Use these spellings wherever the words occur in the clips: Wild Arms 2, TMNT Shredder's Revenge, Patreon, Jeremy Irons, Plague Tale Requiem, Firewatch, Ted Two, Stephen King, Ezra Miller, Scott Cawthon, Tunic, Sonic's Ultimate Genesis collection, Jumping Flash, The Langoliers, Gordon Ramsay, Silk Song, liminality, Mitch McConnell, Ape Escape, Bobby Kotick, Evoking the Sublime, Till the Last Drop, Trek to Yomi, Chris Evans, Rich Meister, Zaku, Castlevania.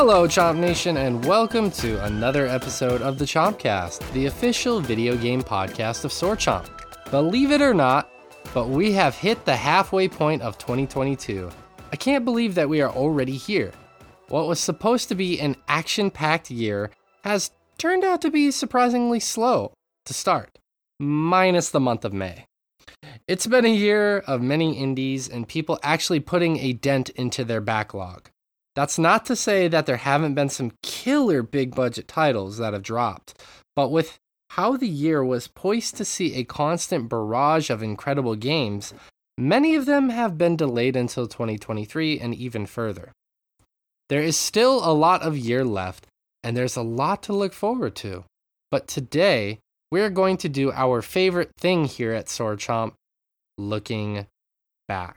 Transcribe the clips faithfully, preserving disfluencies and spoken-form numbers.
Hello, Chomp Nation, and welcome to another episode of the Chompcast, the official video game podcast of Sword Chomp. Believe it or not, but we have hit the halfway point of twenty twenty-two. I can't believe that we are already here. What was supposed to be an action-packed year has turned out to be surprisingly slow to start, minus the month of May. It's been a year of many indies and people actually putting a dent into their backlog. That's not to say that there haven't been some killer big-budget titles that have dropped, but with how the year was poised to see a constant barrage of incredible games, many of them have been delayed until twenty twenty-three and even further. There is still a lot of year left, and there's a lot to look forward to, but today, we're going to do our favorite thing here at Sword Chomp, looking back.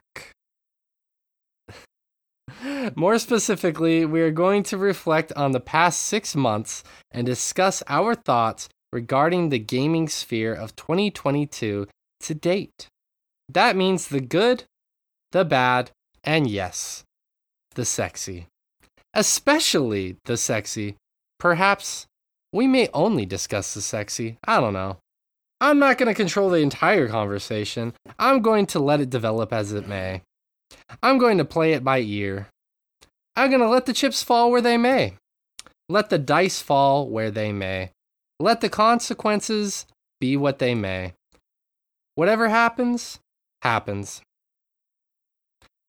More specifically, we are going to reflect on the past six months and discuss our thoughts regarding the gaming sphere of twenty twenty-two to date. That means the good, the bad, and yes, the sexy. Especially the sexy. Perhaps we may only discuss the sexy. I don't know. I'm not going to control the entire conversation. I'm going to let it develop as it may. I'm going to play it by ear. I'm going to let the chips fall where they may. Let the dice fall where they may. Let the consequences be what they may. Whatever happens, happens.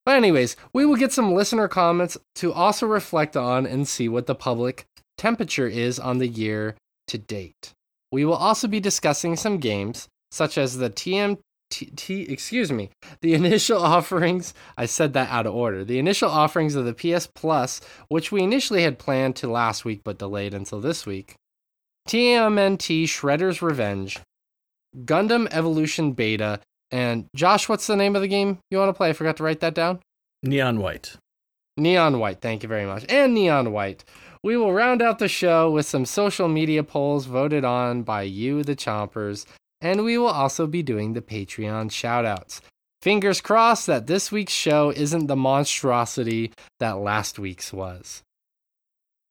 But anyways, we will get some listener comments to also reflect on and see what the public temperature is on the year to date. We will also be discussing some games, such as the T M T T, t excuse me the initial offerings I said that out of order the initial offerings of the P S Plus, which we initially had planned to last week but delayed until this week, T M N T Shredder's Revenge, Gundam Evolution Beta, and Josh, what's the name of the game you want to play? I forgot to write that down. Neon White Neon White, thank you very much. And Neon White. We will round out the show with some social media polls voted on by you, the Chompers. And we will also be doing the Patreon shoutouts. Fingers crossed that this week's show isn't the monstrosity that last week's was.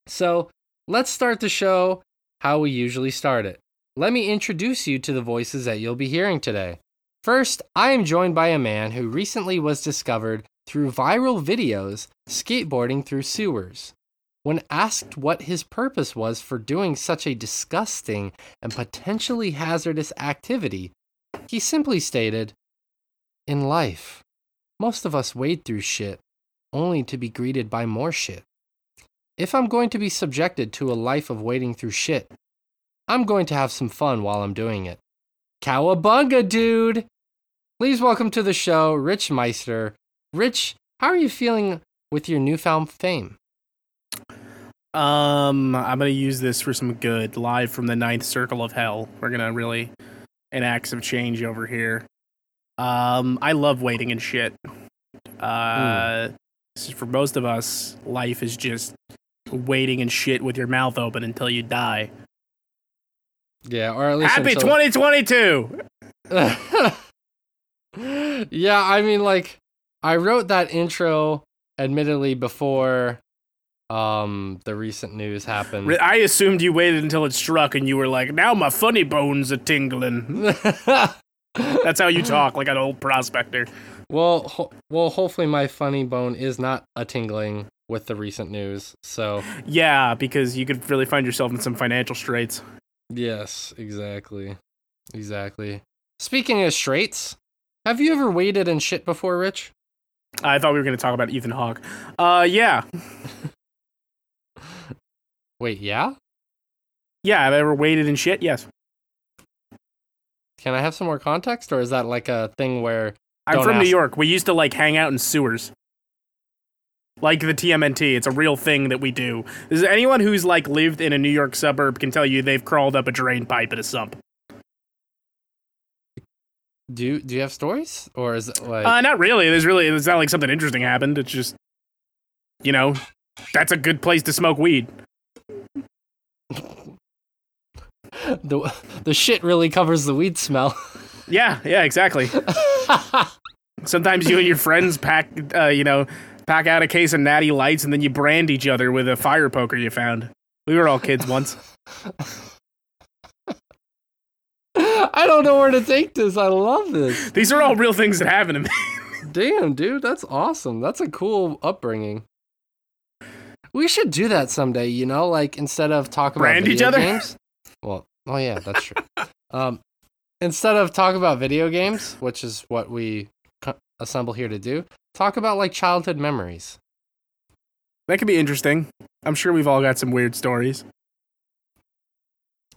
So, let's start the show how we usually start it. Let me introduce you to the voices that you'll be hearing today. First, I am joined by a man who recently was discovered through viral videos skateboarding through sewers. When asked what his purpose was for doing such a disgusting and potentially hazardous activity, he simply stated, "In life, most of us wade through shit, only to be greeted by more shit. If I'm going to be subjected to a life of wading through shit, I'm going to have some fun while I'm doing it. Cowabunga, dude!" Please welcome to the show, Rich Meister. Rich, how are you feeling with your newfound fame? Um, I'm going to use this for some good. Live from the ninth circle of hell. We're going to really enact some change over here. Um, I love waiting and shit. Uh, mm. For most of us, life is just waiting and shit with your mouth open until you die. Yeah, or at least Happy until... twenty twenty-two! Yeah, I mean, like, I wrote that intro, admittedly, before... Um, the recent news happened. I assumed you waited until it struck and you were like, now my funny bones are tingling. That's how you talk, like an old prospector. Well, ho- well, hopefully my funny bone is not a tingling with the recent news, so. Yeah, because you could really find yourself in some financial straits. Yes, exactly. Exactly. Speaking of straits, have you ever waited and shit before, Rich? I thought we were going to talk about Ethan Hawke. Uh, yeah. Wait, yeah? Yeah, I've ever waited and shit, yes. Can I have some more context, or is that like a thing where... I'm from ask. New York. We used to, like, hang out in sewers. Like the T M N T, it's a real thing that we do. Is anyone who's, like, lived in a New York suburb can tell you they've crawled up a drain pipe at a sump. Do you, do you have stories? Or is it, like... Uh, not really. There's really... It's not like something interesting happened. It's just, you know, that's a good place to smoke weed. The the shit really covers the weed smell. Yeah, yeah, exactly. Sometimes you and your friends pack, uh, you know, pack out a case of Natty Lights, and then you brand each other with a fire poker you found. We were all kids once. I don't know where to take this. I love this. These are all real things that happened to me. Damn, dude, that's awesome. That's a cool upbringing. We should do that someday, you know, like instead of talking about video each other? games. Well, oh yeah, that's true. um, instead of talking about video games, which is what we co- assemble here to do, talk about like childhood memories. That could be interesting. I'm sure we've all got some weird stories.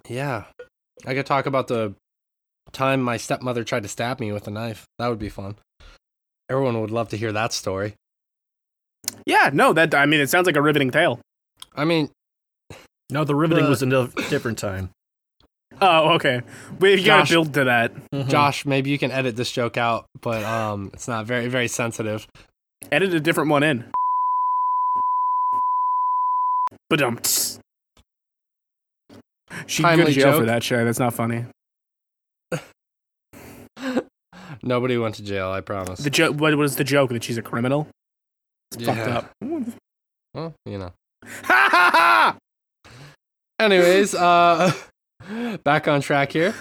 Yeah. I could talk about the time my stepmother tried to stab me with a knife. That would be fun. Everyone would love to hear that story. Yeah, no, that I mean, it sounds like a riveting tale. I mean... No, the riveting the... was a different time. Oh, okay. We've got to build to that. Mm-hmm. Josh, maybe you can edit this joke out, but um, it's not very, very sensitive. Edit a different one in. Ba-dumps. She could go to jail for that show. That's not funny. Nobody went to jail, I promise. The joke. What was the joke? That she's a criminal? It's yeah. fucked up. Well, you know. Ha ha ha! Anyways, uh, back on track here.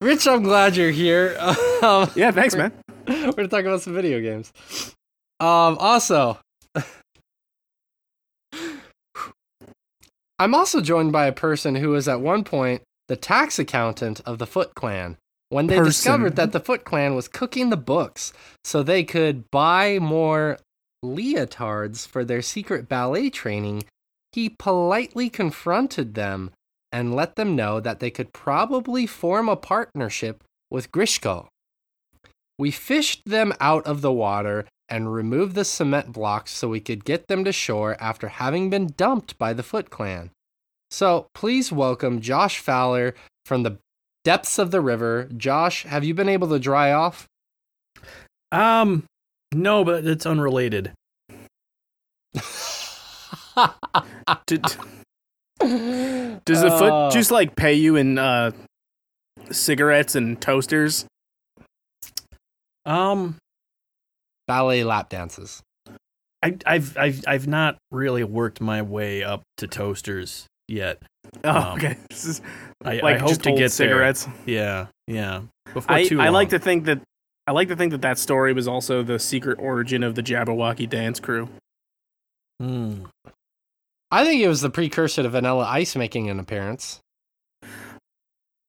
Rich, I'm glad you're here. Um, yeah, thanks, man. We're going to talk about some video games. Um, also, I'm also joined by a person who was at one point the tax accountant of the Foot Clan. When they person. discovered that the Foot Clan was cooking the books so they could buy more leotards for their secret ballet training, he politely confronted them and let them know that they could probably form a partnership with Grishko. We fished them out of the water and removed the cement blocks so we could get them to shore after having been dumped by the Foot Clan. So please welcome Josh Fowler from the depths of the river. Josh, have you been able to dry off? Um, no, but it's unrelated. Did, does the uh, Foot Juice like pay you in uh, cigarettes and toasters? Um, ballet lap dances. I, I've I've I've not really worked my way up to toasters yet. Oh, um, okay. This is I, like I hope to get cigarettes. There. Yeah, yeah. Before I, too I long. like to think that I like to think that that story was also the secret origin of the Jabberwocky dance crew. Hmm. I think it was the precursor to Vanilla Ice making an appearance.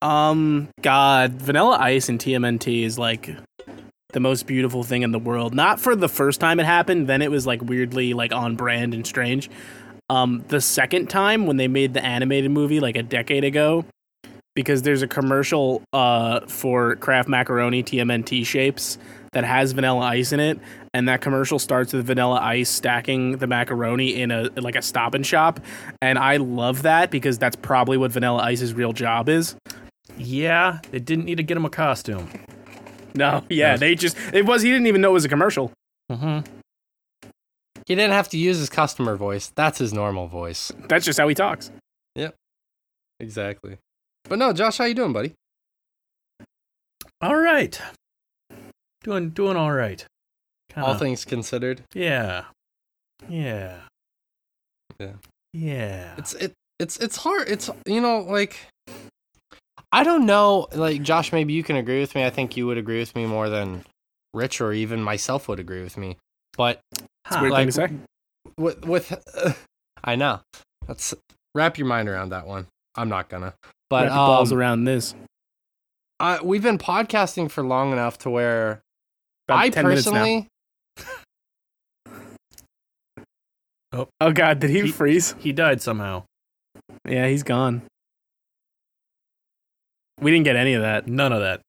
Um, God, Vanilla Ice and T M N T is like the most beautiful thing in the world. Not for the first time it happened. Then it was like weirdly like on brand and strange. Um, the second time when they made the animated movie like a decade ago, because there's a commercial uh, for Kraft Macaroni T M N T shapes that has Vanilla Ice in it, and that commercial starts with Vanilla Ice stacking the macaroni in a like a Stop and Shop, and I love that because that's probably what Vanilla Ice's real job is. Yeah, they didn't need to get him a costume. No, yeah, they just it was he didn't even know it was a commercial. Mm-hmm. He didn't have to use his customer voice. That's his normal voice. That's just how he talks. Yep. Exactly. But no, Josh, how you doing, buddy? All right. Doing doing all right. Kinda. All things considered. Yeah. Yeah. Yeah. Yeah. It's it it's it's hard. It's you know, like I don't know, like Josh, maybe you can agree with me. I think you would agree with me more than Rich or even myself would agree with me. But Huh. It's a weird like, thing to say. With, with uh, I know. Let's wrap your mind around that one. I'm not gonna. But wrap your um, balls around this. I, we've been podcasting for long enough to where About I personally. oh. oh God! Did he, he freeze? He died somehow. Yeah, he's gone. We didn't get any of that. None of that.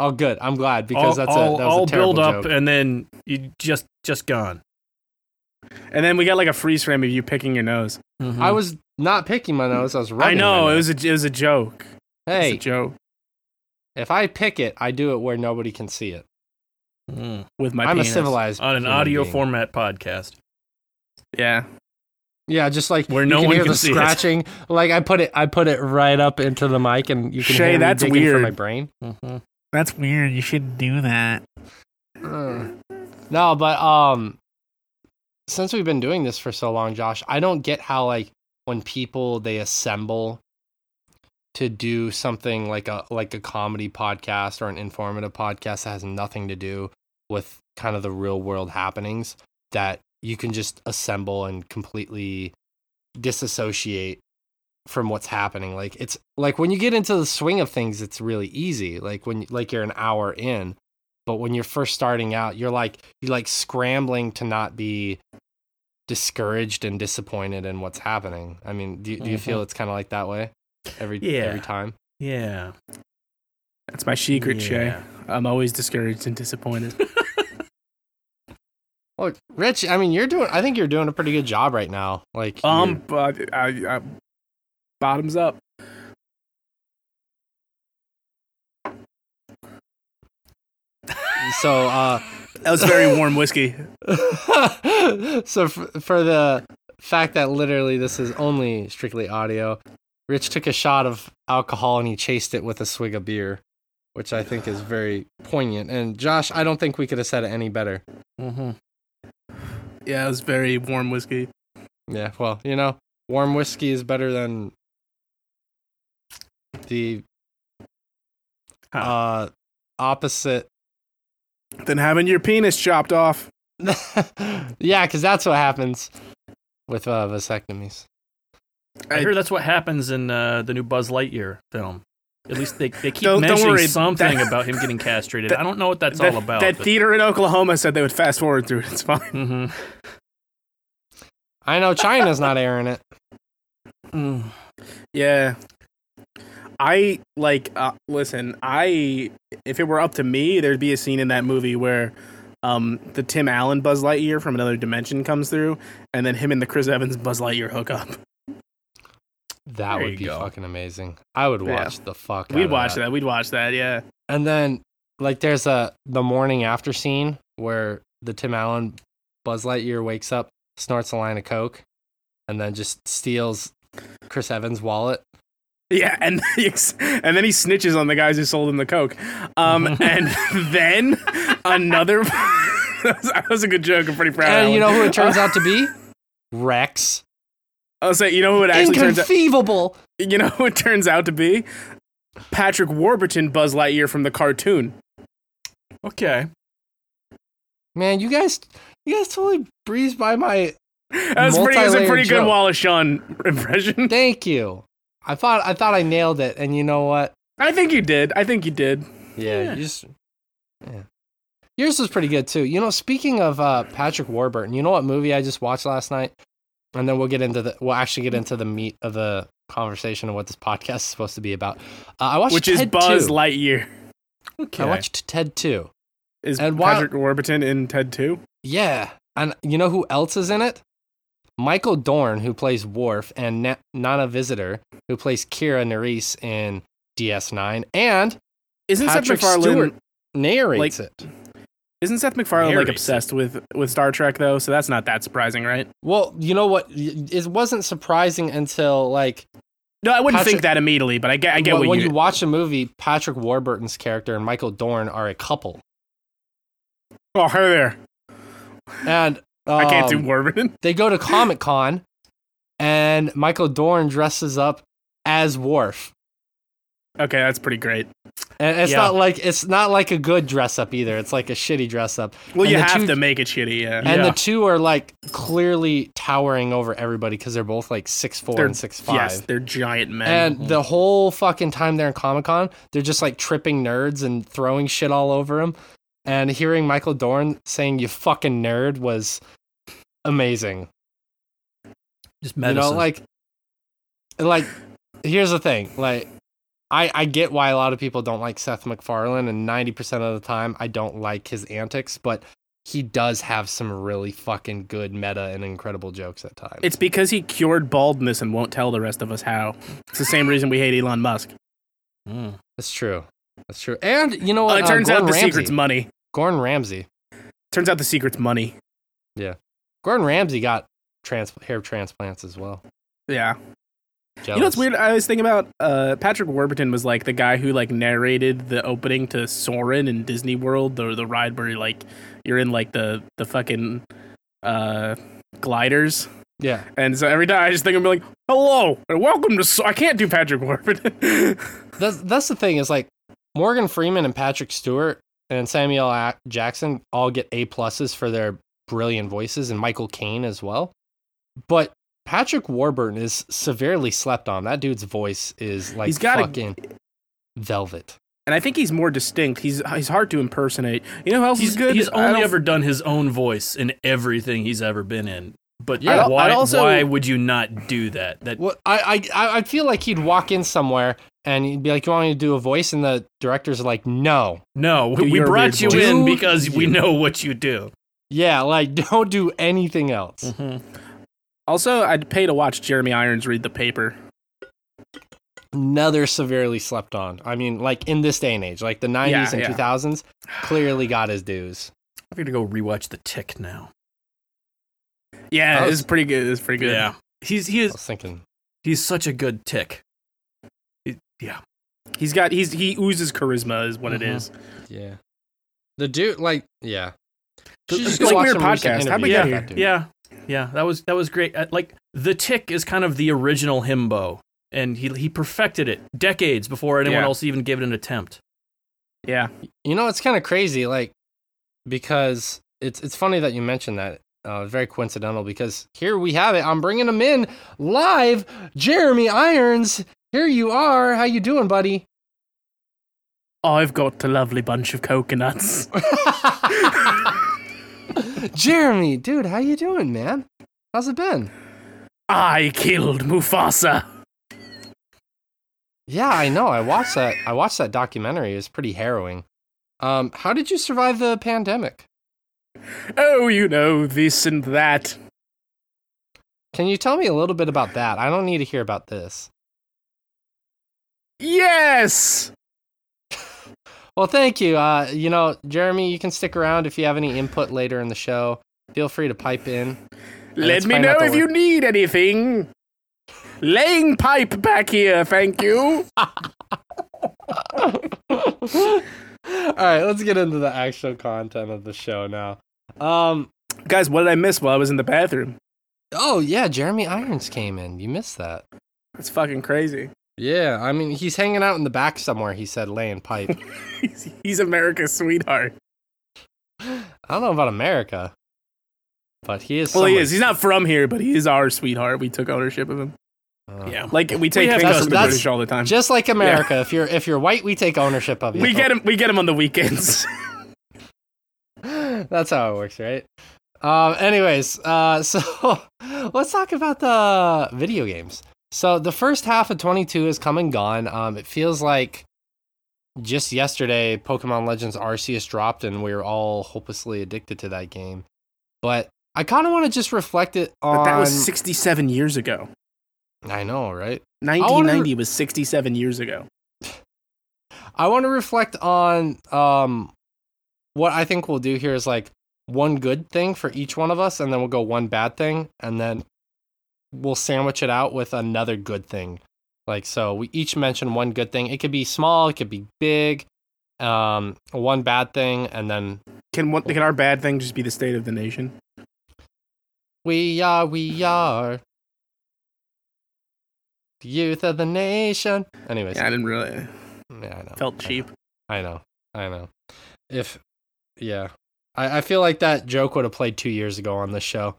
Oh, good. I'm glad because all, that's all, a, that was all a terrible build up joke. And then you just just gone. And then we got like a freeze frame of you picking your nose. Mm-hmm. I was not picking my nose. I was rubbing. I know my nose. it was a it was a joke. Hey, it was a joke. If I pick it, I do it where nobody can see it. Mm. With my, I'm penis. a civilized on an audio being. format podcast. Yeah, yeah, just like where you no can one hear can the see scratching. It. Like I put it, I put it right up into the mic, and you can Shay, hear that's me digging weird. from my brain. Mm-hmm. That's weird. You shouldn't do that. Mm. No, but um. since we've been doing this for so long, Josh, I don't get how, like, when people, they assemble to do something like a like a comedy podcast or an informative podcast that has nothing to do with kind of the real world happenings, that you can just assemble and completely disassociate from what's happening. Like, it's like when you get into the swing of things, it's really easy. Like when like you're an hour in, but when you're first starting out, you're like you're like scrambling to not be discouraged and disappointed in what's happening. I mean, do, do mm-hmm. you feel it's kind of like that way every yeah. every time? Yeah, that's my secret, yeah. Shay. I'm always discouraged and disappointed. Well, Rich, I mean, you're doing. I think you're doing a pretty good job right now. Like, um, but I, I bottoms up. So, uh, that was very warm whiskey. So, for, for the fact that literally this is only strictly audio, Rich took a shot of alcohol and he chased it with a swig of beer, which I think is very poignant. And Josh, I don't think we could have said it any better. Mm-hmm. Yeah, it was very warm whiskey. Yeah, well, you know, warm whiskey is better than the huh. uh, opposite. Than having your penis chopped off. Yeah, because that's what happens with uh, vasectomies. I, I hear that's what happens in uh, the new Buzz Lightyear film. At least they, they keep don't, mentioning don't worry. something that, about him getting castrated. That, I don't know what that's that, all about. That but... theater in Oklahoma said they would fast forward through it. It's fine. Mm-hmm. I know China's not airing it. Mm. Yeah. I, like, uh, listen, I, if it were up to me, there'd be a scene in that movie where um, the Tim Allen Buzz Lightyear from another dimension comes through, and then him and the Chris Evans Buzz Lightyear hook up. That would be go. fucking amazing. I would watch yeah. the fuck out We'd of watch that. that. We'd watch that, yeah. And then, like, there's a the morning after scene where the Tim Allen Buzz Lightyear wakes up, snorts a line of coke, and then just steals Chris Evans' wallet. Yeah, and and then he snitches on the guys who sold him the coke. Um, and then another... That was a good joke. I'm pretty proud and of And you one. know who it turns out to be? Rex. I'll say, you know who it actually turns out... Inconceivable! You know who it turns out to be? Patrick Warburton Buzz Lightyear from the cartoon. Okay. Man, you guys you guys totally breezed by my That was, pretty, that was a pretty joke. Good Wallace Shawn impression. Thank you. I thought I thought I nailed it, and you know what? I think you did. I think you did. Yeah, yeah. You just... Yeah. Yours was pretty good, too. You know, speaking of uh, Patrick Warburton, you know what movie I just watched last night? And then we'll get into the we'll actually get into the meat of the conversation of what this podcast is supposed to be about. Uh, I watched Which Ted is Buzz two. Lightyear. Okay. I watched Ted Two. Is and Patrick while, Warburton in Ted Two? Yeah, and you know who else is in it? Michael Dorn, who plays Worf, and Na- Nana Visitor, who plays Kira Nerys in D S nine, and isn't Patrick Seth MacFarlane Stewart narrates like, it? Isn't Seth MacFarlane like obsessed with, with Star Trek though? So that's not that surprising, right? Well, you know what? It wasn't surprising until like. No, I wouldn't Patrick, think that immediately, but I get. I get well, what when you, you watch a movie. Patrick Warburton's character and Michael Dorn are a couple. Oh, hey there. And um, I can't do Warburton. They go to Comic Con, and Michael Dorn dresses up as Worf. Okay, that's pretty great. And it's yeah. not like it's not like a good dress up either. It's like a shitty dress up. Well, and you have two, to make it shitty, yeah. And yeah. the two are like clearly towering over everybody because they're both like six foot four they're, and six foot five. Yes, they're giant men. And mm-hmm. the whole fucking time they're in Comic Con, they're just like tripping nerds and throwing shit all over them. And hearing Michael Dorn saying "you fucking nerd" was amazing. Just medicine. You know, like, like here's the thing, like. I, I get why a lot of people don't like Seth MacFarlane, and ninety percent of the time I don't like his antics, but he does have some really fucking good meta and incredible jokes at times. It's because he cured baldness and won't tell the rest of us how. It's the same reason we hate Elon Musk. Mm. That's true. That's true. And, you know what? Uh, it turns uh, out the Ramsay. secret's money. Gordon Ramsay. Turns out the secret's money. Yeah. Gordon Ramsay got trans- hair transplants as well. Yeah. Jealous. You know what's weird? I was thinking about uh, Patrick Warburton was like the guy who like narrated the opening to Soarin' in Disney World, the the ride where you're like you're in like the the fucking uh, gliders. Yeah. And so every time I just think I'm like, hello and welcome to. So- I can't do Patrick Warburton. that's that's the thing is like Morgan Freeman and Patrick Stewart and Samuel A- Jackson all get A pluses for their brilliant voices, and Michael Caine as well. But Patrick Warburton is severely slept on. That dude's voice is like he's got fucking a... velvet. And I think he's more distinct. He's he's hard to impersonate. You know how else he's, is good? He's only ever done his own voice in everything he's ever been in. But yeah, I'd, why I'd also, why would you not do that? That well, I I I feel like he'd walk in somewhere and he'd be like, "You want me to do a voice?" And the directors are like, "No, no, we, we brought you voice. in because we know what you do." Yeah, like don't do anything else. Mm-hmm. Also, I'd pay to watch Jeremy Irons read the paper. Another severely slept on. I mean, like in this day and age, like the nineties yeah, and yeah. two thousands, clearly got his dues. I'm gonna go rewatch The Tick now. Yeah, was, it's pretty good. It's pretty good. Yeah, he's he is. I was thinking he's such a good tick. It, yeah, he's got he's he oozes charisma is what mm-hmm. it is. Yeah, the dude like yeah. It's like weird podcast. How about yeah, that dude? yeah, yeah. That was that was great. Like The Tick is kind of the original himbo, and he he perfected it decades before anyone yeah. else even gave it an attempt. Yeah, you know it's kind of crazy, like because it's it's funny that you mentioned that. Uh, very coincidental because here we have it. I'm bringing him in live. Jeremy Irons, here you are. How you doing, buddy? I've got a lovely bunch of coconuts. Jeremy, dude, how you doing, man? How's it been? I killed Mufasa. Yeah, I know. I watched that. I watched that documentary. It was pretty harrowing. Um, how did you survive the pandemic? Oh, you know, this and that. Can you tell me a little bit about that? I don't need to hear about this. Yes! Well, thank you. Uh, you know, Jeremy, you can stick around if you have any input later in the show. Feel free to pipe in. Let me know if you need anything. Laying pipe back here, thank you. All right, let's get into the actual content of the show now. Um, Guys, what did I miss while I was in the bathroom? Oh, yeah, Jeremy Irons came in. You missed that. That's fucking crazy. Yeah, I mean, he's hanging out in the back somewhere, he said, laying pipe. he's, he's America's sweetheart. I don't know about America, but he is Well, somewhere. he is. He's not from here, but he is our sweetheart. We took ownership of him. Yeah, like we take things from the British all the time. Just like America, yeah. if you're if you're white, we take ownership of you. We get him. We get him on the weekends. That's how it works, right? Um. Anyways, uh, so let's talk about the video games. So the first half of twenty-two has come and gone. Um, it feels like just yesterday, Pokemon Legends Arceus dropped, and we were all hopelessly addicted to that game. But I kind of want to just reflect it on. But that was sixty-seven years ago. I know, right? nineteen ninety was sixty-seven years ago. I want to reflect on um, what I think we'll do here is like one good thing for each one of us, and then we'll go one bad thing, and then we'll sandwich it out with another good thing. Like, so we each mention one good thing. It could be small, it could be big, um, one bad thing, and then... Can one, can our bad thing just be the state of the nation? We are, we are... The youth of the nation. Anyways. Yeah, I didn't really. Yeah, I know. Felt cheap. I know. I know. If, yeah. I, I feel like that joke would have played two years ago on this show.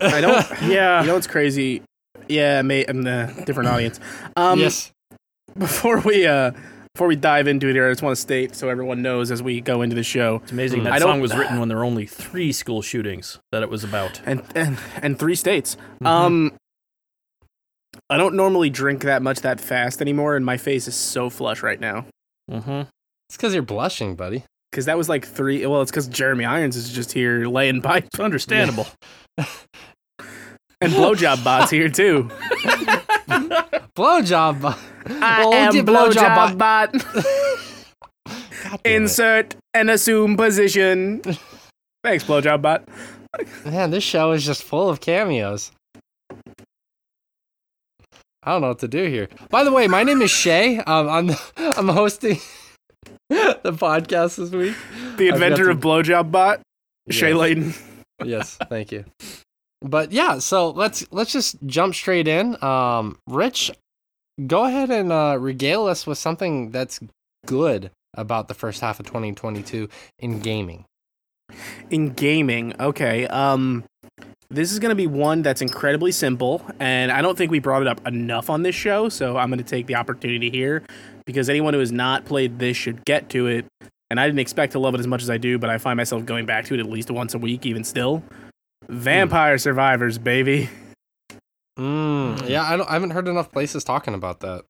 I don't. Yeah. You know what's crazy? Yeah, mate, I'm the different audience. Um, yes. Before we, uh, before we dive into it here, I just want to state so everyone knows as we go into the show. It's amazing mm, that I song was written when there were only three school shootings that it was about. And, and, and three states. Mm-hmm. Um. I don't normally drink that much that fast anymore, and my face is so flush right now. Mm-hmm. It's because you're blushing, buddy. Because that was like three... Well, it's because Jeremy Irons is just here laying pipe. It's understandable. Yeah. And blowjob bot's here, too. blowjob bot. I well, am blowjob bot. bot. Insert and assume position. Thanks, blowjob bot. Man, this show is just full of cameos. I don't know what to do here. By the way, my name is Shay. Um, I'm I'm hosting the podcast this week. The inventor to... of Blowjob Bot, yes. Shay Layden. Yes, thank you. But yeah, so let's let's just jump straight in. Um, Rich, go ahead and uh, regale us with something that's good about the first half of twenty twenty-two in gaming. In gaming, okay. Um, this is going to be one that's incredibly simple, and I don't think we brought it up enough on this show, so I'm going to take the opportunity here, because anyone who has not played this should get to it. And I didn't expect to love it as much as I do, but I find myself going back to it at least once a week, even still. Vampire mm. Survivors, baby. Mm, yeah, I, don't, I haven't heard enough places talking about that.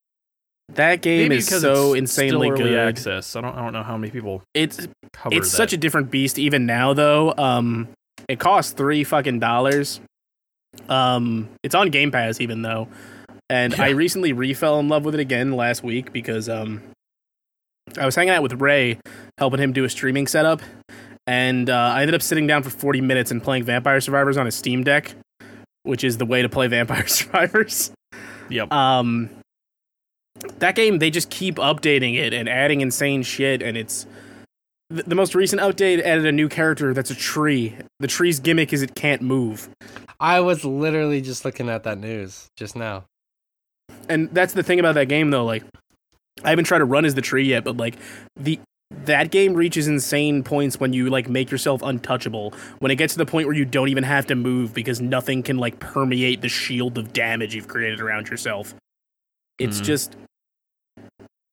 That game Maybe is so insanely good. Access. I don't. I don't know how many people. It's cover it's that. Such a different beast even now though. Um, it costs three fucking dollars. Um, it's on Game Pass even though, and yeah. I recently re-fell in love with it again last week because um, I was hanging out with Ray, helping him do a streaming setup, and uh, I ended up sitting down for forty minutes and playing Vampire Survivors on a Steam Deck, which is the way to play Vampire Survivors. Yep. Um. That game, they just keep updating it and adding insane shit, and it's... Th- the most recent update added a new character that's a tree. The tree's gimmick is it can't move. I was literally just looking at that news just now. And that's the thing about that game, though. Like, I haven't tried to run as the tree yet, but, like, the that game reaches insane points when you, like, make yourself untouchable. When it gets to the point where you don't even have to move because nothing can, like, permeate the shield of damage you've created around yourself. It's mm-hmm. just...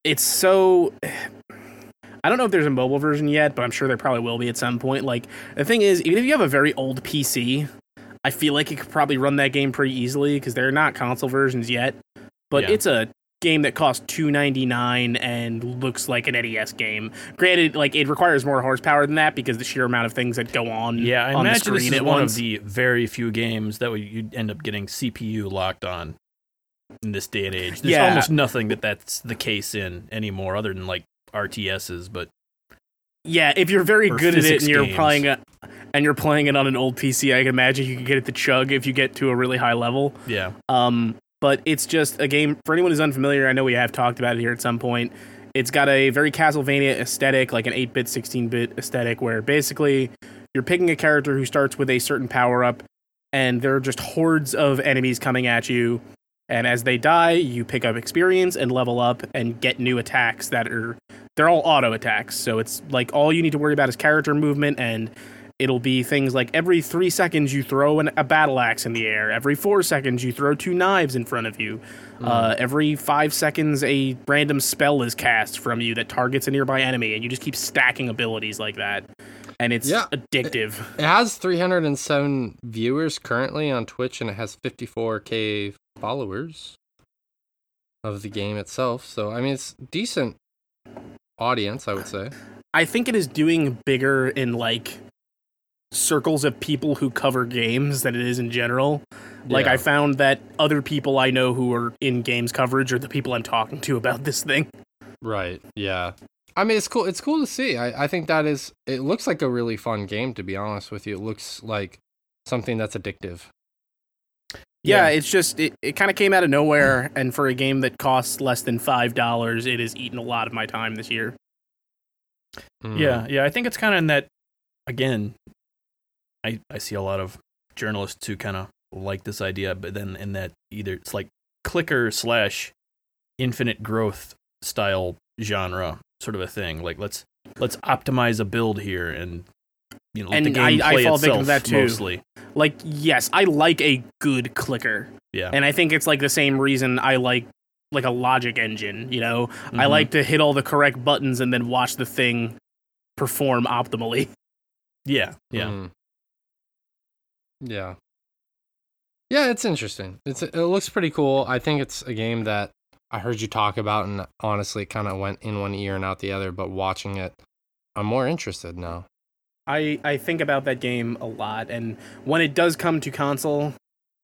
It's so... I don't know if there's a mobile version yet, but I'm sure there probably will be at some point. Like, the thing is, even if you have a very old P C, I feel like you could probably run that game pretty easily, because there are not console versions yet. But yeah. It's a game that costs two dollars and ninety-nine cents and looks like an N E S game. Granted, like, it requires more horsepower than that, because the sheer amount of things that go on yeah, I on the screen. Yeah, I imagine this is one once. of the very few games that you'd end up getting C P U locked on. In this day and age, there's yeah. almost nothing that that's the case in anymore, other than like R T Ses. But yeah, if you're very good at it and you're games. playing a, and you're playing it on an old P C, I can imagine you can get it to chug if you get to a really high level. Yeah. Um, but it's just a game for anyone who's unfamiliar. I know we have talked about it here at some point. It's got a very Castlevania aesthetic, like an eight-bit, sixteen-bit aesthetic, where basically you're picking a character who starts with a certain power-up, and there are just hordes of enemies coming at you. And as they die, you pick up experience and level up and get new attacks that are... They're all auto attacks, so it's like all you need to worry about is character movement, and it'll be things like every three seconds you throw an, a battle axe in the air, every four seconds you throw two knives in front of you, mm. uh, every five seconds a random spell is cast from you that targets a nearby enemy, and you just keep stacking abilities like that. And it's yeah, addictive. It, it has three hundred seven viewers currently on Twitch, and it has fifty-four thousand... followers of the game itself, so I mean it's decent audience. I would say I think it is doing bigger in like circles of people who cover games than it is in general. Like yeah. I found that other people I know who are in games coverage are the people I'm talking to about this thing. Right. Yeah. I mean it's cool. It's cool to see. I, I think that is. It looks like a really fun game. To be honest with you, it looks like something that's addictive. Yeah, yeah, it's just, it, it kind of came out of nowhere, and for a game that costs less than five dollars, it has eaten a lot of my time this year. Mm. Yeah, yeah, I think it's kind of in that, again, I, I see a lot of journalists who kind of like this idea, but then in that either, it's like clicker slash infinite growth style genre sort of a thing. Like, let's let's optimize a build here, and... You know, and the game I, I fall victim to that too. Mostly. Like, yes, I like a good clicker. Yeah. And I think it's like the same reason I like like a logic engine, you know? Mm-hmm. I like to hit all the correct buttons and then watch the thing perform optimally. Yeah. Yeah. Mm. Yeah. Yeah, it's interesting. It's it looks pretty cool. I think it's a game that I heard you talk about, and honestly kind of went in one ear and out the other, but watching it, I'm more interested now. I, I think about that game a lot, and when it does come to console,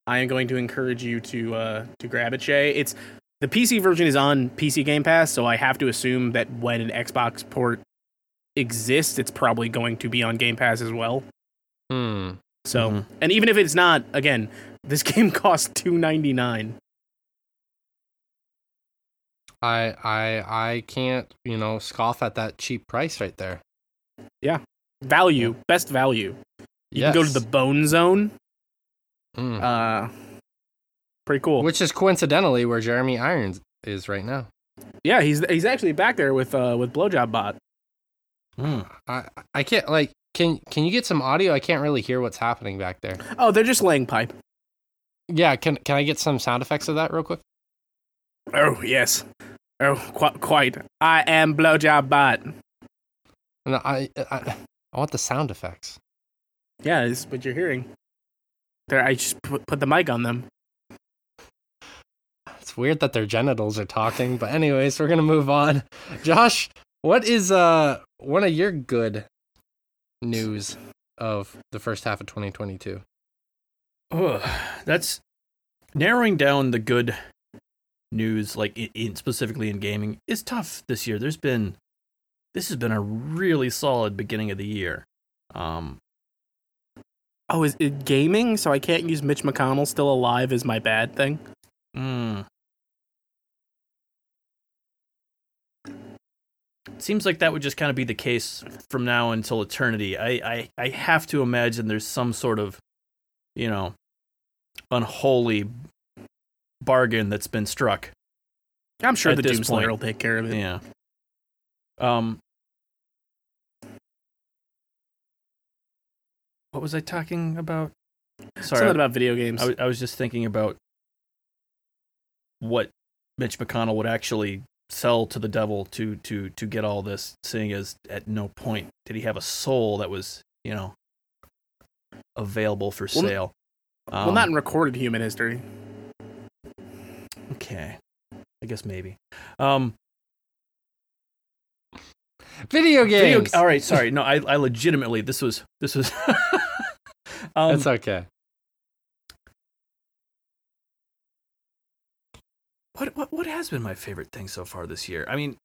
I am going to encourage you to uh, to grab it, Shay. It's the P C version is on P C Game Pass, so I have to assume that when an Xbox port exists, it's probably going to be on Game Pass as well. Hmm. So, mm-hmm. and even if it's not, again, this game costs two dollars and ninety-nine cents. I I I can't, you know, scoff at that cheap price right there. Yeah. Value, best value. You yes. can go to the Bone Zone. Mm. Uh, pretty cool. Which is coincidentally where Jeremy Irons is right now. Yeah, he's he's actually back there with uh, with Blowjob Bot. Mm. I I can't like can can you get some audio? I can't really hear what's happening back there. Oh, they're just laying pipe. Yeah, can can I get some sound effects of that real quick? Oh yes, oh qu- quite. I am Blowjob Bot. No, I, I I want the sound effects. Yeah, it's what you're hearing. There, I just put, put the mic on them. It's weird that their genitals are talking, but anyways, we're gonna move on. Josh, what is uh one of your good news of the first half of twenty twenty-two? Oh, that's narrowing down the good news, like in, in specifically in gaming, is tough this year. There's been this has been a really solid beginning of the year. Um. Oh, is it gaming? So I can't use Mitch McConnell still alive is my bad thing? Mm. It seems like that would just kind of be the case from now until eternity. I, I, I have to imagine there's some sort of, you know, unholy bargain that's been struck. I'm sure the Doomslayer will take care of it. Yeah. Um. What was I talking about? Sorry, something about video games. I, I was just thinking about what Mitch McConnell would actually sell to the devil to to to get all this, seeing as at no point did he have a soul that was, you know, available for sale. Well, um, well not in recorded human history. Okay. I guess maybe. Um, video games. Video, all right, sorry. No, I I legitimately this was this was Um, that's okay. What what what has been my favorite thing so far this year? I mean,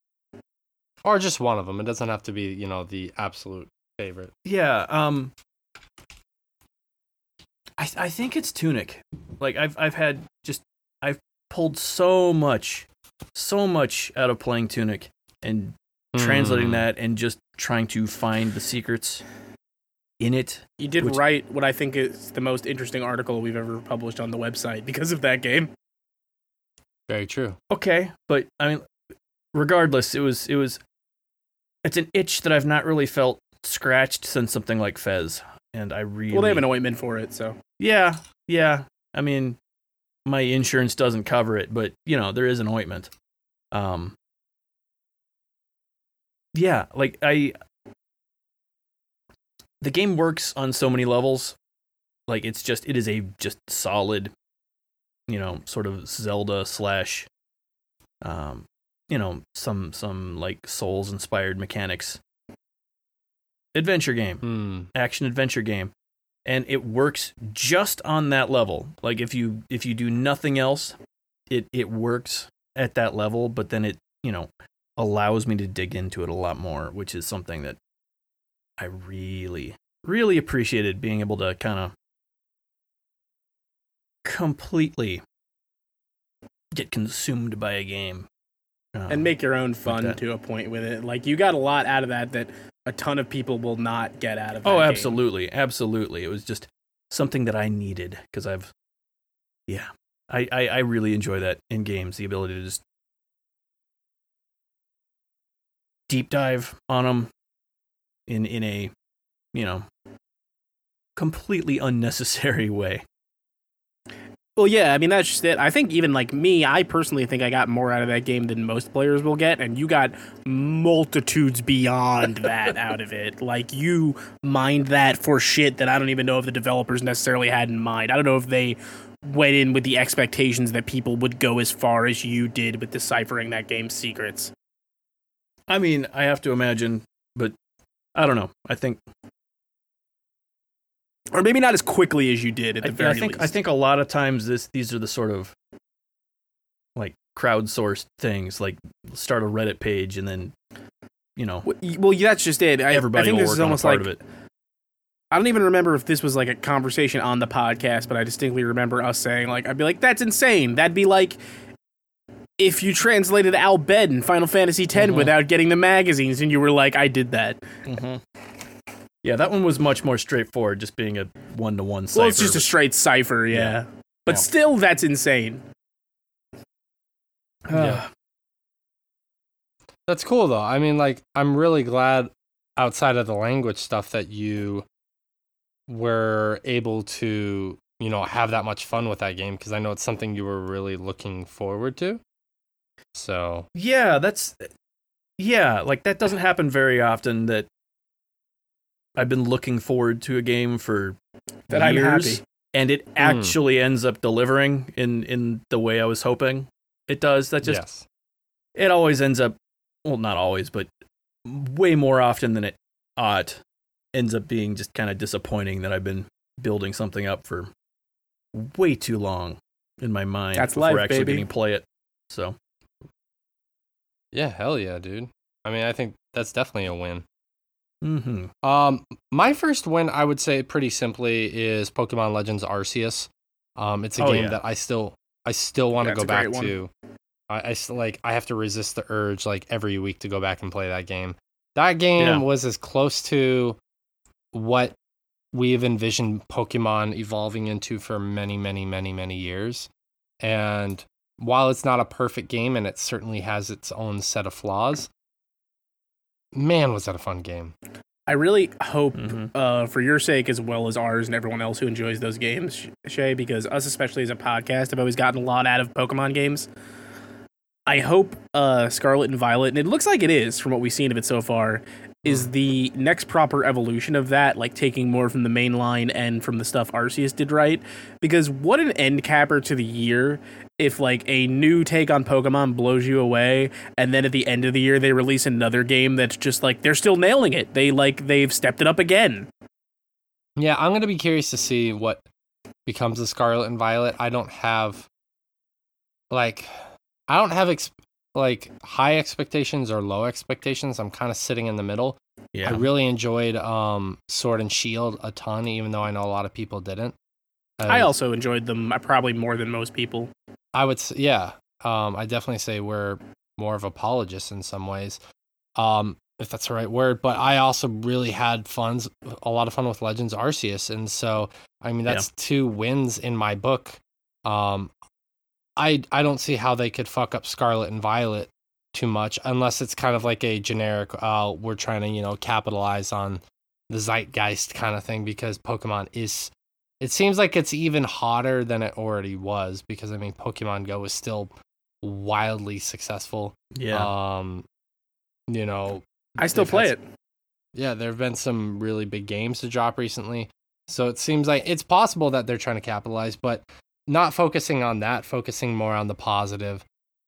or just one of them. It doesn't have to be, you know, the absolute favorite. Yeah. Um. I I think it's Tunic. Like I've I've had just I've pulled so much, so much out of playing Tunic and mm. translating that and just trying to find the secrets in it. You did which... write what I think is the most interesting article we've ever published on the website because of that game. Very true. Okay, but I mean, regardless, it was it was it's an itch that I've not really felt scratched since something like Fez, and I really well they have an ointment for it, so yeah, yeah. I mean, my insurance doesn't cover it, but you know there is an ointment. Um, yeah, like I, the game works on so many levels. Like it's just it is a just solid, you know, sort of Zelda slash, um, you know, some some like Souls inspired mechanics, adventure game, mm. action adventure game, and it works just on that level. Like if you if you do nothing else, it it works at that level. But then it, you know, allows me to dig into it a lot more, which is something that I really really appreciated, being able to kind of completely get consumed by a game um, and make your own fun like to a point with it. Like you got a lot out of that that a ton of people will not get out of that. Oh, absolutely, game. absolutely. It was just something that I needed because I've, yeah, I, I I really enjoy that in games, the ability to just deep dive on them in in a, you know, completely unnecessary way. Well, yeah, I mean, that's just it. I think even, like, me, I personally think I got more out of that game than most players will get, and you got multitudes beyond that out of it. Like, you mined that for shit that I don't even know if the developers necessarily had in mind. I don't know if they went in with the expectations that people would go as far as you did with deciphering that game's secrets. I mean, I have to imagine, but I don't know. I think... Or maybe not as quickly as you did at the I, very I think, least. I think a lot of times this these are the sort of like crowdsourced things, like start a Reddit page and then, you know. Well, well that's just it. I, everybody I think will this work is almost on a part like, of it. I don't even remember if this was like a conversation on the podcast, but I distinctly remember us saying, like, I'd be like, that's insane. That'd be like if you translated Albed in Final Fantasy X mm-hmm. without getting the magazines, and you were like, I did that. Mm-hmm. Yeah, that one was much more straightforward, just being a one-to-one cipher. Well, it's just a straight cipher, yeah. yeah. But yeah. still, that's insane. Yeah. That's cool, though. I mean, like, I'm really glad, outside of the language stuff, that you were able to, you know, have that much fun with that game, because I know it's something you were really looking forward to. So... Yeah, that's... Yeah, like, that doesn't happen very often, that I've been looking forward to a game for that years, I'm happy. And it actually mm. ends up delivering in, in the way I was hoping it does. That just... Yes. It always ends up... Well, not always, but way more often than it ought, ends up being just kind of disappointing that I've been building something up for way too long in my mind That's before life, actually baby. getting to play it. So... Yeah, hell yeah, dude. I mean, I think that's definitely a win. Mm-hmm. Um, my first win, I would say, pretty simply, is Pokemon Legends Arceus. Um, it's a oh, game yeah. that I still, I still want to go back to. I, I like, I have to resist the urge, like, every week to go back and play that game. That game yeah. was as close to what we've envisioned Pokemon evolving into for many, many, many, many years, and. While it's not a perfect game, and it certainly has its own set of flaws, man, was that a fun game. I really hope, mm-hmm. uh, for your sake as well as ours and everyone else who enjoys those games, Shay, because us, especially as a podcast, have always gotten a lot out of Pokemon games. I hope uh, Scarlet and Violet, and it looks like it is from what we've seen of it so far, is the next proper evolution of that, like taking more from the main line and from the stuff Arceus did right. Because what an end capper to the year if, like, a new take on Pokemon blows you away, and then at the end of the year they release another game that's just like, they're still nailing it. They, like, they've stepped it up again. Yeah, I'm going to be curious to see what becomes of Scarlet and Violet. I don't have, like, I don't have exp- like high expectations or low expectations. I'm kind of sitting in the middle. Yeah. I really enjoyed um, Sword and Shield a ton, even though I know a lot of people didn't. Uh, I also enjoyed them probably more than most people. I would, yeah. Um, I definitely say we're more of apologists in some ways, um, if that's the right word. But I also really had fun, a lot of fun with Legends Arceus, and so I mean that's yeah. two wins in my book. Um, I, I don't see how they could fuck up Scarlet and Violet too much, unless it's kind of like a generic, uh, we're trying to, you know, capitalize on the zeitgeist kind of thing, because Pokemon is, it seems like it's even hotter than it already was, because, I mean, Pokemon Go is still wildly successful. Yeah. Um, you know. I still play it. Yeah, there have been some really big games to drop recently, so it seems like it's possible that they're trying to capitalize, but not focusing on that, focusing more on the positive.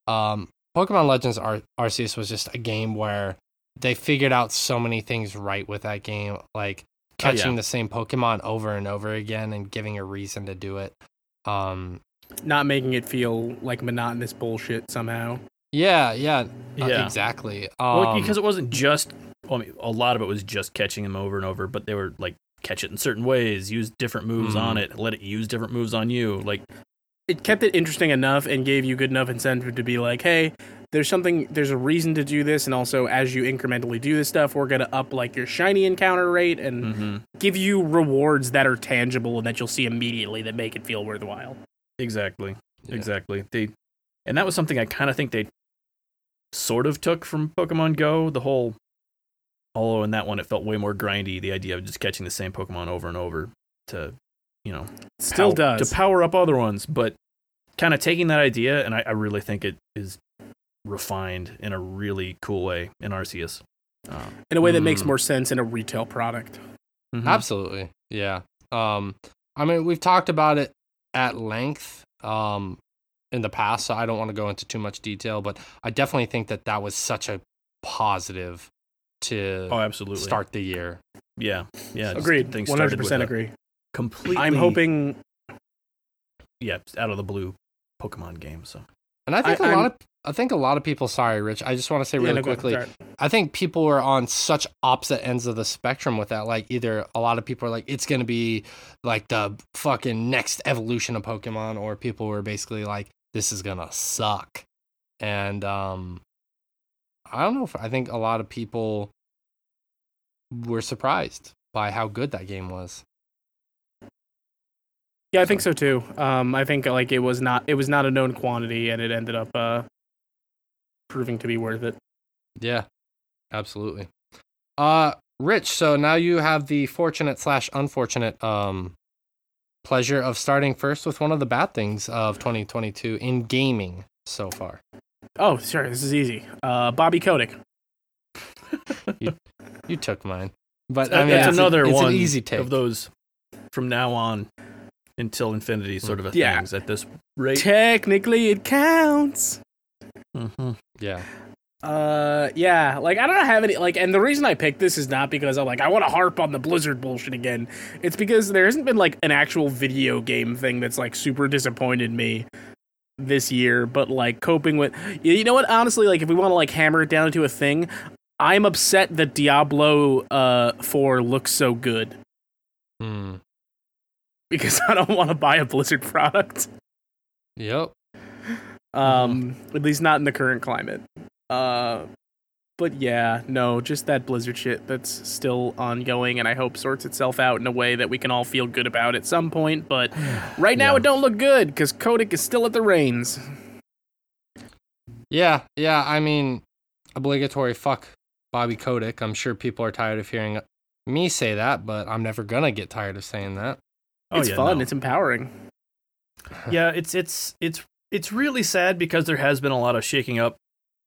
Um, Pokemon Legends Ar- Arceus was just a game where they figured out so many things right with that game, like catching oh, yeah. the same Pokemon over and over again and giving a reason to do it. Um, not making it feel like monotonous bullshit somehow. Yeah, yeah, yeah. Uh, exactly. Um, well, because it wasn't just, well, I mean, a lot of it was just catching them over and over, but they were like, catch it in certain ways, use different moves mm. on it, let it use different moves on you. Like, it kept it interesting enough and gave you good enough incentive to be like, hey, there's something, there's a reason to do this, and also as you incrementally do this stuff, we're going to up, like, your shiny encounter rate and mm-hmm. give you rewards that are tangible and that you'll see immediately that make it feel worthwhile. Exactly. Yeah. Exactly. They, and that was something I kind of think they sort of took from Pokemon Go, the whole... Although in that one, it felt way more grindy, the idea of just catching the same Pokemon over and over to, you know, still pow- does to power up other ones. But kind of taking that idea, and I, I really think it is refined in a really cool way in Arceus. Um, in a way that mm. makes more sense in a retail product. Mm-hmm. Absolutely. Yeah. Um, I mean, we've talked about it at length um, in the past, so I don't want to go into too much detail, but I definitely think that that was such a positive to oh, absolutely. start the year. Yeah. Yeah. Agreed. one hundred percent agree. Completely. I'm hoping. Yeah. Out of the blue Pokemon game. So, and I think I, a I'm... lot of, I think a lot of people, sorry, Rich, I just want to say really yeah, no, quickly, I think people are on such opposite ends of the spectrum with that. Like, either a lot of people are like, it's going to be like the fucking next evolution of Pokemon, or people were basically like, this is going to suck. And, um, I don't know if I think a lot of people were surprised by how good that game was. Yeah, I think so too. Um, I think like it was not it was not a known quantity, and it ended up uh, proving to be worth it. Yeah, absolutely. Uh, Rich, so now you have the fortunate slash unfortunate um, pleasure of starting first with one of the bad things of twenty twenty-two in gaming so far. Oh, sure. This is easy. Uh, Bobby Kotick. you, you took mine, but I mean, that's it's another a, it's one an easy take. Of those from now on until infinity, sort of a yeah. things at this rate. Technically, it counts. Mm-hmm. Yeah. Uh, yeah. Like I don't have any. Like, and the reason I picked this is not because I'm like I want to harp on the Blizzard bullshit again. It's because there hasn't been like an actual video game thing that's like super disappointed me this year, but like coping with, you know what, honestly, like if we want to like hammer it down into a thing, I'm upset that Diablo uh four looks so good mm. because I don't want to buy a Blizzard product. Yep. Um mm. At least not in the current climate. Uh but yeah, no, just that Blizzard shit that's still ongoing, and I hope sorts itself out in a way that we can all feel good about at some point, but right now yeah. it don't look good, because Kotick is still at the reins. Yeah, yeah, I mean, obligatory fuck Bobby Kotick. I'm sure people are tired of hearing me say that, but I'm never gonna get tired of saying that. Oh, it's yeah, fun, no. it's empowering. Yeah, it's it's it's it's really sad, because there has been a lot of shaking up.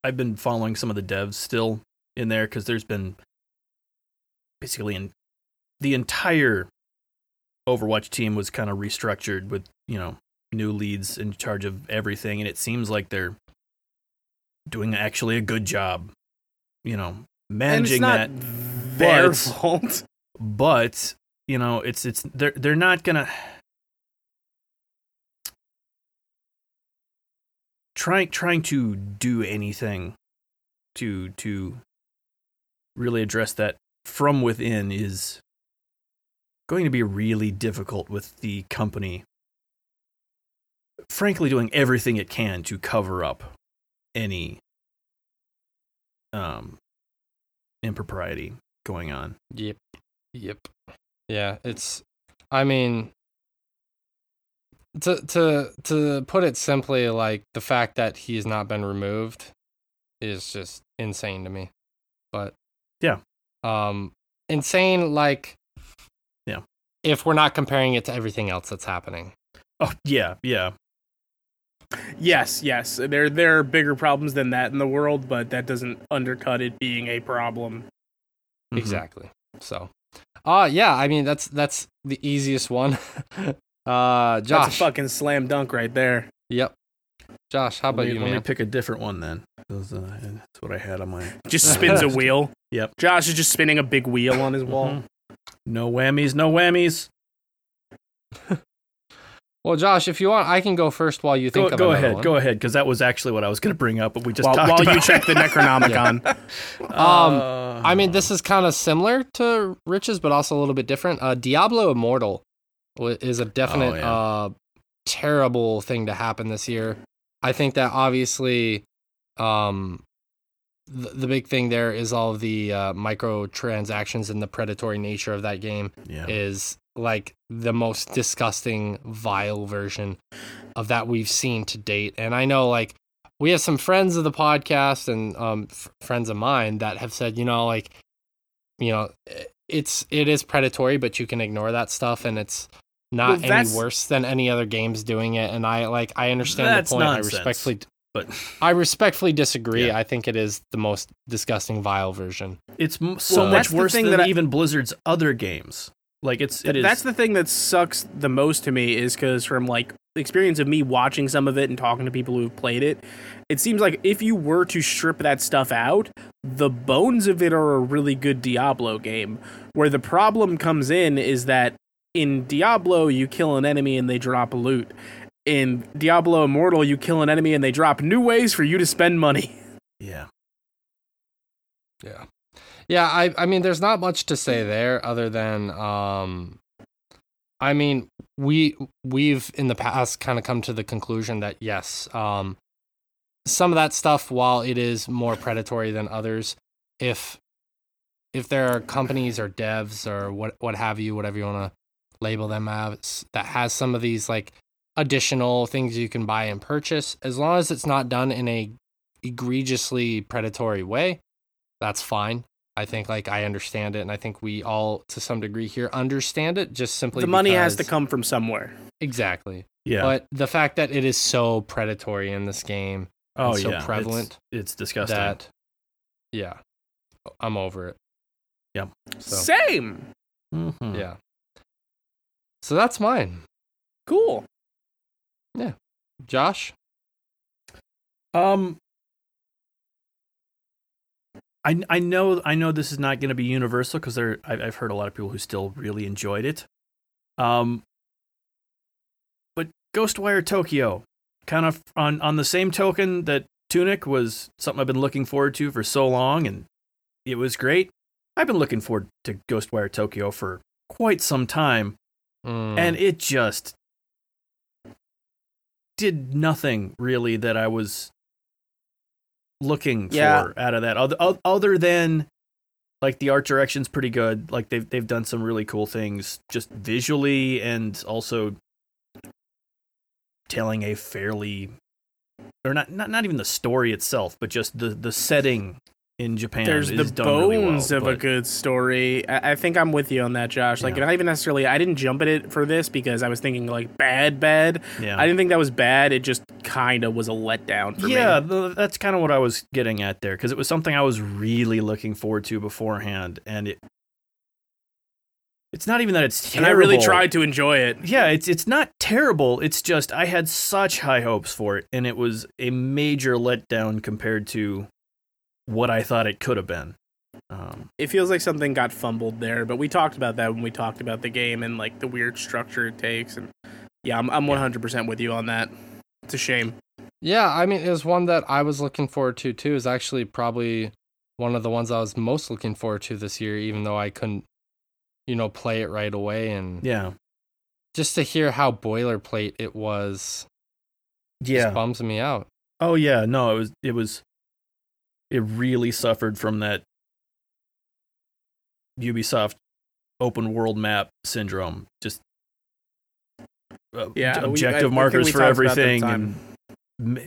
I've been following some of the devs still in there, because there's been basically in the entire Overwatch team was kind of restructured with, you know, new leads in charge of everything. And it seems like they're doing actually a good job, you know, managing that. And it's not their fault. But, you know, it's, it's, they're, they're not going to. Trying trying to do anything to to really address that from within is going to be really difficult with the company, frankly, doing everything it can to cover up any um, impropriety going on. Yep. Yep. Yeah, it's, I mean... To to to put it simply, like, the fact that he has not been removed is just insane to me. But yeah, um, insane. Like, yeah, if we're not comparing it to everything else that's happening. Oh yeah, yeah. Yes, yes. There there are bigger problems than that in the world, but that doesn't undercut it being a problem. Mm-hmm. Exactly. So, uh yeah. I mean, that's that's the easiest one. Uh, Josh. That's a fucking slam dunk right there. Yep. Josh, how about let me, you, man? Let me pick a different one, then. That's what I had on my... Just spins a wheel. Yep. Josh is just spinning a big wheel on his wall. Mm-hmm. No whammies, no whammies. Well, Josh, if you want, I can go first while you think go, of go ahead, one. Go ahead, because that was actually what I was going to bring up, but we just while, talked while about While you check the Necronomicon. Yeah. Um, uh, I mean, this is kind of similar to Rich's, but also a little bit different. Uh, Diablo Immortal is a definite oh, yeah. uh, terrible thing to happen this year. I think that obviously um, th- the big thing there is all the uh, microtransactions and the predatory nature of that game yeah. is like the most disgusting, vile version of that we've seen to date. And I know like we have some friends of the podcast and um, f- friends of mine that have said, you know, like, you know, it's, it is predatory, but you can ignore that stuff, and it's, not well, any worse than any other games doing it, and I like I understand that's the point. Nonsense, I respectfully, but I respectfully disagree. Yeah. I think it is the most disgusting, vile version. It's m- so well, much worse than I, even Blizzard's other games. Like it's it th- is. That's the thing that sucks the most to me is because from like the experience of me watching some of it and talking to people who've played it, it seems like if you were to strip that stuff out, the bones of it are a really good Diablo game. Where the problem comes in is that. In Diablo, you kill an enemy and they drop loot. In Diablo Immortal, you kill an enemy and they drop new ways for you to spend money. Yeah. Yeah. Yeah, I, I mean, there's not much to say there other than, um, I mean, we, we've in the past kind of come to the conclusion that, yes, um, some of that stuff, while it is more predatory than others, if if there are companies or devs or what what have you, whatever you want to label them as, that has some of these like additional things you can buy and purchase, as long as it's not done in a egregiously predatory way, that's fine. I think like I understand it, and I think we all to some degree here understand it. Just simply the money because... has to come from somewhere. Exactly. Yeah. But the fact that it is so predatory in this game, oh so yeah, prevalent, it's, it's disgusting. That, yeah, I'm over it. Yep. So. Same. Mm-hmm. Yeah. So that's mine. Cool. Yeah. Josh? Um, I I know I know this is not going to be universal because there I've heard a lot of people who still really enjoyed it. Um, but Ghostwire Tokyo, kind of on, on the same token that Tunic was something I've been looking forward to for so long, and it was great. I've been looking forward to Ghostwire Tokyo for quite some time, mm. and it just did nothing really that I was looking yeah. for out of that, other, other than like the art direction's pretty good. Like they've they've done some really cool things just visually, and also telling a fairly, or not not, not even the story itself, but just the, the setting in Japan. There's is the bones really well, of but... a good story. I, I think I'm with you on that, Josh. Like yeah. not even necessarily. I didn't jump at it for this because I was thinking like bad, bad. Yeah. I didn't think that was bad. It just kind of was a letdown for yeah, me. Yeah, that's kind of what I was getting at there, because it was something I was really looking forward to beforehand, and it it's not even that it's terrible. And I really tried to enjoy it. Yeah, it's it's not terrible. It's just I had such high hopes for it, and it was a major letdown compared to what I thought it could have been. Um, it feels like something got fumbled there, but we talked about that when we talked about the game and like the weird structure it takes, and yeah, I'm I'm one hundred percent with you on that. It's a shame. Yeah, I mean, it was one that I was looking forward to, too. Is actually probably one of the ones I was most looking forward to this year, even though I couldn't, you know, play it right away. And yeah, just to hear how boilerplate it was yeah. just bums me out. Oh, yeah. No, it was, it was, it really suffered from that Ubisoft open world map syndrome. Just Uh, yeah, objective we, I, markers for everything. And,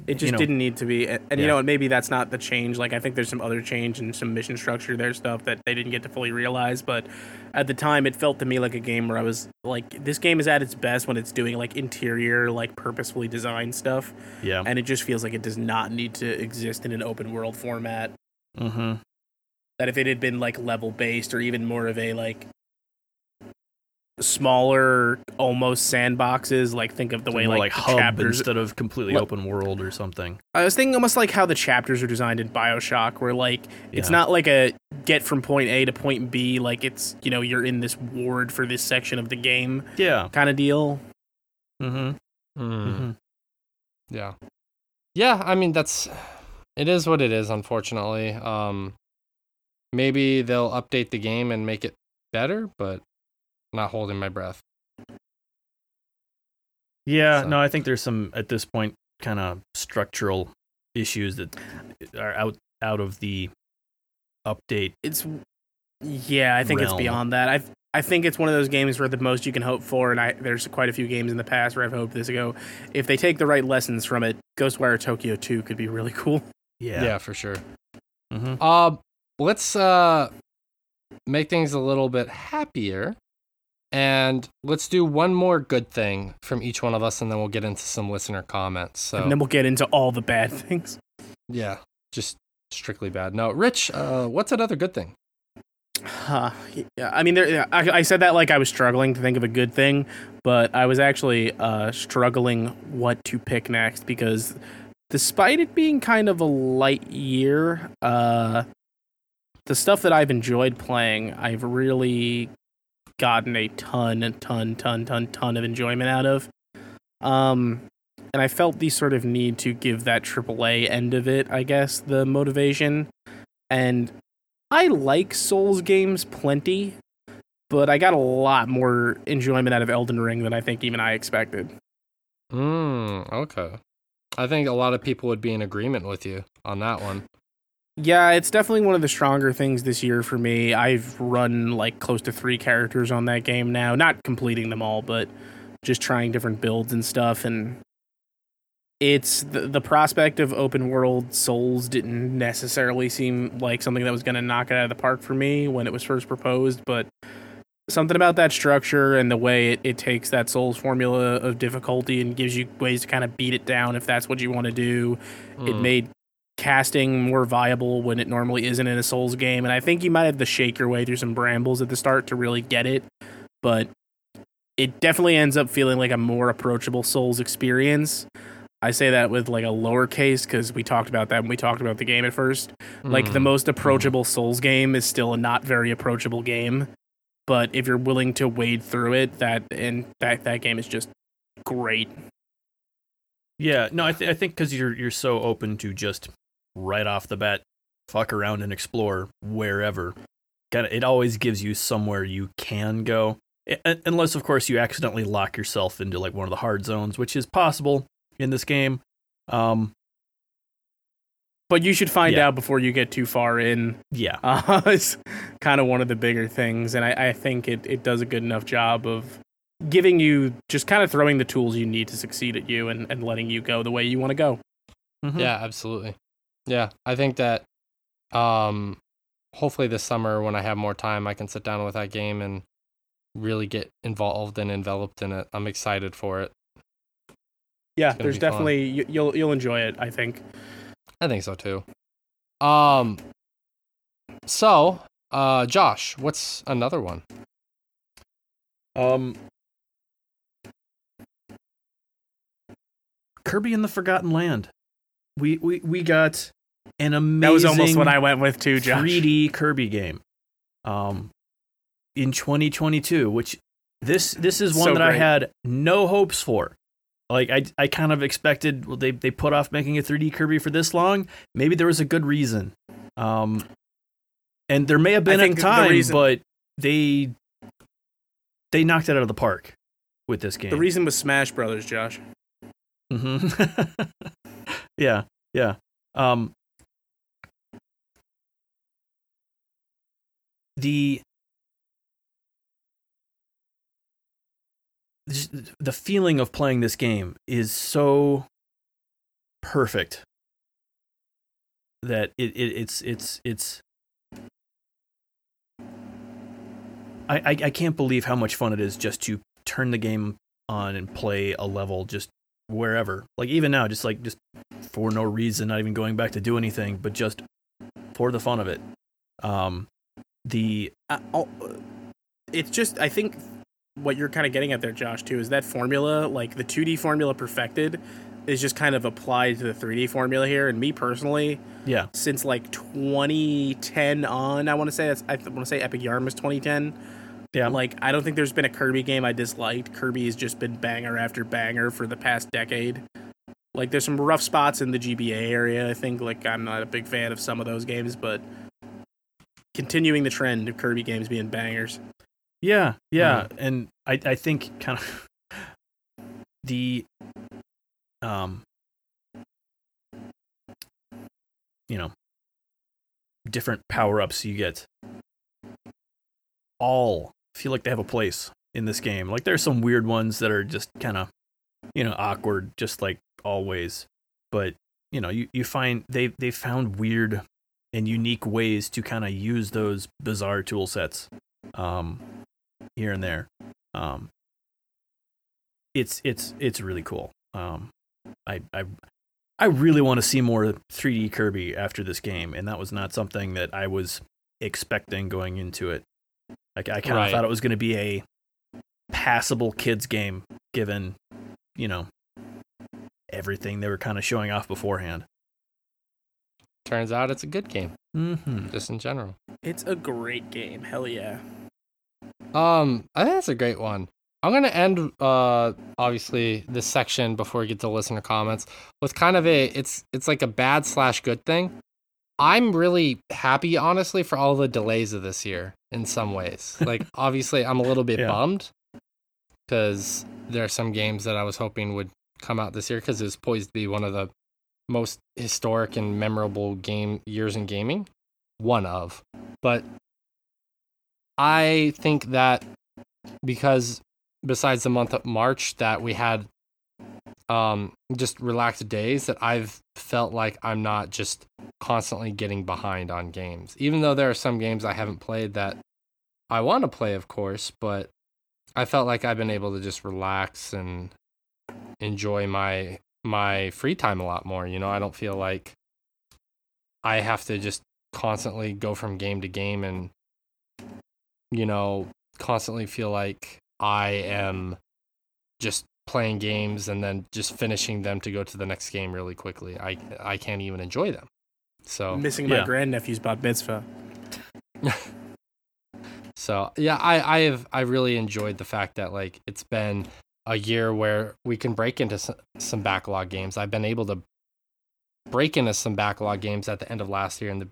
it just you know. didn't need to be. And, and yeah. you know what? Maybe that's not the change. Like, I think there's some other change and some mission structure there stuff that they didn't get to fully realize. But at the time, it felt to me like a game where I was like, this game is at its best when it's doing like interior, like purposefully designed stuff. Yeah. And it just feels like it does not need to exist in an open world format. Mm-hmm. That if it had been like level based or even more of a like smaller, almost sandboxes. Like think of the way like, like the hub chapters instead of completely well, open world or something. I was thinking almost like how the chapters are designed in BioShock, where like yeah. it's not like a get from point A to point B. Like it's you know you're in this ward for this section of the game. Yeah, kind of deal. Mm-hmm. Mm. Mm-hmm. Yeah. Yeah. I mean that's it is what it is. Unfortunately, um, maybe they'll update the game and make it better, but not holding my breath. Yeah, so. no, I think there's some, at this point, kind of structural issues that are out out of the update. It's, yeah, I think realm. It's beyond that. I I think it's one of those games where the most you can hope for, and I, there's quite a few games in the past where I've hoped this ago, if they take the right lessons from it, Ghostwire Tokyo two could be really cool. Yeah, yeah, for sure. Mm-hmm. Uh, let's uh make things a little bit happier. And let's do one more good thing from each one of us, and then we'll get into some listener comments. So. And then we'll get into all the bad things. Yeah, just strictly bad. No, Rich, uh, what's another good thing? Uh, yeah, I mean, there, I, I said that like I was struggling to think of a good thing, but I was actually uh, struggling what to pick next, because despite it being kind of a light year, uh, the stuff that I've enjoyed playing, I've really gotten a ton and ton ton ton ton of enjoyment out of, um and I felt the sort of need to give that triple A end of it, I guess, the motivation. And I like Souls games plenty, but I got a lot more enjoyment out of Elden Ring than I think even I expected. Mm, okay. I think a lot of people would be in agreement with you on that one. Yeah, it's definitely one of the stronger things this year for me. I've run like close to three characters on that game now, not completing them all, but just trying different builds and stuff. And it's the, the prospect of open world Souls didn't necessarily seem like something that was going to knock it out of the park for me when it was first proposed, but something about that structure and the way it, it takes that Souls formula of difficulty and gives you ways to kind of beat it down if that's what you want to do. Mm. It made casting more viable when it normally isn't in a Souls game, and I think you might have to shake your way through some brambles at the start to really get it, but it definitely ends up feeling like a more approachable Souls experience. I say that with like a lowercase because we talked about that when we talked about the game at first. Mm. Like the most approachable Souls game is still a not very approachable game, but if you're willing to wade through it, that and that that game is just great. Yeah, no, I, th- I think because you're you're so open to just right off the bat, fuck around and explore wherever. Kind of, it always gives you somewhere you can go, it, unless of course you accidentally lock yourself into like one of the hard zones, which is possible in this game. Um, but you should find yeah. out before you get too far in. Yeah, uh, it's kind of one of the bigger things, and I, I think it it does a good enough job of giving you just kind of throwing the tools you need to succeed at you and, and letting you go the way you want to go. Mm-hmm. Yeah, absolutely. Yeah, I think that um, hopefully this summer when I have more time, I can sit down with that game and really get involved and enveloped in it. I'm excited for it. Yeah, there's definitely fun. you'll you'll enjoy it, I think. I think so too. Um. So, uh, Josh, what's another one? Um. Kirby and the Forgotten Land. We, we we got an amazing. That was almost what I went with too, Josh. three D Kirby game, um, in twenty twenty-two. Which this this is one so that great. I had no hopes for. Like I I kind of expected. Well, they they put off making a three D Kirby for this long. Maybe there was a good reason. Um, and there may have been a time, the but they they knocked it out of the park with this game. The reason was Smash Brothers, Josh. Mm-hmm. Yeah, yeah. Um, the the feeling of playing this game is so perfect that it, it it's it's it's. I, I I can't believe how much fun it is just to turn the game on and play a level just wherever. Like even now, just like just. for no reason, not even going back to do anything, but just for the fun of it. Um, the uh, oh, it's just, I think what you're kind of getting at there, Josh, too, is that formula, like the two D formula perfected is just kind of applied to the three D formula here. And me personally, yeah, since like twenty ten on, I want to say that's, I want to say Epic Yarn was twenty ten. Yeah. Like, I don't think there's been a Kirby game I disliked. Kirby has just been banger after banger for the past decade. Like, there's some rough spots in the G B A area, I think. Like, I'm not a big fan of some of those games, but continuing the trend of Kirby games being bangers. Yeah, yeah. Mm-hmm. And I, I think kind of the, um, you know, different power-ups you get all feel like they have a place in this game. Like, there's some weird ones that are just kind of, you know, awkward, just like, always, but you know, you, you find they they found weird and unique ways to kind of use those bizarre tool sets um here and there. um it's it's it's really cool. um I I I really want to see more three D Kirby after this game, and that was not something that I was expecting going into it. I, I kind of right. thought it was going to be a passable kids game given, you know, everything they were kind of showing off beforehand. Turns out it's a good game. Mm-hmm. Just in general, it's a great game. Hell yeah. um I think that's a great one. I'm gonna end uh obviously this section before we get to listener comments with kind of a it's it's like a bad slash good thing. I'm really happy, honestly, for all the delays of this year in some ways. Like obviously I'm a little bit yeah. bummed because there are some games that I was hoping would come out this year because it was poised to be one of the most historic and memorable game years in gaming, one of. But I think that because besides the month of March that we had um, just relaxed days, that I've felt like I'm not just constantly getting behind on games. Even though there are some games I haven't played that I want to play, of course, but I felt like I've been able to just relax and enjoy my my free time a lot more. You know, I don't feel like I have to just constantly go from game to game and, you know, constantly feel like I am just playing games and then just finishing them to go to the next game really quickly. I I can't even enjoy them. So I'm missing my yeah. grandnephew's bat mitzvah. So yeah, I, I have I really enjoyed the fact that like it's been a year where we can break into some, some backlog games. I've been able to break into some backlog games at the end of last year and the,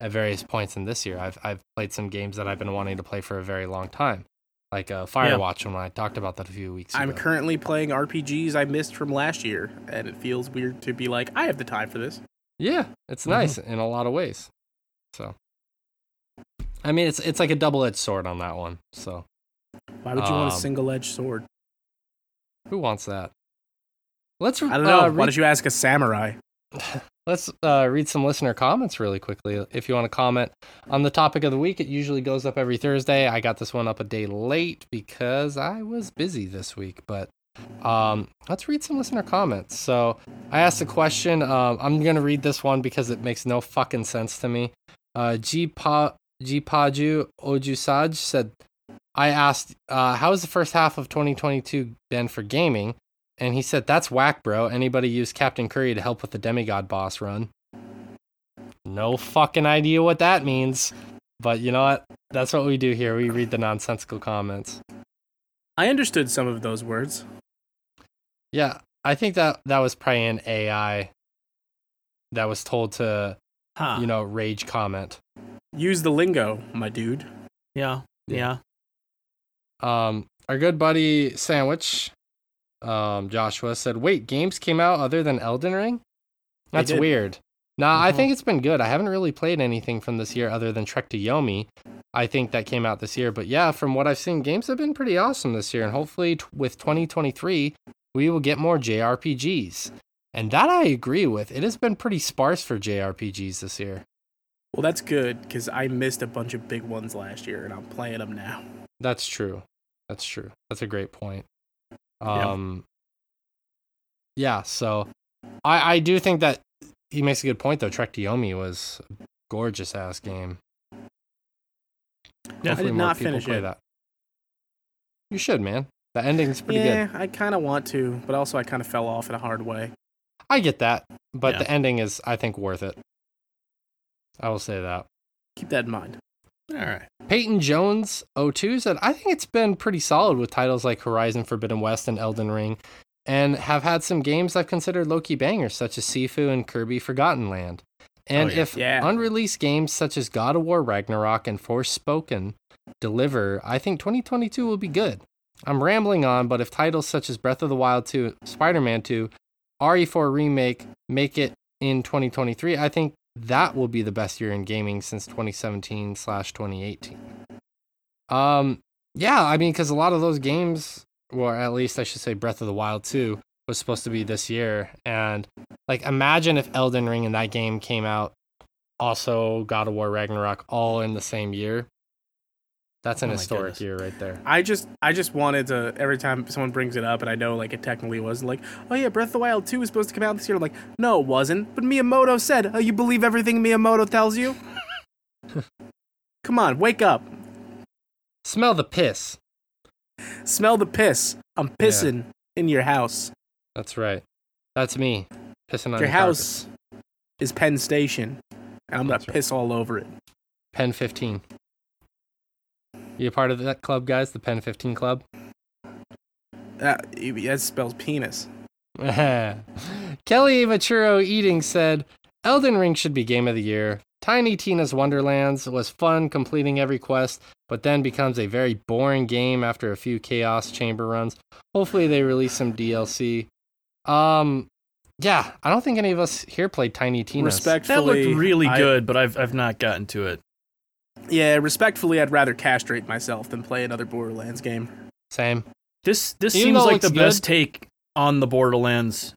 at various points in this year. I've I've played some games that I've been wanting to play for a very long time, like uh, Firewatch, yeah. when I talked about that a few weeks ago. I'm currently playing R P Gs I missed from last year, and it feels weird to be like, I have the time for this. Yeah, it's nice mm-hmm. in a lot of ways. So. I mean, it's it's like a double-edged sword on that one. So, why would you um, want a single-edged sword? Who wants that? Let's. I don't know. Uh, read, why don't you ask a samurai? Let's uh, read some listener comments really quickly. If you want to comment on the topic of the week, it usually goes up every Thursday. I got this one up a day late because I was busy this week. But um, let's read some listener comments. So I asked a question. Uh, I'm going to read this one because it makes no fucking sense to me. Uh, G. Pa- Jipaju Ojusaj said, I asked, uh, how has the first half of twenty twenty-two been for gaming? And he said, that's whack, bro. Anybody use Captain Curry to help with the Demigod boss run? No fucking idea what that means. But you know what? That's what we do here. We read the nonsensical comments. I understood some of those words. Yeah, I think that that was probably an A I that was told to, huh. you know, rage comment. Use the lingo, my dude. Yeah, yeah. Um, our good buddy Sandwich, um, Joshua, said, wait, games came out other than Elden Ring? That's weird. Nah, mm-hmm. I think it's been good. I haven't really played anything from this year other than Trek to Yomi. I think that came out this year. But yeah, from what I've seen, games have been pretty awesome this year. And hopefully t- with twenty twenty-three, we will get more J R P Gs. And that I agree with. It has been pretty sparse for J R P Gs this year. Well, that's good, because I missed a bunch of big ones last year, and I'm playing them now. That's true. That's true. That's a great point. Um, yeah. yeah, so I, I do think that he makes a good point, though. Trek to Yomi was a gorgeous-ass game. Yeah, I did not finish it. That. You should, man. The ending's pretty yeah, good. Yeah, I kind of want to, but also I kind of fell off in a hard way. I get that, but yeah. the ending is, I think, worth it. I will say that. Keep that in mind. All right. Peyton Jones oh two said, I think it's been pretty solid with titles like Horizon Forbidden West and Elden Ring, and have had some games I've considered low-key bangers, such as Sifu and Kirby Forgotten Land. And oh, yeah. if yeah. unreleased games such as God of War Ragnarok and Forspoken deliver, I think twenty twenty-two will be good. I'm rambling on, but if titles such as Breath of the Wild two, Spider-Man two, R E four Remake make it in twenty twenty-three, I think that will be the best year in gaming since twenty seventeen slash twenty eighteen. Um, yeah, I mean, because a lot of those games, well, at least I should say Breath of the Wild two, was supposed to be this year. And, like, imagine if Elden Ring and that game came out, also God of War Ragnarok, all in the same year. That's an oh historic year right there. I just I just wanted to, every time someone brings it up, and I know like it technically wasn't, like, oh yeah, Breath of the Wild two was supposed to come out this year. I'm like, no, it wasn't. But Miyamoto said, oh, you believe everything Miyamoto tells you? Come on, wake up. Smell the piss. Smell the piss. I'm pissing yeah. in your house. That's right. That's me. Pissing on your, your house carpet. Is Penn Station, and I'm going right. to piss all over it. Penn fifteen. You a part of that club, guys? The Pen fifteen Club? Uh, that spells penis. Kelly Machuro Eating said, Elden Ring should be game of the year. Tiny Tina's Wonderlands was fun completing every quest, but then becomes a very boring game after a few Chaos Chamber runs. Hopefully they release some D L C. Um, Yeah, I don't think any of us here played Tiny Tina's. Respectfully, that looked really I, good, but I've I've not gotten to it. Yeah, respectfully, I'd rather castrate myself than play another Borderlands game. Same. This this Even seems like the good. best take on the Borderlands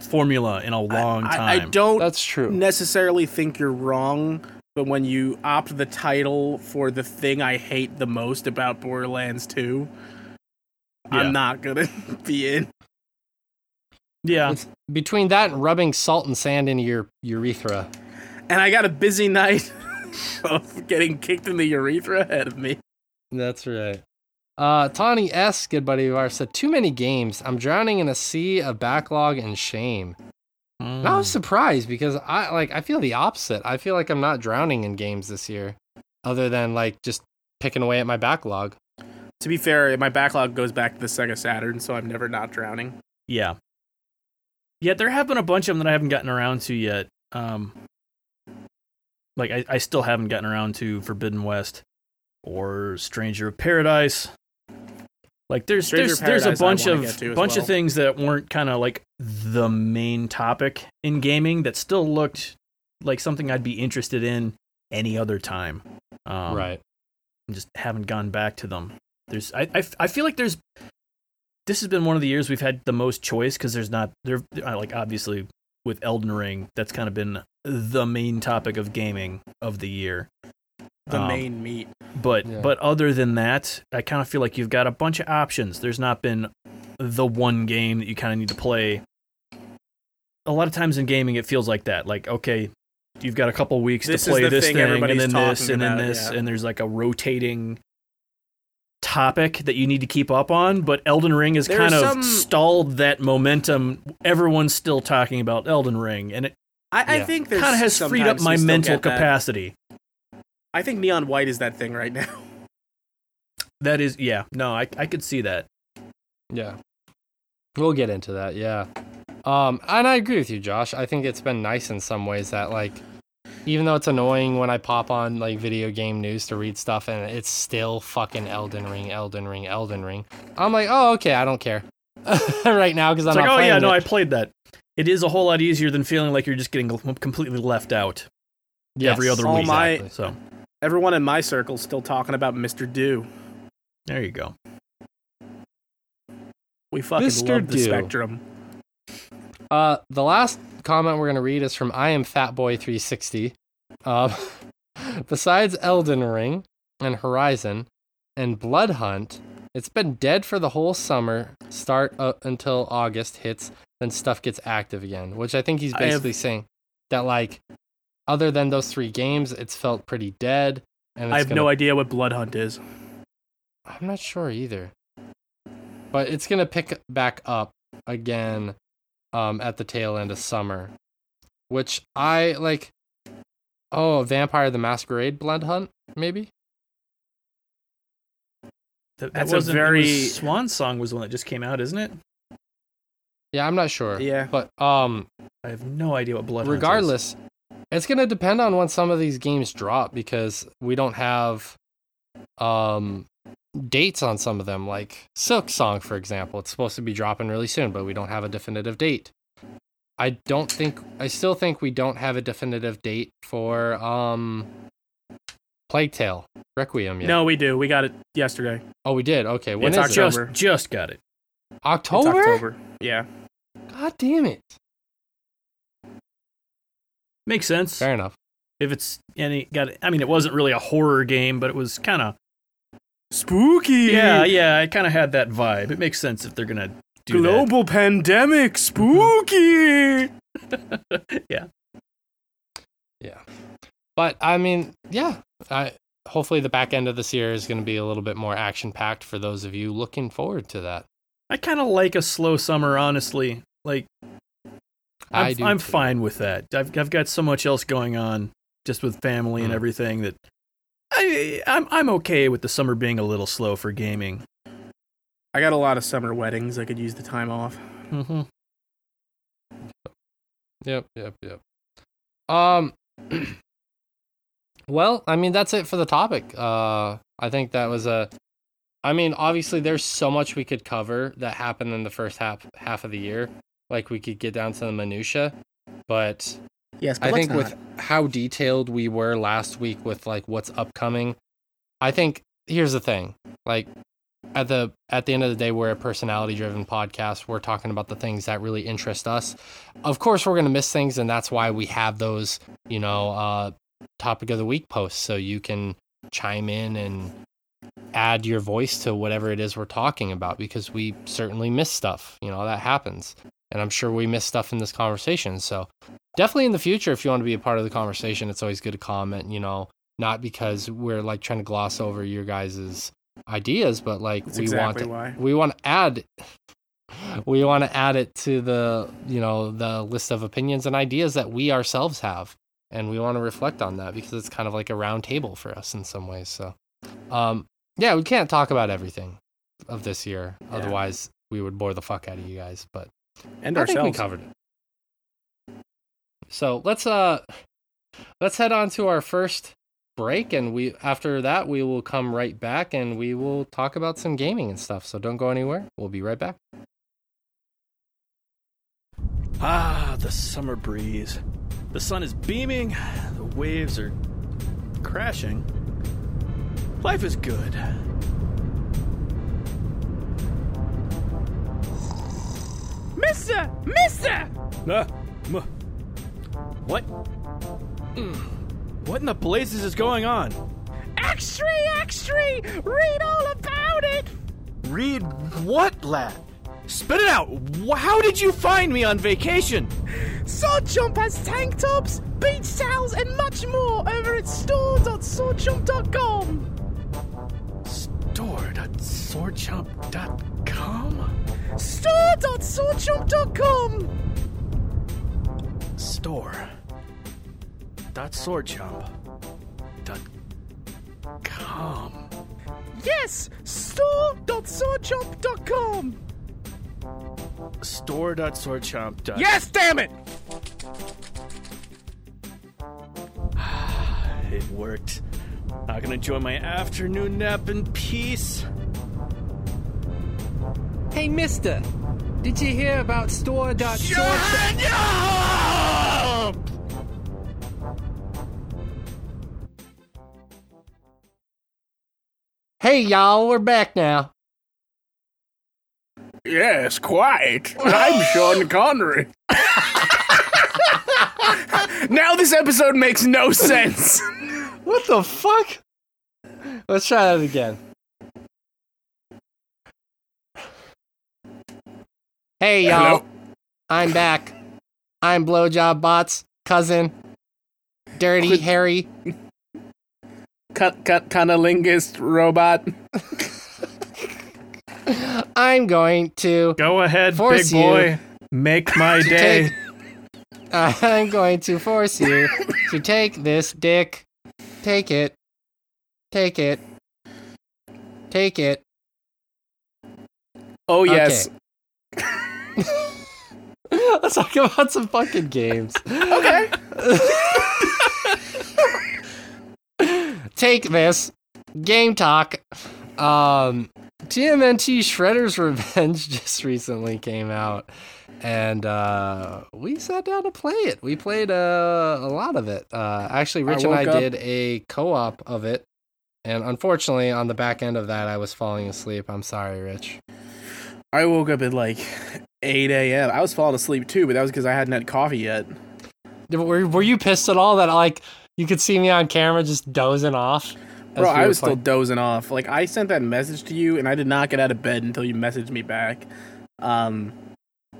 formula in a long I, I, time. I don't That's true. necessarily think you're wrong, but when you opt the title for the thing I hate the most about Borderlands two, yeah. I'm not gonna be in. Yeah. It's between that and rubbing salt and sand into your urethra. And I got a busy night of getting kicked in the urethra ahead of me. That's right. Uh, Tawny S, good buddy of ours, said, too many games. I'm drowning in a sea of backlog and shame. Mm. And I was surprised because I like I feel the opposite. I feel like I'm not drowning in games this year, other than like just picking away at my backlog. To be fair, my backlog goes back to the Sega Saturn, so I'm never not drowning. Yeah. Yeah, there have been a bunch of them that I haven't gotten around to yet. Um, like, I, I still haven't gotten around to Forbidden West or Stranger of Paradise. Like, there's there's, Paradise, there's a bunch of bunch well. of things that weren't kind of, like, the main topic in gaming that still looked like something I'd be interested in any other time. Um, right. I just haven't gone back to them. There's I, I, I feel like there's... This has been one of the years we've had the most choice because there's not there like obviously with Elden Ring that's kind of been the main topic of gaming of the year, the um, main meat. But yeah. but other than that, I kind of feel like you've got a bunch of options. There's not been the one game that you kind of need to play. A lot of times in gaming, it feels like that. Like okay, you've got a couple weeks this to play this thing, thing and then this and then this, yeah. and there's like a rotating topic that you need to keep up on, but Elden Ring has There's kind of some... stalled that momentum. Everyone's still talking about Elden Ring, and it I, yeah, I think kind of has freed up my mental capacity. That. I think Neon White is that thing right now. That is, yeah, no, I I could see that. Yeah, we'll get into that. Yeah, um, and I agree with you, Josh. I think it's been nice in some ways that like. Even though it's annoying when I pop on like video game news to read stuff and it's still fucking Elden Ring, Elden Ring, Elden Ring. I'm like, oh, okay, I don't care right now because I'm it's not like, oh playing yeah, it. no, I played that. It is a whole lot easier than feeling like you're just getting completely left out yes. every other oh, week. My, so everyone in my circle's still talking about Mister Do. There you go. We fucking Mister love the Do. Spectrum. Uh, the last comment we're going to read is from I Am Fatboy three sixty. Uh, besides Elden Ring and Horizon and Blood Hunt, it's been dead for the whole summer, start up until August hits, then stuff gets active again, which I think he's basically have, saying that, like, other than those three games, it's felt pretty dead. And it's I have gonna, no idea what Blood Hunt is. I'm not sure either. But it's going to pick back up again. Um, at the tail end of summer, which I like. Oh, Vampire the Masquerade Blood Hunt, maybe? That, that That's was a very was Swan Song was the one that just came out, isn't it? Yeah, I'm not sure. Yeah, but um, I have no idea what Blood. Regardless, Hunt is. It's gonna depend on when some of these games drop because we don't have um dates on some of them, like Silk Song, for example. It's supposed to be dropping really soon, but we don't have a definitive date. I don't think, I still think we don't have a definitive date for um, Plague Tale Requiem yet. No, we do. We got it yesterday. Oh, we did? Okay. When it's is October. It? Just, just got it. October? It's October. Yeah. God damn it. Makes sense. Fair enough. If it's any, got it, I mean, it wasn't really a horror game, but it was kind of spooky. Yeah, yeah, I kind of had that vibe. It makes sense if they're going to do Global that. Pandemic, spooky! Yeah. Yeah. But, I mean, yeah. I, hopefully the back end of this year is going to be a little bit more action-packed for those of you looking forward to that. I kind of like a slow summer, honestly. Like, I'm, I do I'm fine with that. I've, I've got so much else going on, just with family mm. and everything, that... I, I'm I'm okay with the summer being a little slow for gaming. I got a lot of summer weddings. I could use the time off. Mm-hmm. Yep, yep, yep. Um. Well, I mean, that's it for the topic. Uh, I think that was a... I mean, obviously, there's so much we could cover that happened in the first half half of the year. like we could get down to the minutia, but yes, but I think not. With how detailed we were last week with like what's upcoming, I think here's the thing, like at the at the end of the day, we're a personality driven podcast. We're talking about the things that really interest us. Of course, we're going to miss things, and that's why we have those, you know, uh, topic of the week posts, so you can chime in and add your voice to whatever it is we're talking about, because we certainly miss stuff, you know, that happens. And I'm sure we miss stuff in this conversation. So definitely in the future, if you want to be a part of the conversation, it's always good to comment, you know, not because we're like trying to gloss over your guys's ideas, but like That's we exactly want to, we want to add we want to add it to the, you know, the list of opinions and ideas that we ourselves have, and we want to reflect on that because it's kind of like a round table for us in some ways. So um yeah, we can't talk about everything of this year, yeah. Otherwise we would bore the fuck out of you guys, but and I ourselves think we covered it. So let's uh let's head on to our first break, and we after that we will come right back and we will talk about some gaming and stuff, so don't go anywhere. We'll be right back. Ah, the summer breeze. The sun is beaming, the waves are crashing. Life is good. Mister! Mister! Uh, m- what? Mm. What in the blazes is going on? Extra, extra! Read all about it! Read what, lad? Spit it out! How did you find me on vacation? Sword Chomp has tank tops, beach towels, and much more over at store dot sword chomp dot com. store dot sword chomp dot com? store dot sword chomp dot com! Store. Dot sword chomp dot com. Yes, store dot sword chomp dot com. store dot sword chomp dot com. Yes, damn it! It worked. I can enjoy my afternoon nap in peace. Hey, mister, did you hear about store dot sword chomp dot com? Hey, y'all, we're back now. Yes, quite. I'm Sean Connery. Now this episode makes no sense. What the fuck? Let's try that again. Hey, y'all. Hello. I'm back. I'm Blowjob Bot's cousin, Dirty Quit. Harry. Cut, cut, cunnilingus robot. I'm going to go ahead, big boy. Make my day. Take, uh, I'm going to force you to take this dick. Take it. Take it. Take it. Oh yes. Okay. Let's talk about some fucking games. Okay. Take this. Game talk. Um, T M N T Shredder's Revenge just recently came out, and uh, we sat down to play it. We played uh, a lot of it. Uh, actually, Rich I and I up. did a co-op of it, and unfortunately, on the back end of that, I was falling asleep. I'm sorry, Rich. I woke up at like eight a.m. I was falling asleep too, but that was because I hadn't had coffee yet. Were, were you pissed at all that like... You could see me on camera just dozing off. Bro, I was still dozing off. Like, I sent that message to you, and I did not get out of bed until you messaged me back. Um,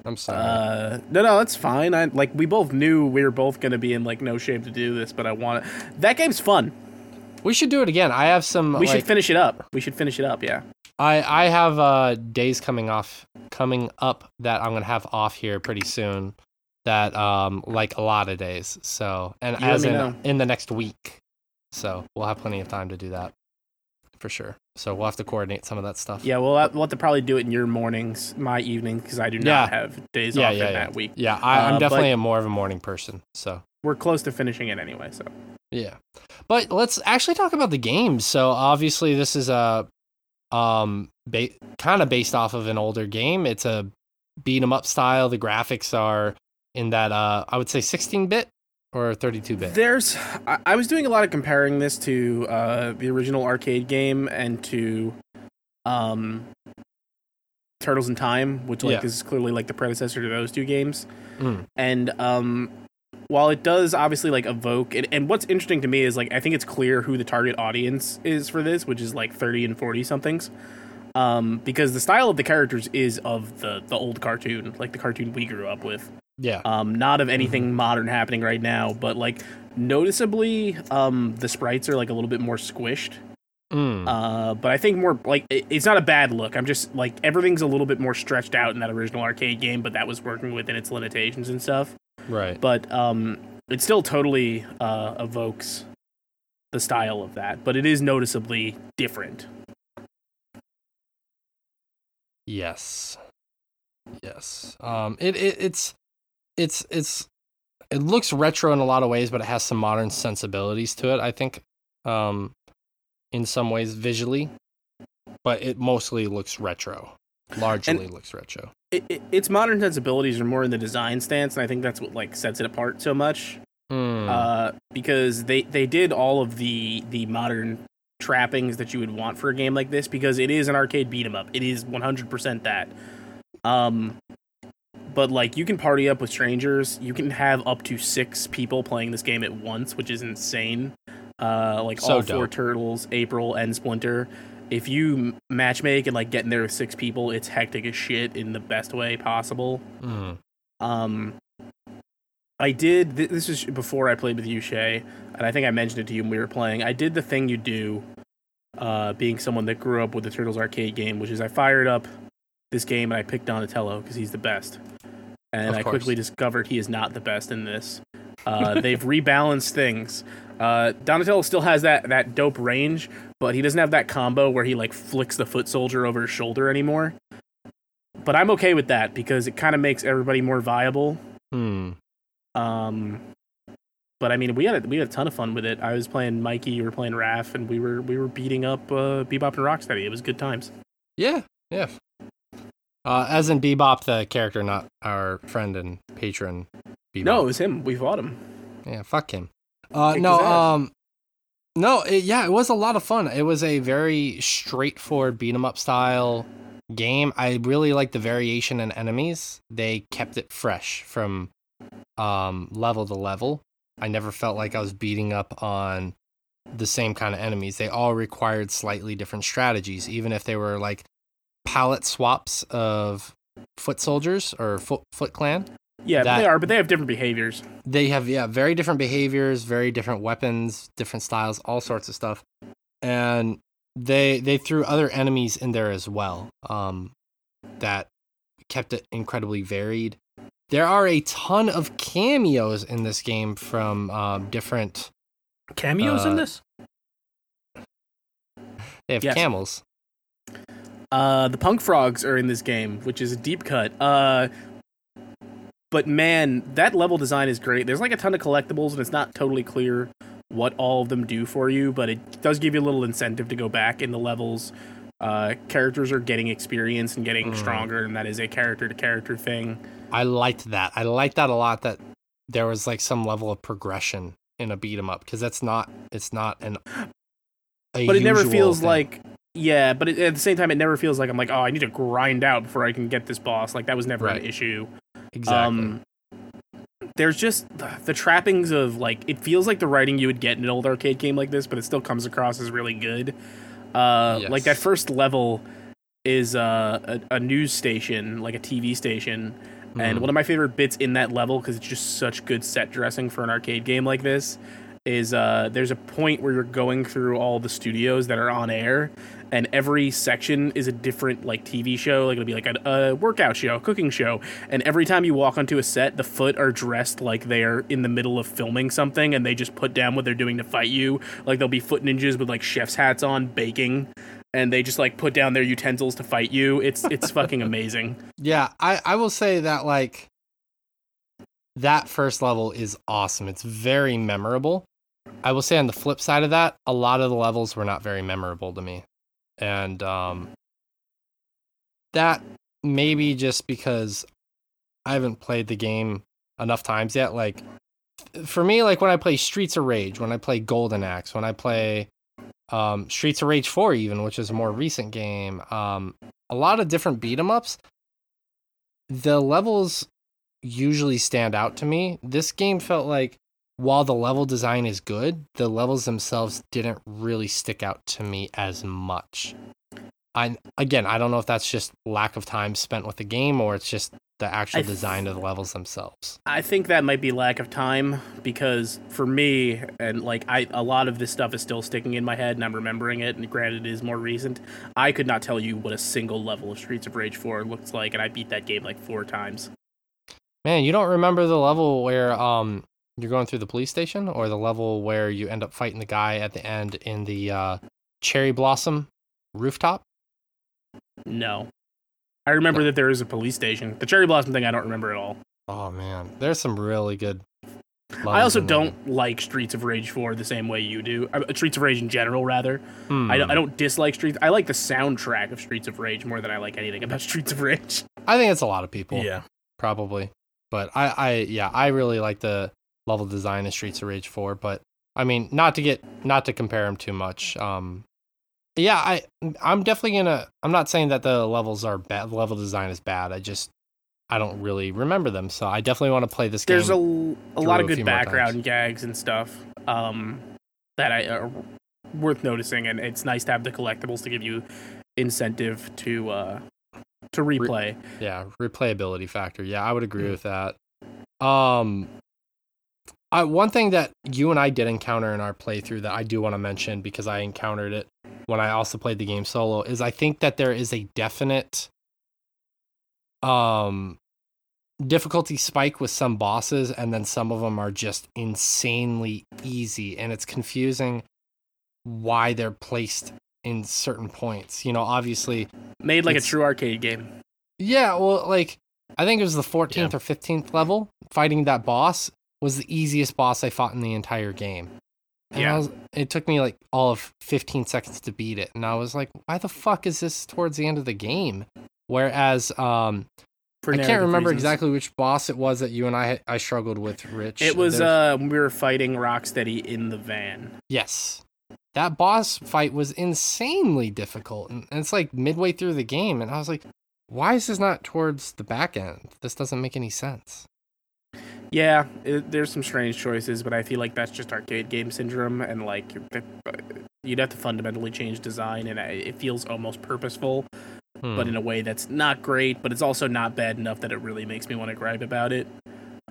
I'm sorry. Uh, no, no, that's fine. I, like, we both knew we were both going to be in, like, no shape to do this, but I want it. That game's fun. We should do it again. I have some... We like, should finish it up. We should finish it up, yeah. I, I have uh, days coming off, coming up that I'm going to have off here pretty soon. That um like a lot of days, so and you as in know. in the next week, so we'll have plenty of time to do that for sure. So we'll have to coordinate some of that stuff. Yeah, we'll have, we'll have to probably do it in your mornings, my evening, because I do not yeah. have days yeah, off yeah, in yeah. that week. Yeah, I, I'm uh, definitely a more of a morning person. So we're close to finishing it anyway. So yeah, but let's actually talk about the game. So obviously this is a um ba- kind of based off of an older game. It's a beat 'em up style. The graphics are in that, uh, I would say sixteen bit or thirty-two bit. There's, I, I was doing a lot of comparing this to uh, the original arcade game and to um, Turtles in Time, which like yeah. is clearly like the predecessor to those two games. Mm. And um, while it does obviously like evoke, and, and what's interesting to me is like I think it's clear who the target audience is for this, which is like thirty and forty somethings. Um, because the style of the characters is of the, the old cartoon, like the cartoon we grew up with. Yeah. Um, not of anything mm-hmm. modern happening right now, but like noticeably, um, the sprites are like a little bit more squished. Mm. Uh, but I think more like it, it's not a bad look. I'm just like everything's a little bit more stretched out in that original arcade game, but that was working within its limitations and stuff. Right. But um, it still totally uh, evokes the style of that, but it is noticeably different. Yes. Yes. Um, it, it it's it's it's it looks retro in a lot of ways, but it has some modern sensibilities to it, I think. Um, in some ways visually, but it mostly looks retro. Largely and looks retro. It, it, its modern sensibilities are more in the design stance, and I think that's what like sets it apart so much. Mm. Uh, because they, they did all of the the modern trappings that you would want for a game like this, because it is an arcade beat 'em up. It is one hundred percent that. Um, but like you can party up with strangers. You can have up to six people playing this game at once, which is insane. Uh, like so all dope. Four turtles, April, and Splinter. If you matchmake and like get in there with six people, it's hectic as shit in the best way possible. Mm. Um, I did, th- this was before I played with you, Shay, and I think I mentioned it to you when we were playing. I did the thing you do, uh, being someone that grew up with the Turtles arcade game, which is I fired up this game and I picked Donatello because he's the best. And I quickly discovered he is not the best in this. Uh, they've rebalanced things. Uh, Donatello still has that, that dope range, but he doesn't have that combo where he like flicks the foot soldier over his shoulder anymore. But I'm okay with that because it kind of makes everybody more viable. Hmm. Um, but I mean, we had a, we had a ton of fun with it. I was playing Mikey, you were playing Raph, and we were we were beating up uh, Bebop and Rocksteady. It was good times. Yeah, yeah. Uh, as in Bebop, the character, not our friend and patron. Bebop. No, it was him. We fought him. Yeah, fuck him. Uh, no, um, no, it, yeah, it was a lot of fun. It was a very straightforward beat 'em up style game. I really liked the variation in enemies. They kept it fresh from. Um, level to level. I never felt like I was beating up on the same kind of enemies. They all required slightly different strategies, even if they were like palette swaps of foot soldiers or foot foot clan. Yeah, that, they are, but they have different behaviors. They have, yeah, very different behaviors, very different weapons, different styles, all sorts of stuff. And they they threw other enemies in there as well. Um, that kept it incredibly varied. There are a ton of cameos in this game from um, different... Cameos uh, in this? They have yes. camels. Uh, the Punk Frogs are in this game, which is a deep cut. Uh, but man, that level design is great. There's like a ton of collectibles, and it's not totally clear what all of them do for you, but it does give you a little incentive to go back in the levels. Uh, characters are getting experience and getting mm. stronger, and that is a character-to-character thing. I liked that. I liked that a lot, that there was like some level of progression in a beat 'em up, because that's not, it's not an. A but it never feels thing. Like, yeah, but it, at the same time, it never feels like I'm like, oh, I need to grind out before I can get this boss. Like, that was never right. an issue. Exactly. Um, there's just the, the trappings of like, it feels like the writing you would get in an old arcade game like this, but it still comes across as really good. Uh, yes. Like, that first level is uh, a, a news station, like a T V station. And one of my favorite bits in that level, because it's just such good set dressing for an arcade game like this, is uh, there's a point where you're going through all the studios that are on air, and every section is a different like T V show. Like it'll be like a, a workout show, a cooking show, and every time you walk onto a set, the foot are dressed like they're in the middle of filming something, and they just put down what they're doing to fight you. Like there'll be foot ninjas with like chef's hats on baking. And they just like put down their utensils to fight you. It's it's fucking amazing. Yeah, I, I will say that like that first level is awesome. It's very memorable. I will say on the flip side of that, a lot of the levels were not very memorable to me. And um, that maybe just because I haven't played the game enough times yet. Like, for me, like when I play Streets of Rage, when I play Golden Axe, when I play um, Streets of Rage four even, which is a more recent game, um, a lot of different beat-em-ups, the levels usually stand out to me. This game felt like, while the level design is good, the levels themselves didn't really stick out to me as much. I, again, I don't know if that's just lack of time spent with the game or it's just the actual th- design of the levels themselves. I think that might be lack of time, because for me, and like I, a lot of this stuff is still sticking in my head and I'm remembering it, and granted it is more recent. I could not tell you what a single level of Streets of Rage four looks like, and I beat that game like four times. Man, you don't remember the level where um you're going through the police station, or the level where you end up fighting the guy at the end in the uh, cherry blossom rooftop? No. I remember that there is a police station. The cherry blossom thing, I don't remember at all. Oh, man. There's some really good... I also don't there. like Streets of Rage four the same way you do. Uh, Streets of Rage in general, rather. Hmm. I, don't, I don't dislike Streets... I like the soundtrack of Streets of Rage more than I like anything about Streets of Rage. I think it's a lot of people. Yeah. Probably. But I, I yeah, I really like the level design of Streets of Rage four, but, I mean, not to get... Not to compare them too much, um... Yeah, I, I'm definitely gonna. I'm not saying that the levels are bad. The level design is bad. I just, I don't really remember them. So I definitely want to play this There's game. There's a, a lot of good background gags and stuff um, that I are worth noticing, and it's nice to have the collectibles to give you incentive to uh, to replay. Re- yeah, replayability factor. Yeah, I would agree mm. with that. Um, I one thing that you and I did encounter in our playthrough that I do want to mention, because I encountered it when I also played the game solo, is I think that there is a definite um, difficulty spike with some bosses, and then some of them are just insanely easy, and it's confusing why they're placed in certain points. You know, obviously... Made like a true arcade game. Yeah, well, like, I think it was the fourteenth yeah. or fifteenth level, fighting that boss was the easiest boss I fought in the entire game. And yeah. I was, it took me like all of fifteen seconds to beat it. And I was like, why the fuck is this towards the end of the game? Whereas, um, For I can't remember reasons. exactly which boss it was that you and I I struggled with, Rich. It was uh, when we were fighting Rocksteady in the van. Yes. That boss fight was insanely difficult. And it's like midway through the game. And I was like, why is this not towards the back end? This doesn't make any sense. Yeah, it, there's some strange choices, but I feel like that's just arcade game syndrome, and like you'd have to fundamentally change design, and it feels almost purposeful, hmm. but in a way that's not great, but it's also not bad enough that it really makes me want to gripe about it.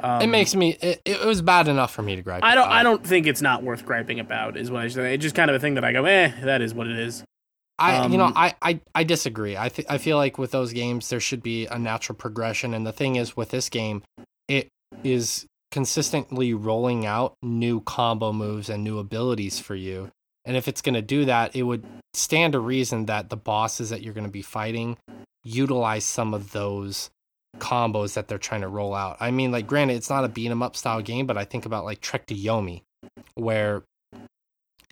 Um, it makes me. It, it was bad enough for me to gripe. I don't. About. I don't think it's not worth griping about. Is what I say. It's just kind of a thing that I go, eh, that is what it is. I, um, you know, I, I, I disagree. I th- I feel like with those games there should be a natural progression, and the thing is with this game, it. is consistently rolling out new combo moves and new abilities for you. And if it's going to do that, it would stand to reason that the bosses that you're going to be fighting utilize some of those combos that they're trying to roll out. I mean, like, granted, it's not a beat 'em up style game, but I think about like Trek to Yomi, where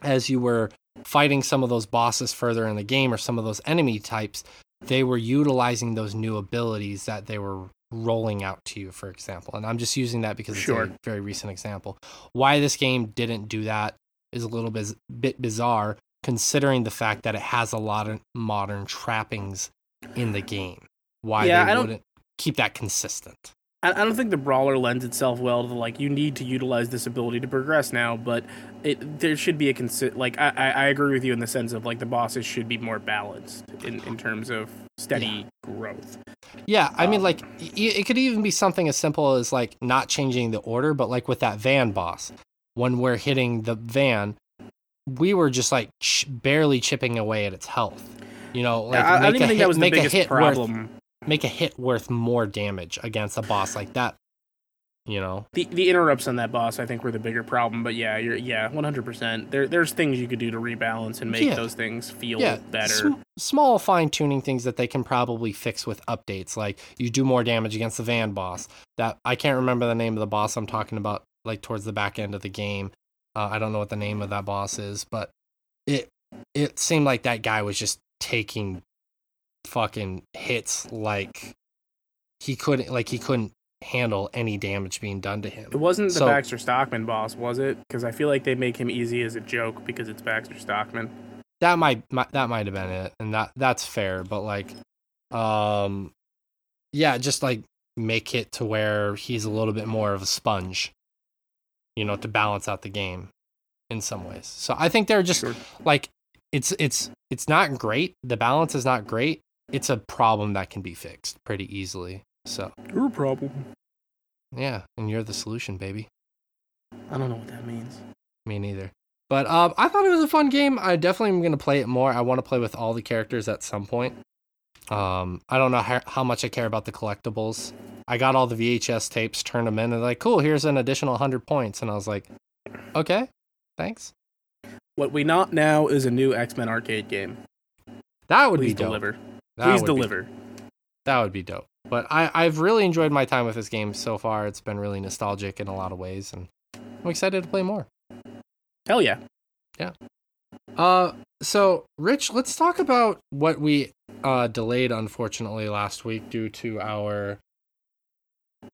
as you were fighting some of those bosses further in the game or some of those enemy types, they were utilizing those new abilities that they were rolling out to you, for example. And I'm just using that because it's sure. a very recent example. Why this game didn't do that is a little biz- bit bizarre, considering the fact that it has a lot of modern trappings in the game. Why yeah, they I wouldn't keep that consistent. I don't think the brawler lends itself well to the, like, you need to utilize this ability to progress now, but it there should be a consi- like I, I agree with you in the sense of like the bosses should be more balanced in, in terms of steady yeah. growth. Yeah, I um, mean like it could even be something as simple as like not changing the order, but like with that van boss, when we're hitting the van, we were just like ch- barely chipping away at its health. You know, like I, make I don't even think hit, that was the biggest problem. Worth, Make a hit worth more damage against a boss like that, you know. The the interrupts on that boss, I think, were the bigger problem. But yeah, you're yeah, one hundred percent. There there's things you could do to rebalance and make yeah. those things feel yeah. better. Sm- small fine tuning things that they can probably fix with updates. Like you do more damage against the van boss. That I can't remember the name of the boss I'm talking about. Like towards the back end of the game, uh, I don't know what the name of that boss is, but it it seemed like that guy was just taking fucking hits like he couldn't like he couldn't handle any damage being done to him. It wasn't the so, Baxter Stockman boss, was it? Because I feel like they make him easy as a joke because it's Baxter Stockman. That might, might that might have been it, and that that's fair. But like, um, yeah, just like make it to where he's a little bit more of a sponge, you know, to balance out the game in some ways. So I think they're just sure. like it's it's it's not great. The balance is not great. It's a problem that can be fixed pretty easily. So you're a problem. Yeah, and you're the solution, baby. I don't know what that means. Me neither. But um, I thought it was a fun game. I definitely am going to play it more. I want to play with all the characters at some point. Um, I don't know how, how much I care about the collectibles. I got all the V H S tapes, turned them in, and like, cool, here's an additional one hundred points. And I was like, okay, thanks. What we want now is a new X-Men arcade game. That would Please be dope. Deliver. That Please deliver. Be, that would be dope. But I, I've really enjoyed my time with this game so far. It's been really nostalgic in a lot of ways, and I'm excited to play more. Hell yeah. Yeah. Uh, so, Rich, let's talk about what we uh, delayed, unfortunately, last week due to our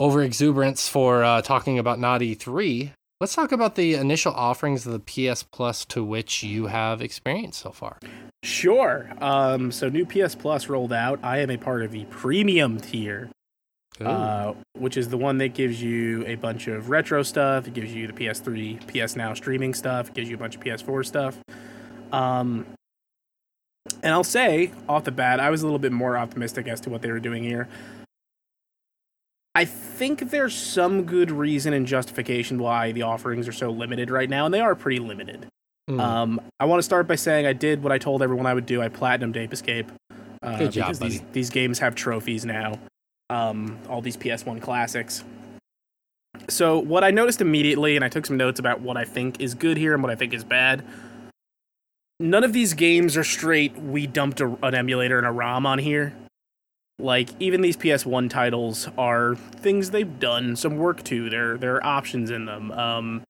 overexuberance for uh, talking about Naughty three. Let's talk about the initial offerings of the P S Plus to which you have experience so far. Sure. Um, so, new P S Plus rolled out. I am a part of the premium tier. Uh, which is the one that gives you a bunch of retro stuff. It gives you the P S three, P S Now streaming stuff. It gives you a bunch of P S four stuff. Um, and I'll say, off the bat, I was a little bit more optimistic as to what they were doing here. I think there's some good reason and justification why the offerings are so limited right now, and they are pretty limited. Mm. Um, I want to start by saying I did what I told everyone I would do. I platinumed Ape Escape. Uh, good job, because buddy. These, these games have trophies now. Um, all these P S one classics. So what I noticed immediately, and I took some notes about what I think is good here and what I think is bad. None of these games are straight, we dumped a, an emulator and a ROM on here. Like, even these P S one titles are things they've done some work to. There, there are options in them. Um,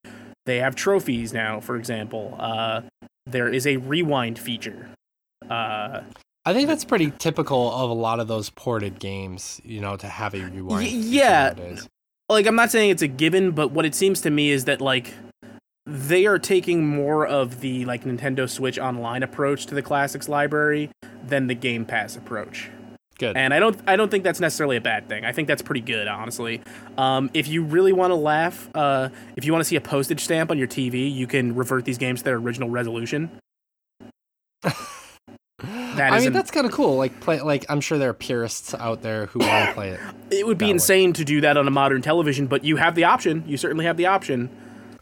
they have trophies now, for example. Uh, there is a rewind feature. Uh... I think that's pretty typical of a lot of those ported games, you know, to have a rewind. Yeah. Like, I'm not saying it's a given, but what it seems to me is that, like, they are taking more of the, like, Nintendo Switch Online approach to the classics library than the Game Pass approach. Good. And I don't I don't think that's necessarily a bad thing. I think that's pretty good, honestly. Um, if you really want to laugh, uh, if you want to see a postage stamp on your T V, you can revert these games to their original resolution. That I mean, that's kind of cool. Like, play, like I'm sure there are purists out there who want to play it. It would be insane way. to do that on a modern television, but you have the option. You certainly have the option.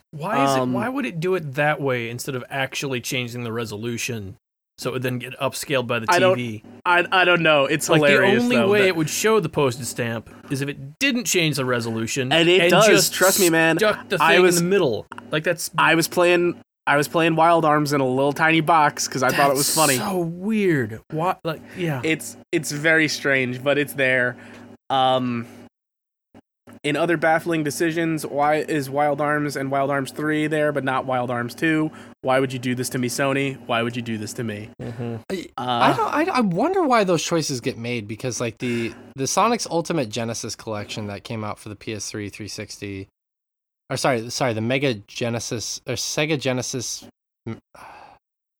Why is um, it? Why would it do it that way instead of actually changing the resolution so it would then get upscaled by the I T V? Don't, I I don't know. It's like, hilarious. The only though, way that... it would show the postage stamp is if it didn't change the resolution. And it and does. Just trust me, man. Stuck the thing I was in the middle. Like that's. I was playing. I was playing Wild Arms in a little tiny box because I That's thought it was funny. So weird. What? Like, yeah. It's it's very strange, but it's there. Um, in other baffling decisions, why is Wild Arms and Wild Arms three there, but not Wild Arms two? Why would you do this to me, Sony? Why would you do this to me? Mm-hmm. I, uh, I don't. I, I wonder why those choices get made because, like the the Sonic's Ultimate Genesis collection that came out for the P S three, three sixty. Or sorry, sorry, the Mega Genesis or Sega Genesis.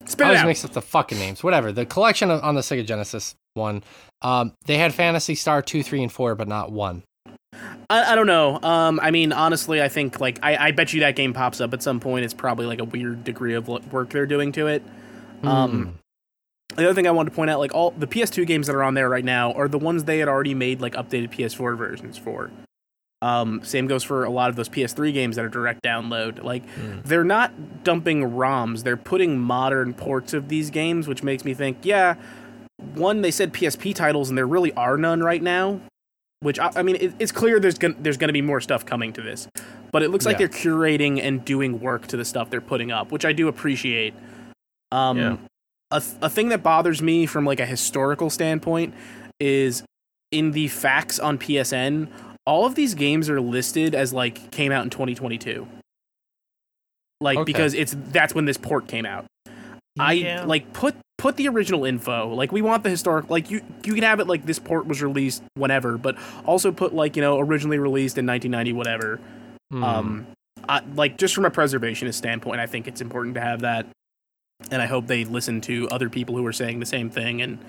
Spit I always out. mix up the fucking names. Whatever. The collection on the Sega Genesis one, um, they had Phantasy Star two, three, and four, but not one. I, I don't know. Um, I mean, honestly, I think like I, I bet you that game pops up at some point. It's probably like a weird degree of work they're doing to it. Mm. Um, the other thing I wanted to point out, like all the P S two games that are on there right now are the ones they had already made like updated P S four versions for. Um, same goes for a lot of those P S three games that are direct download. Like, mm. they're not dumping ROMs. They're putting modern ports of these games, which makes me think, yeah, one, they said P S P titles, and there really are none right now. Which, I, I mean, it, it's clear there's gonna, there's going to be more stuff coming to this. But it looks yeah. like they're curating and doing work to the stuff they're putting up, which I do appreciate. Um, yeah. a, th- a thing that bothers me from, like, a historical standpoint is in the facts on P S N... all of these games are listed as like came out in twenty twenty-two. Like okay. because it's that's when this port came out. Yeah. I like put put the original info. Like, we want the historic, like, you you can have it like this port was released whenever, but also put, like, you know, originally released in nineteen ninety whatever. Mm. Um, I, like, just from a preservationist standpoint, I think it's important to have that. And I hope they listen to other people who are saying the same thing and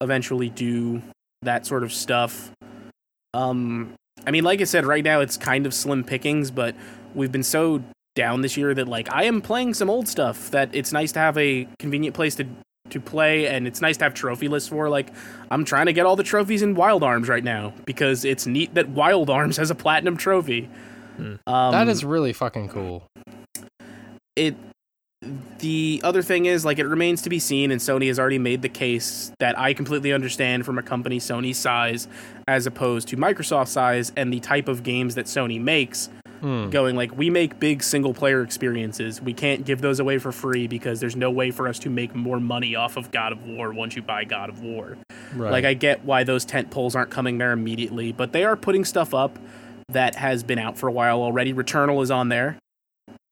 eventually do that sort of stuff. Um, I mean, like I said, right now it's kind of slim pickings, but we've been so down this year that, like, I am playing some old stuff that it's nice to have a convenient place to to play, and it's nice to have trophy lists for. Like, I'm trying to get all the trophies in Wild Arms right now because it's neat that Wild Arms has a platinum trophy. Mm. Um, that is really fucking cool. It. The other thing is, like, it remains to be seen, and Sony has already made the case that I completely understand from a company Sony's size as opposed to Microsoft's size and the type of games that Sony makes, mm. going, like, we make big single-player experiences. We can't give those away for free because there's no way for us to make more money off of God of War once you buy God of War. Right. Like, I get why those tent poles aren't coming there immediately, but they are putting stuff up that has been out for a while already. Returnal is on there.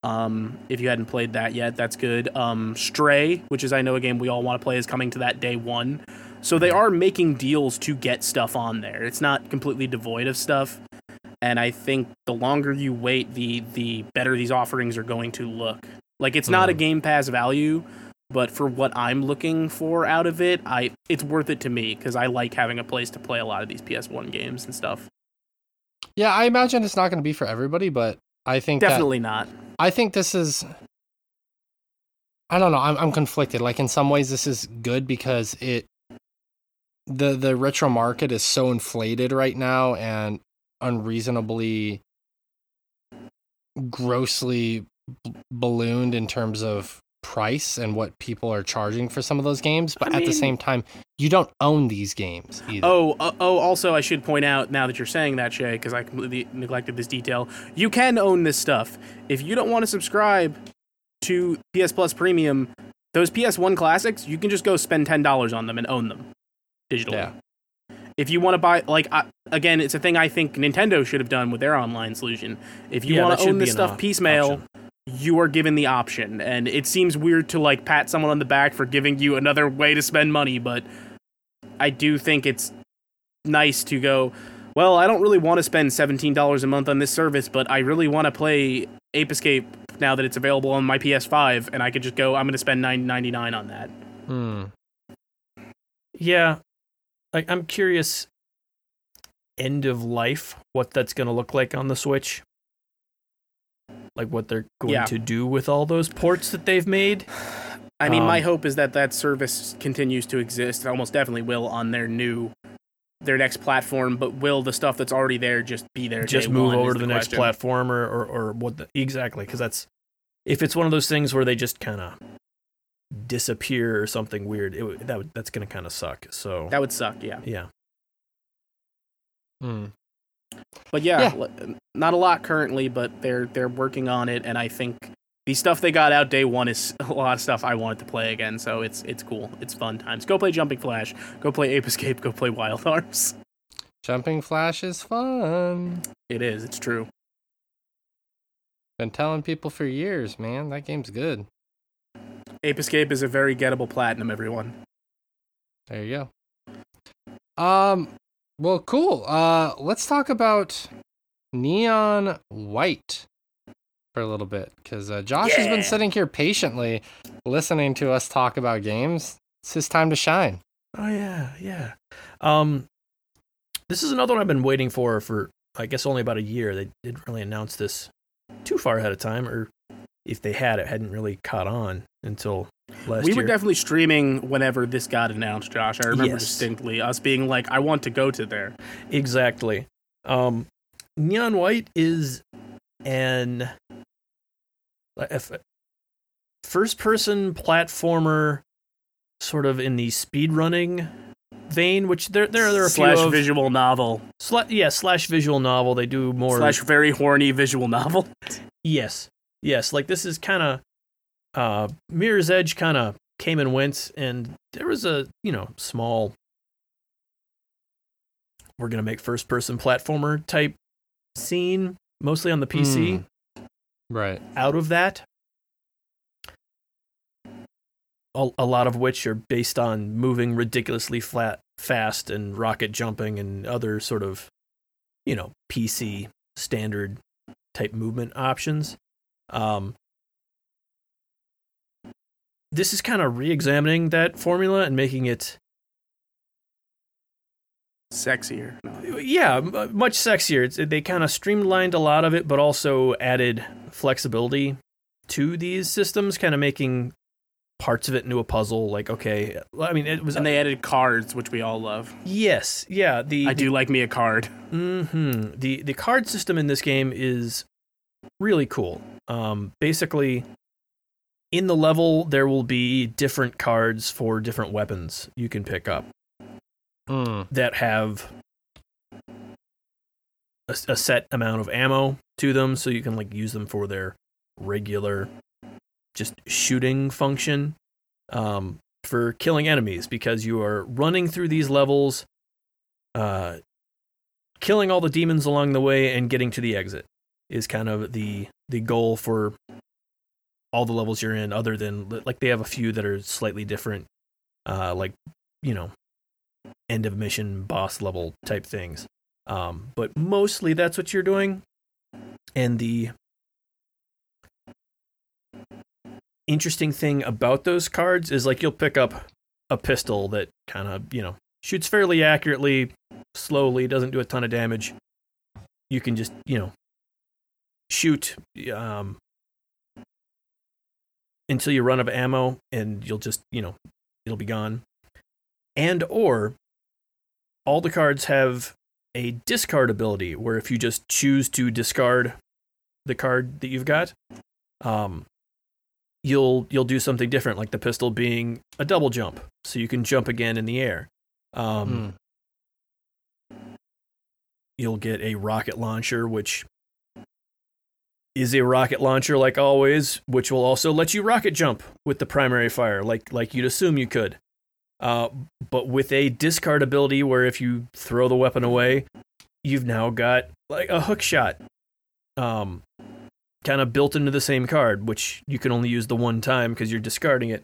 Um, if you hadn't played that yet, that's good. Um, Stray, which is, I know, a game we all want to play, is coming to that day one. So they are making deals to get stuff on there. It's not completely devoid of stuff. And I think the longer you wait, the, the better these offerings are going to look. Like, it's mm. not a Game Pass value, but for what I'm looking for out of it, I it's worth it to me because I like having a place to play a lot of these P S one games and stuff. Yeah, I imagine it's not going to be for everybody, but I think definitely that- not. I think this is, I don't know, I'm I'm conflicted. Like, in some ways this is good because it, the, the retro market is so inflated right now and unreasonably grossly b- ballooned in terms of price and what people are charging for some of those games. But I at mean, the same time, you don't own these games either. Oh, uh, oh, also I should point out, now that you're saying that, Shay, because I completely neglected this detail, you can own this stuff. If you don't want to subscribe to P S Plus Premium, those P S one classics, you can just go spend ten dollars on them and own them digitally. Yeah. If you want to buy, like, I, again, it's a thing I think Nintendo should have done with their online solution. If you yeah, want to own this stuff piecemeal, option. You are given the option, and it seems weird to, like, pat someone on the back for giving you another way to spend money, but I do think it's nice to go, well, I don't really want to spend seventeen dollars a month on this service, but I really want to play Ape Escape now that it's available on my P S five, and I could just go, I'm going to spend nine ninety-nine on that. Hmm. Yeah. Like, I'm curious, end of life, what that's going to look like on the Switch. Like, what they're going yeah. to do with all those ports that they've made. I mean, um, my hope is that that service continues to exist. It almost definitely will on their new, their next platform. But will the stuff that's already there just be there? Just move over to the, the next platform, or, or, or what? The, exactly, because that's, if it's one of those things where they just kind of disappear or something weird, it, that that's going to kind of suck. So that would suck. Yeah. Yeah. Hmm. But yeah, yeah, not a lot currently, but they're they're working on it, and I think the stuff they got out day one is a lot of stuff I wanted to play again, so it's it's cool. It's fun times. Go play Jumping Flash. Go play Ape Escape. Go play Wild Arms. Jumping Flash is fun. It is. It's true. Been telling people for years, man. That game's good. Ape Escape is a very gettable platinum, everyone. There you go. Um... Well, cool. Uh, let's talk about Neon White for a little bit, because uh, Josh yeah. has been sitting here patiently listening to us talk about games. It's his time to shine. Oh, yeah, yeah. Um, this is another one I've been waiting for, for I guess only about a year. They didn't really announce this too far ahead of time, or if they had, it hadn't really caught on until... Last we were year. Definitely streaming whenever this got announced, Josh. I remember yes. distinctly us being like, I want to go to there. Exactly. Um, Neon White is an first-person platformer sort of in the speedrunning vein, which there, there, there are a slash few of. Slash visual novel. Sla- yeah, slash visual novel. They do more. Slash very horny visual novel. Yes. Yes. Like, this is kind of. Uh, Mirror's Edge kind of came and went, and there was a, you know, small, we're going to make first-person platformer type scene, mostly on the P C. Mm. Right. Out of that. a, a lot of which are based on moving ridiculously flat, fast and rocket jumping and other sort of, you know, P C standard type movement options. Um, this is kind of re-examining that formula and making it sexier. No. Yeah, much sexier. It's, they kind of streamlined a lot of it, but also added flexibility to these systems, kind of making parts of it into a puzzle. Like, okay, I mean, it was. And they added cards, which we all love. Yes, yeah. The I do the, like me a card. Mm-hmm. The the card system in this game is really cool. Um, basically, in the level, there will be different cards for different weapons you can pick up. Mm. That have a, a set amount of ammo to them, so you can like use them for their regular just shooting function, um, for killing enemies, because you are running through these levels, uh, killing all the demons along the way and getting to the exit is kind of the the goal for all the levels you're in, other than like they have a few that are slightly different, uh, like, you know, end of mission boss level type things, um, but mostly that's what you're doing. And the interesting thing about those cards is like you'll pick up a pistol that kind of, you know, shoots fairly accurately, slowly, doesn't do a ton of damage. You can just, you know, shoot um, until you run out of ammo, and you'll just, you know, it'll be gone. And or all the cards have a discard ability where if you just choose to discard the card that you've got, um, you'll you'll do something different, like the pistol being a double jump, so you can jump again in the air. Um, mm. You'll get a rocket launcher, which is a rocket launcher like always, which will also let you rocket jump with the primary fire, like like you'd assume you could. Uh, but with a discard ability where if you throw the weapon away, you've now got like a hook shot, um, kind of built into the same card, which you can only use the one time because you're discarding it.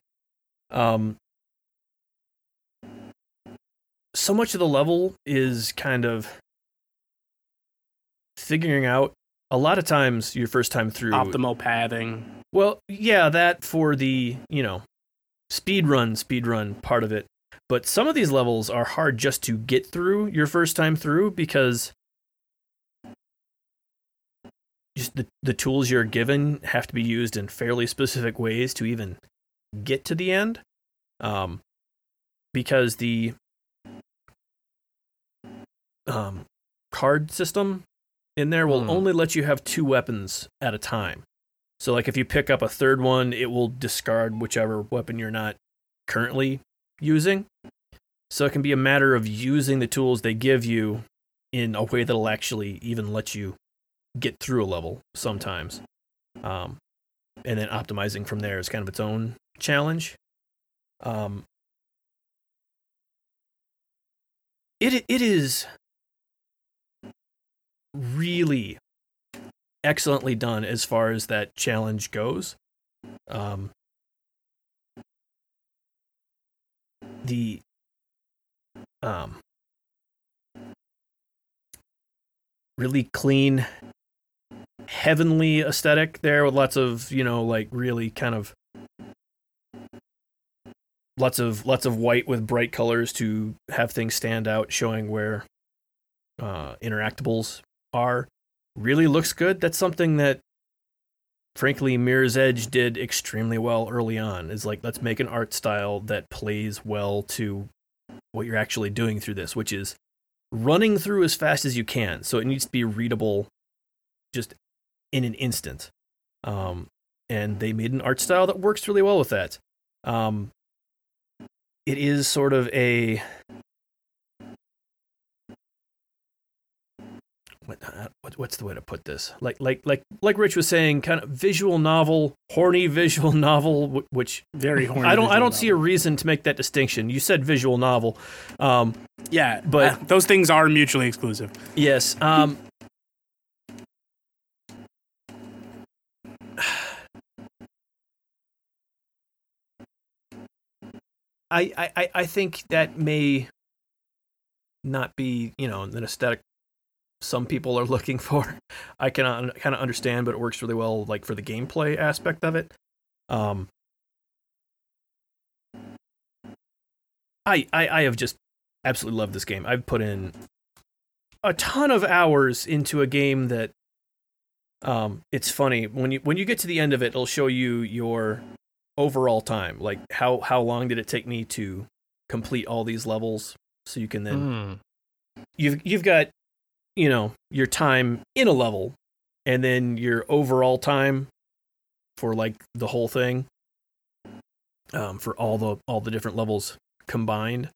Um, so much of the level is kind of figuring out, a lot of times your first time through, optimal pathing. Well, yeah, that for the, you know, speedrun, speedrun part of it. But some of these levels are hard just to get through your first time through, because just the, the tools you're given have to be used in fairly specific ways to even get to the end. Um, because the um, card system in there will hmm. only let you have two weapons at a time. So, like, if you pick up a third one, it will discard whichever weapon you're not currently using. So it can be a matter of using the tools they give you in a way that'll actually even let you get through a level sometimes. Um, and then optimizing from there is kind of its own challenge. Um, it it is really excellently done as far as that challenge goes. Um, the um, really clean, heavenly aesthetic there with lots of, you know, like really kind of lots of lots of white with bright colors to have things stand out, showing where uh, interactables are. Really looks good. That's something that, frankly, Mirror's Edge did extremely well early on. Is like, let's make an art style that plays well to what you're actually doing through this, which is running through as fast as you can. So it needs to be readable just in an instant. Um, and they made an art style that works really well with that. Um, it is sort of a... What, what's the way to put this? Like, like, like, like Rich was saying, kind of visual novel, horny visual novel, which very horny. I don't, I don't see a reason to make that distinction. You said visual novel, um, yeah, but uh, those things are mutually exclusive. Yes. Um, I, I, I think that may not be, you know, an aesthetic some people are looking for. I can un- kind of understand, but it works really well, like, for the gameplay aspect of it. Um, I, I, I have just absolutely loved this game. I've put in a ton of hours into a game that, um, it's funny when you when you get to the end of it, it'll show you your overall time, like how how long did it take me to complete all these levels. So you can then mm. you've you've got, you know, your time in a level, and then your overall time for like the whole thing, um, for all the all the different levels combined.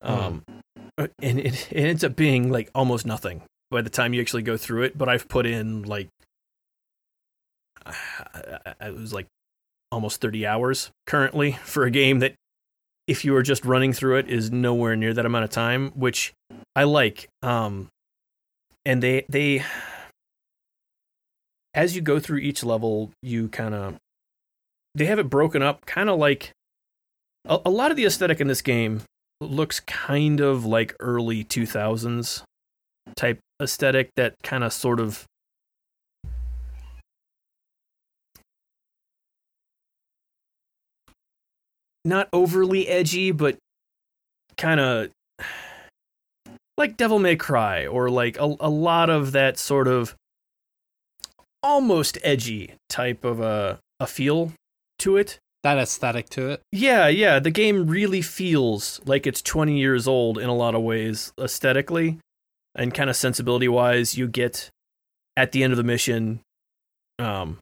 Um, mm. And it, it ends up being like almost nothing by the time you actually go through it. But I've put in like, it was like almost thirty hours currently for a game that, if you were just running through it, is nowhere near that amount of time, which I like. Um, and they, they, as you go through each level, you kind of, they have it broken up kind of like, a, a lot of the aesthetic in this game looks kind of like early two thousands type aesthetic that kind of sort of not overly edgy, but kind of like Devil May Cry, or like a, a lot of that sort of almost edgy type of a, a feel to it. That aesthetic to it. Yeah, yeah. The game really feels like it's twenty years old in a lot of ways, aesthetically and kind of sensibility-wise. You get, at the end of the mission, um,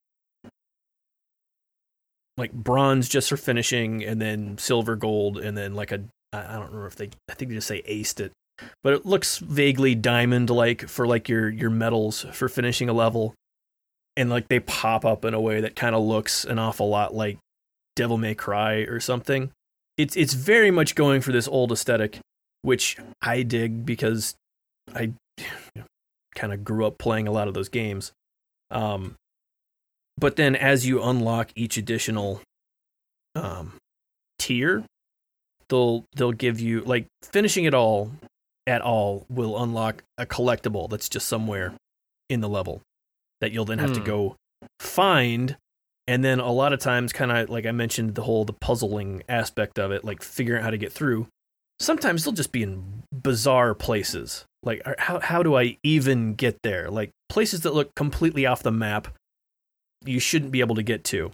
like bronze just for finishing, and then silver, gold, and then like a, I don't remember if they, I think they just say aced it, but it looks vaguely diamond-like for like your, your medals for finishing a level. And like they pop up in a way that kind of looks an awful lot like Devil May Cry or something. It's it's very much going for this old aesthetic, which I dig because I you know, kind of grew up playing a lot of those games. Um, but then as you unlock each additional um, tier, they'll they'll give you, like, finishing it all at all will unlock a collectible that's just somewhere in the level that you'll then have mm. to go find. And then a lot of times, kind of like I mentioned, the whole the puzzling aspect of it, like figuring out how to get through. Sometimes they'll just be in bizarre places. Like, how how do I even get there? Like places that look completely off the map, you shouldn't be able to get to.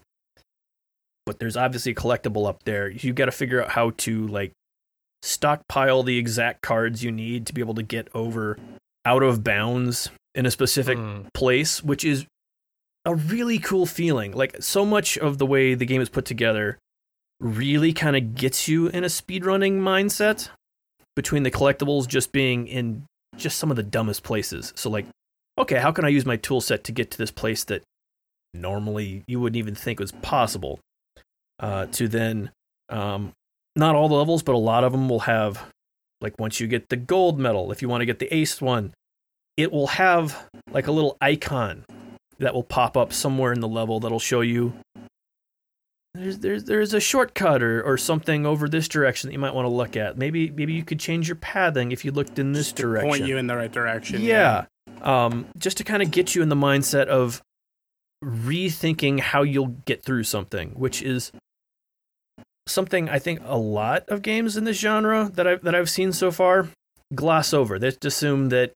But there's obviously a collectible up there. You got to figure out how to like stockpile the exact cards you need to be able to get over out of bounds in a specific mm. place, which is a really cool feeling. Like, so much of the way the game is put together really kind of gets you in a speedrunning mindset, between the collectibles just being in just some of the dumbest places. So like, okay, how can I use my tool set to get to this place that normally you wouldn't even think was possible? Uh, to then, um, not all the levels, but a lot of them will have, like, once you get the gold medal, if you want to get the ace one, it will have like a little icon that will pop up somewhere in the level that'll show you there's there's there's a shortcut or, or something over this direction that you might want to look at. Maybe maybe you could change your pathing if you looked in this just direction. Point you in the right direction. Yeah. yeah. Um, just to kind of get you in the mindset of rethinking how you'll get through something, which is something I think a lot of games in this genre that I've, that I've seen so far gloss over. They just assume that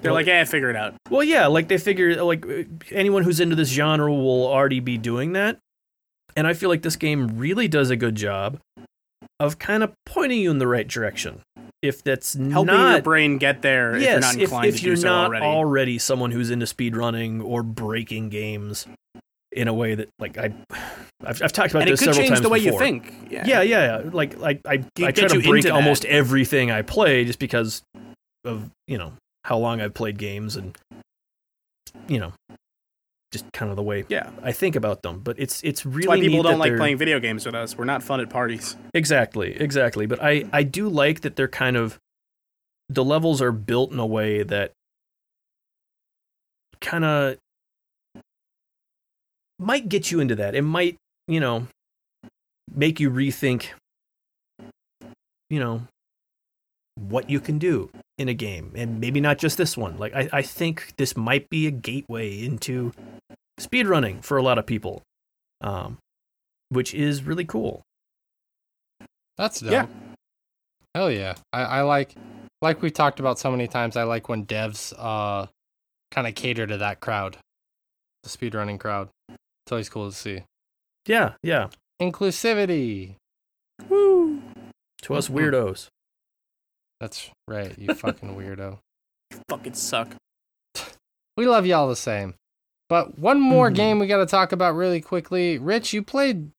They're like, eh, figure it out. Well, yeah, like they figure, like anyone who's into this genre will already be doing that. And I feel like this game really does a good job of kind of pointing you in the right direction. If that's helping not, your brain get there, yes, if you're not inclined if, if to do so already. If you're not already someone who's into speedrunning or breaking games in a way that, like, I, I've, I've talked about and this several times before. It could change the way before. you think. Yeah, yeah, yeah. yeah. Like, like I, I try to break almost everything I play just because of, you know, how long I've played games and, you know, just kind of the way yeah. I think about them. But it's it's really That's why people don't like they're... playing video games with us. We're not fun at parties. Exactly, exactly. But I, I do like that they're kind of, the levels are built in a way that kind of might get you into that. It might, you know, make you rethink you know, what you can do in a game, and maybe not just this one. Like, I, I think this might be a gateway into speedrunning for a lot of people, um, which is really cool. That's dope. Yeah. Hell yeah. I, I like, like we've talked about so many times, I like when devs uh, kind of cater to that crowd, the speedrunning crowd. It's always cool to see. Yeah, yeah. Inclusivity. Woo. To us weirdos. That's right, you fucking weirdo. You fucking suck. We love y'all the same. But one more mm-hmm. game we got to talk about really quickly. Rich, you played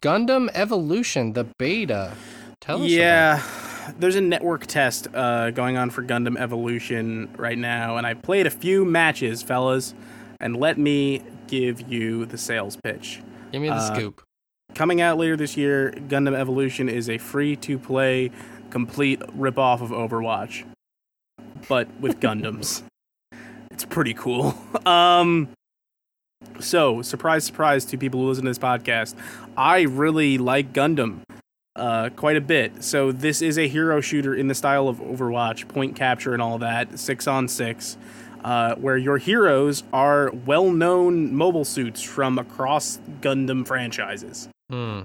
Gundam Evolution, the beta. Tell us yeah, about it. There's a network test uh, going on for Gundam Evolution right now, and I played a few matches, fellas, and let me give you the sales pitch. Give me the uh, scoop. Coming out later this year, Gundam Evolution is a free-to-play complete ripoff of Overwatch, but with Gundams. It's pretty cool. Um, so, surprise, surprise to people who listen to this podcast. I really like Gundam uh, quite a bit. So this is a hero shooter in the style of Overwatch, point capture and all that, six on six, uh, where your heroes are well-known mobile suits from across Gundam franchises. Hmm.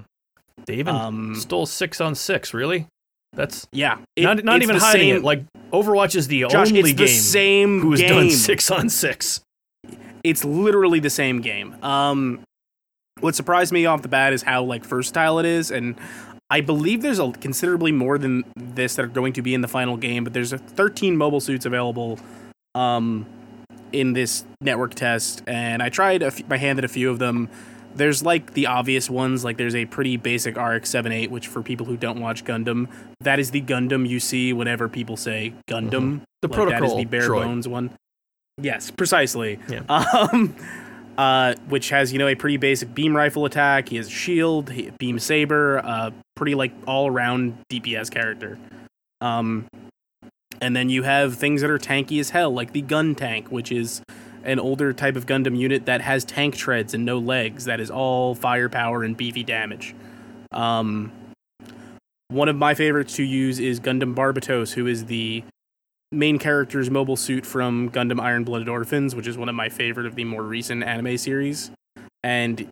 They even um, stole six on six, really? That's yeah. It, not not even hiding same, it. Like, Overwatch is the Josh, only game the same who has game. done six on six. It's literally the same game. Um, what surprised me off the bat is how like versatile it is, and I believe there's a considerably more than this that are going to be in the final game. But there's a thirteen mobile suits available um, in this network test, and I tried a f- my hand at a few of them. There's, like, the obvious ones. Like, there's a pretty basic R X seventy-eight, which, for people who don't watch Gundam, that is the Gundam you see whenever people say Gundam. Mm-hmm. The like, protocol. That is the bare droid. Bones one. Yes, precisely. Yeah. Um, uh, which has, you know, a pretty basic beam rifle attack. He has a shield, he, beam saber, uh, pretty, like, all-around D P S character. Um, and then you have things that are tanky as hell, like the gun tank, which is an older type of Gundam unit that has tank treads and no legs. That is all firepower and beefy damage. Um, one of my favorites to use is Gundam Barbatos, who is the main character's mobile suit from Gundam Iron-Blooded Orphans, which is one of my favorite of the more recent anime series. And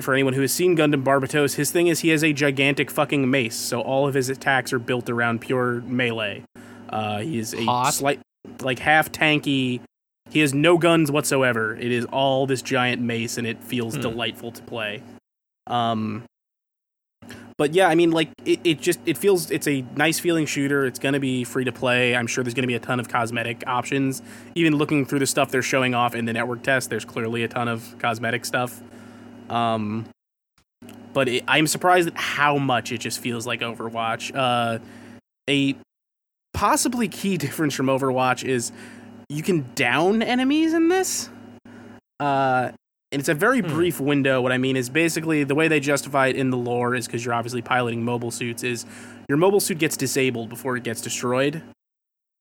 for anyone who has seen Gundam Barbatos, his thing is he has a gigantic fucking mace, so all of his attacks are built around pure melee. Uh, he is a Hot. slight, like, half-tanky... He has no guns whatsoever. It is all this giant mace, and it feels hmm. delightful to play. Um, but yeah, I mean, like, it, it just, it feels, it's a nice feeling shooter. It's going to be free to play. I'm sure there's going to be a ton of cosmetic options. Even looking through the stuff they're showing off in the network test, there's clearly a ton of cosmetic stuff. Um, but it, I'm surprised at how much it just feels like Overwatch. Uh, a possibly key difference from Overwatch is you can down enemies in this, uh, and it's a very hmm. brief window. What I mean is basically the way they justify it in the lore is because you're obviously piloting mobile suits, is your mobile suit gets disabled before it gets destroyed.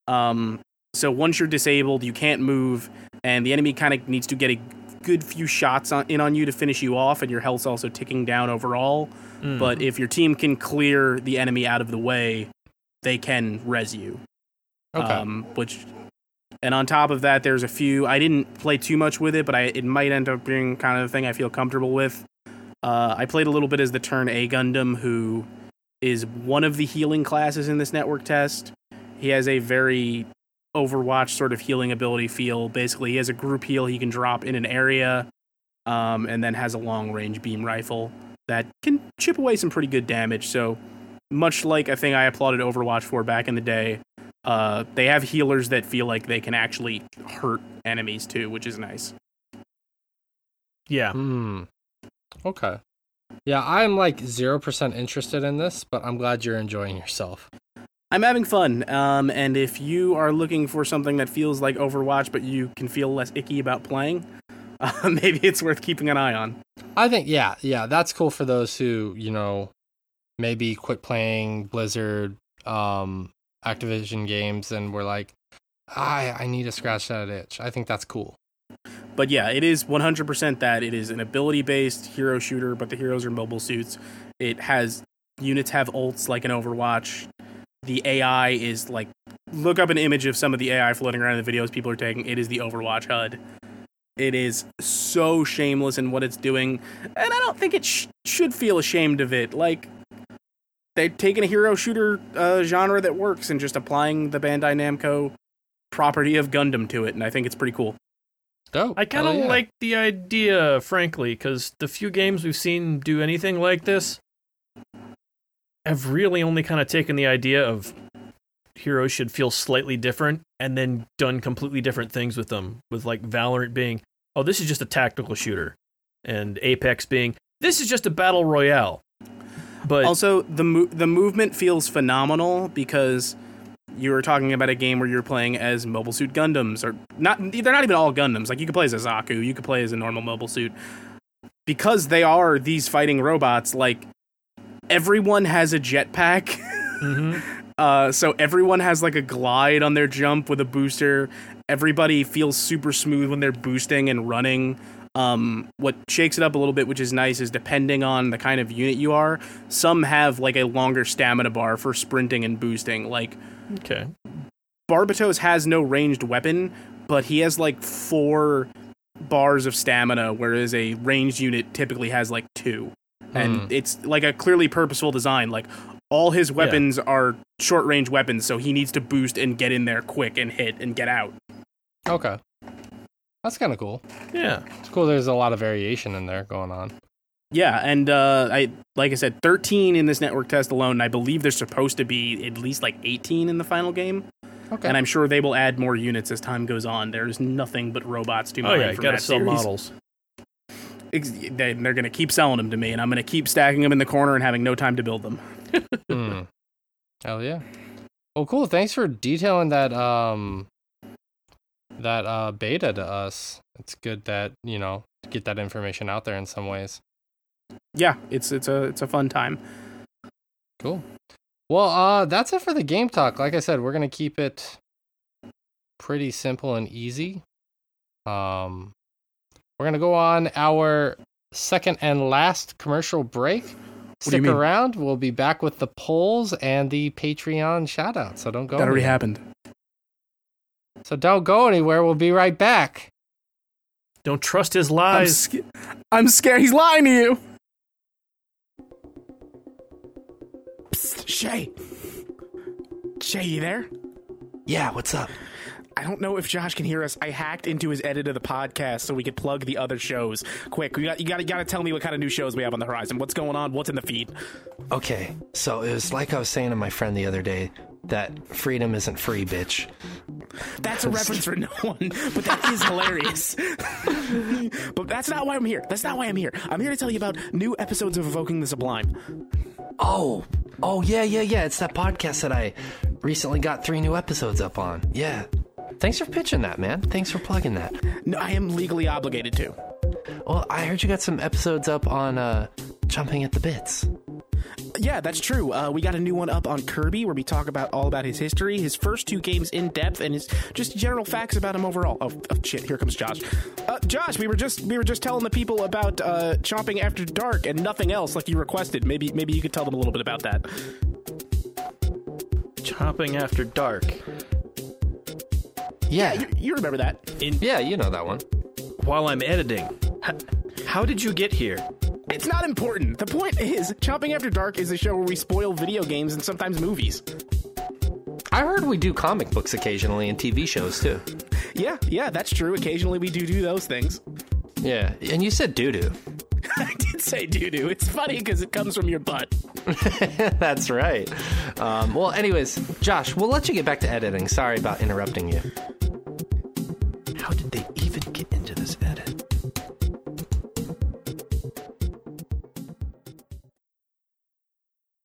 Um, so once you're disabled, you can't move, and the enemy kind of needs to get a good few shots on, in on you to finish you off, and your health's also ticking down overall. Mm. But if your team can clear the enemy out of the way, they can res you. Okay. Um, which... And on top of that, there's a few... I didn't play too much with it, but I, it might end up being kind of the thing I feel comfortable with. Uh, I played a little bit as the Turn A Gundam, who is one of the healing classes in this network test. He has a very Overwatch sort of healing ability feel. Basically, he has a group heal he can drop in an area, um, and then has a long-range beam rifle that can chip away some pretty good damage. So, much like a thing I applauded Overwatch for back in the day, Uh, they have healers that feel like they can actually hurt enemies too, which is nice. Yeah. Mm. Okay. Yeah, I'm like zero percent interested in this, but I'm glad you're enjoying yourself. I'm having fun, um, and if you are looking for something that feels like Overwatch, but you can feel less icky about playing, uh, maybe it's worth keeping an eye on. I think, yeah, yeah, that's cool for those who, you know, maybe quit playing Blizzard, um... Activision games, and we're like, I I need to scratch that itch. I think that's cool. But yeah, it is one hundred percent that. It is an ability-based hero shooter, but the heroes are mobile suits. It has units have ults like in Overwatch. The A I is like, look up an image of some of the A I floating around in the videos people are taking. It is the Overwatch H U D. It is so shameless in what it's doing, and I don't think it sh- should feel ashamed of it. Like, they've taken a hero shooter uh, genre that works and just applying the Bandai Namco property of Gundam to it, and I think it's pretty cool. Oh, I kind of yeah. like the idea, frankly, because the few games we've seen do anything like this have really only kind of taken the idea of heroes should feel slightly different and then done completely different things with them, with like Valorant being, oh, this is just a tactical shooter, and Apex being, this is just a battle royale. But also, the mo- the movement feels phenomenal because you were talking about a game where you're playing as mobile suit Gundams, or not, they're not even all Gundams. Like, you could play as a Zaku, you could play as a normal mobile suit. Because they are these fighting robots, like, everyone has a jetpack. Mm-hmm. uh, so everyone has, like, a glide on their jump with a booster. Everybody feels super smooth when they're boosting and running. Um, what shakes it up a little bit, which is nice, is depending on the kind of unit you are, some have, like, a longer stamina bar for sprinting and boosting. Like, okay. Barbatos has no ranged weapon, but he has like four bars of stamina, whereas a ranged unit typically has like two. Hmm. And it's like a clearly purposeful design. Like, all his weapons yeah. are short range weapons, so he needs to boost and get in there quick and hit and get out. Okay. That's kind of cool. Yeah. It's cool there's a lot of variation in there going on. Yeah, and uh, I like I said, thirteen in this network test alone, and I believe there's supposed to be at least like eighteen in the final game. Okay. And I'm sure they will add more units as time goes on. There's nothing but robots to mine. Oh yeah, you gotta sell series. models. They, they're gonna keep selling them to me, and I'm gonna keep stacking them in the corner and having no time to build them. mm. Hell yeah. Well, cool. Thanks for detailing that um that uh, beta to us. It's good that, you know, get that information out there in some ways. Yeah, it's it's a it's a fun time. Cool. Well, uh, that's it for the game talk. Like I said, we're gonna keep it pretty simple and easy. Um, we're gonna go on our second and last commercial break. What Stick around. We'll be back with the polls and the Patreon shout out. So don't go. That already anywhere. happened. So don't go anywhere. We'll be right back. Don't trust his lies. I'm, sc- I'm scared. He's lying to you. Psst, Shay. Shay, you there? Yeah, what's up? I don't know if Josh can hear us. I hacked into his edit of the podcast so we could plug the other shows. Quick, we got, you got you got to tell me what kind of new shows we have on the horizon. What's going on? What's in the feed? Okay, so it was like I was saying to my friend the other day, that freedom isn't free, bitch. That's a reference for no one, but that is hilarious. But that's not why I'm here. That's not why I'm here. I'm here to tell you about new episodes of Evoking the Sublime. Oh, oh, yeah, yeah, yeah. It's that podcast that I recently got three new episodes up on. Yeah. Thanks for pitching that, man. Thanks for plugging that. No, I am legally obligated to. Well, I heard you got some episodes up on uh, Jumping at the Bits. Yeah, that's true. Uh, we got a new one up on Kirby where we talk about all about his history, his first two games in depth, and his just general facts about him overall. Oh, oh shit! Here comes Josh. Uh, Josh, we were just we were just telling the people about uh, Chomping After Dark and nothing else, like you requested. Maybe maybe you could tell them a little bit about that. Chomping After Dark. Yeah, yeah you, you remember that? In, yeah, you know that one. While I'm editing, how, how did you get here? It's not important. The point is, Chomping After Dark is a show where we spoil video games and sometimes movies. I heard we do comic books occasionally and T V shows, too. Yeah, yeah, that's true. Occasionally we do do those things. Yeah, and you said doo-doo. I did say doo-doo. It's funny because it comes from your butt. That's right. Um, well, anyways, Josh, we'll let you get back to editing. Sorry about interrupting you. How did they even get into this edit?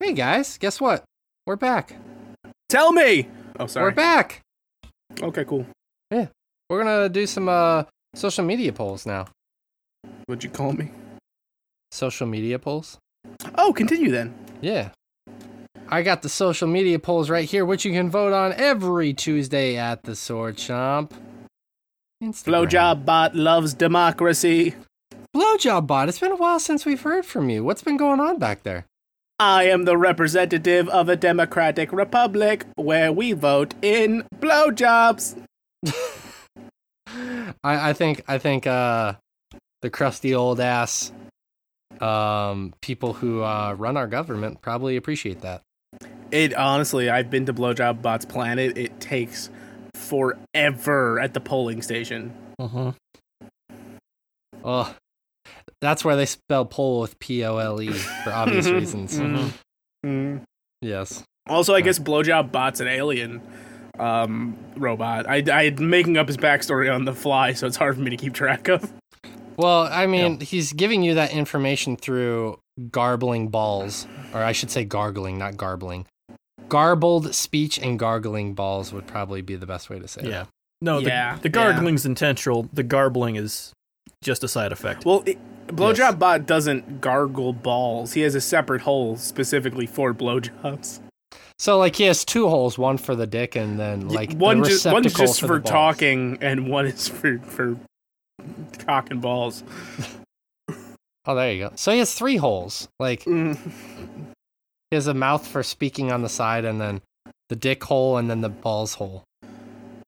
Hey guys, guess what? We're back. Tell me! Oh, sorry. We're back! Okay, cool. Yeah. We're gonna do some uh, social media polls now. What'd you call me? Social media polls. Oh, continue then. Yeah. I got the social media polls right here, which you can vote on every Tuesday at the Sword Chomp. Blowjob Bot loves democracy. Blowjob Bot, it's been a while since we've heard from you. What's been going on back there? I am the representative of a democratic republic where we vote in blowjobs. I, I think I think uh, the crusty old ass um, people who uh, run our government probably appreciate that. It honestly, I've been to Blowjob Bot's Planet. It takes forever at the polling station. Uh-huh. Oh, that's where they spell poll with P O L E for obvious reasons. Mm-hmm. Mm-hmm. Yes. Also, I guess Blowjob Bot's an alien um, robot. I, I'm making up his backstory on the fly, so it's hard for me to keep track of. Well, I mean, yeah. He's giving you that information through garbling balls, or I should say gargling, not garbling. Garbled speech and gargling balls would probably be the best way to say yeah. that. No, yeah. the, the gargling's yeah. intentional. The garbling is just a side effect. Well, it, Blowjob yes. Bot doesn't gargle balls. He has a separate hole specifically for blowjobs. So, like, he has two holes, one for the dick and then, like, yeah, one the receptacle ju- one's just for, for talking and one is for, for cock and balls. Oh, there you go. So he has three holes. Like, mm. He has a mouth for speaking on the side, and then the dick hole, and then the balls hole.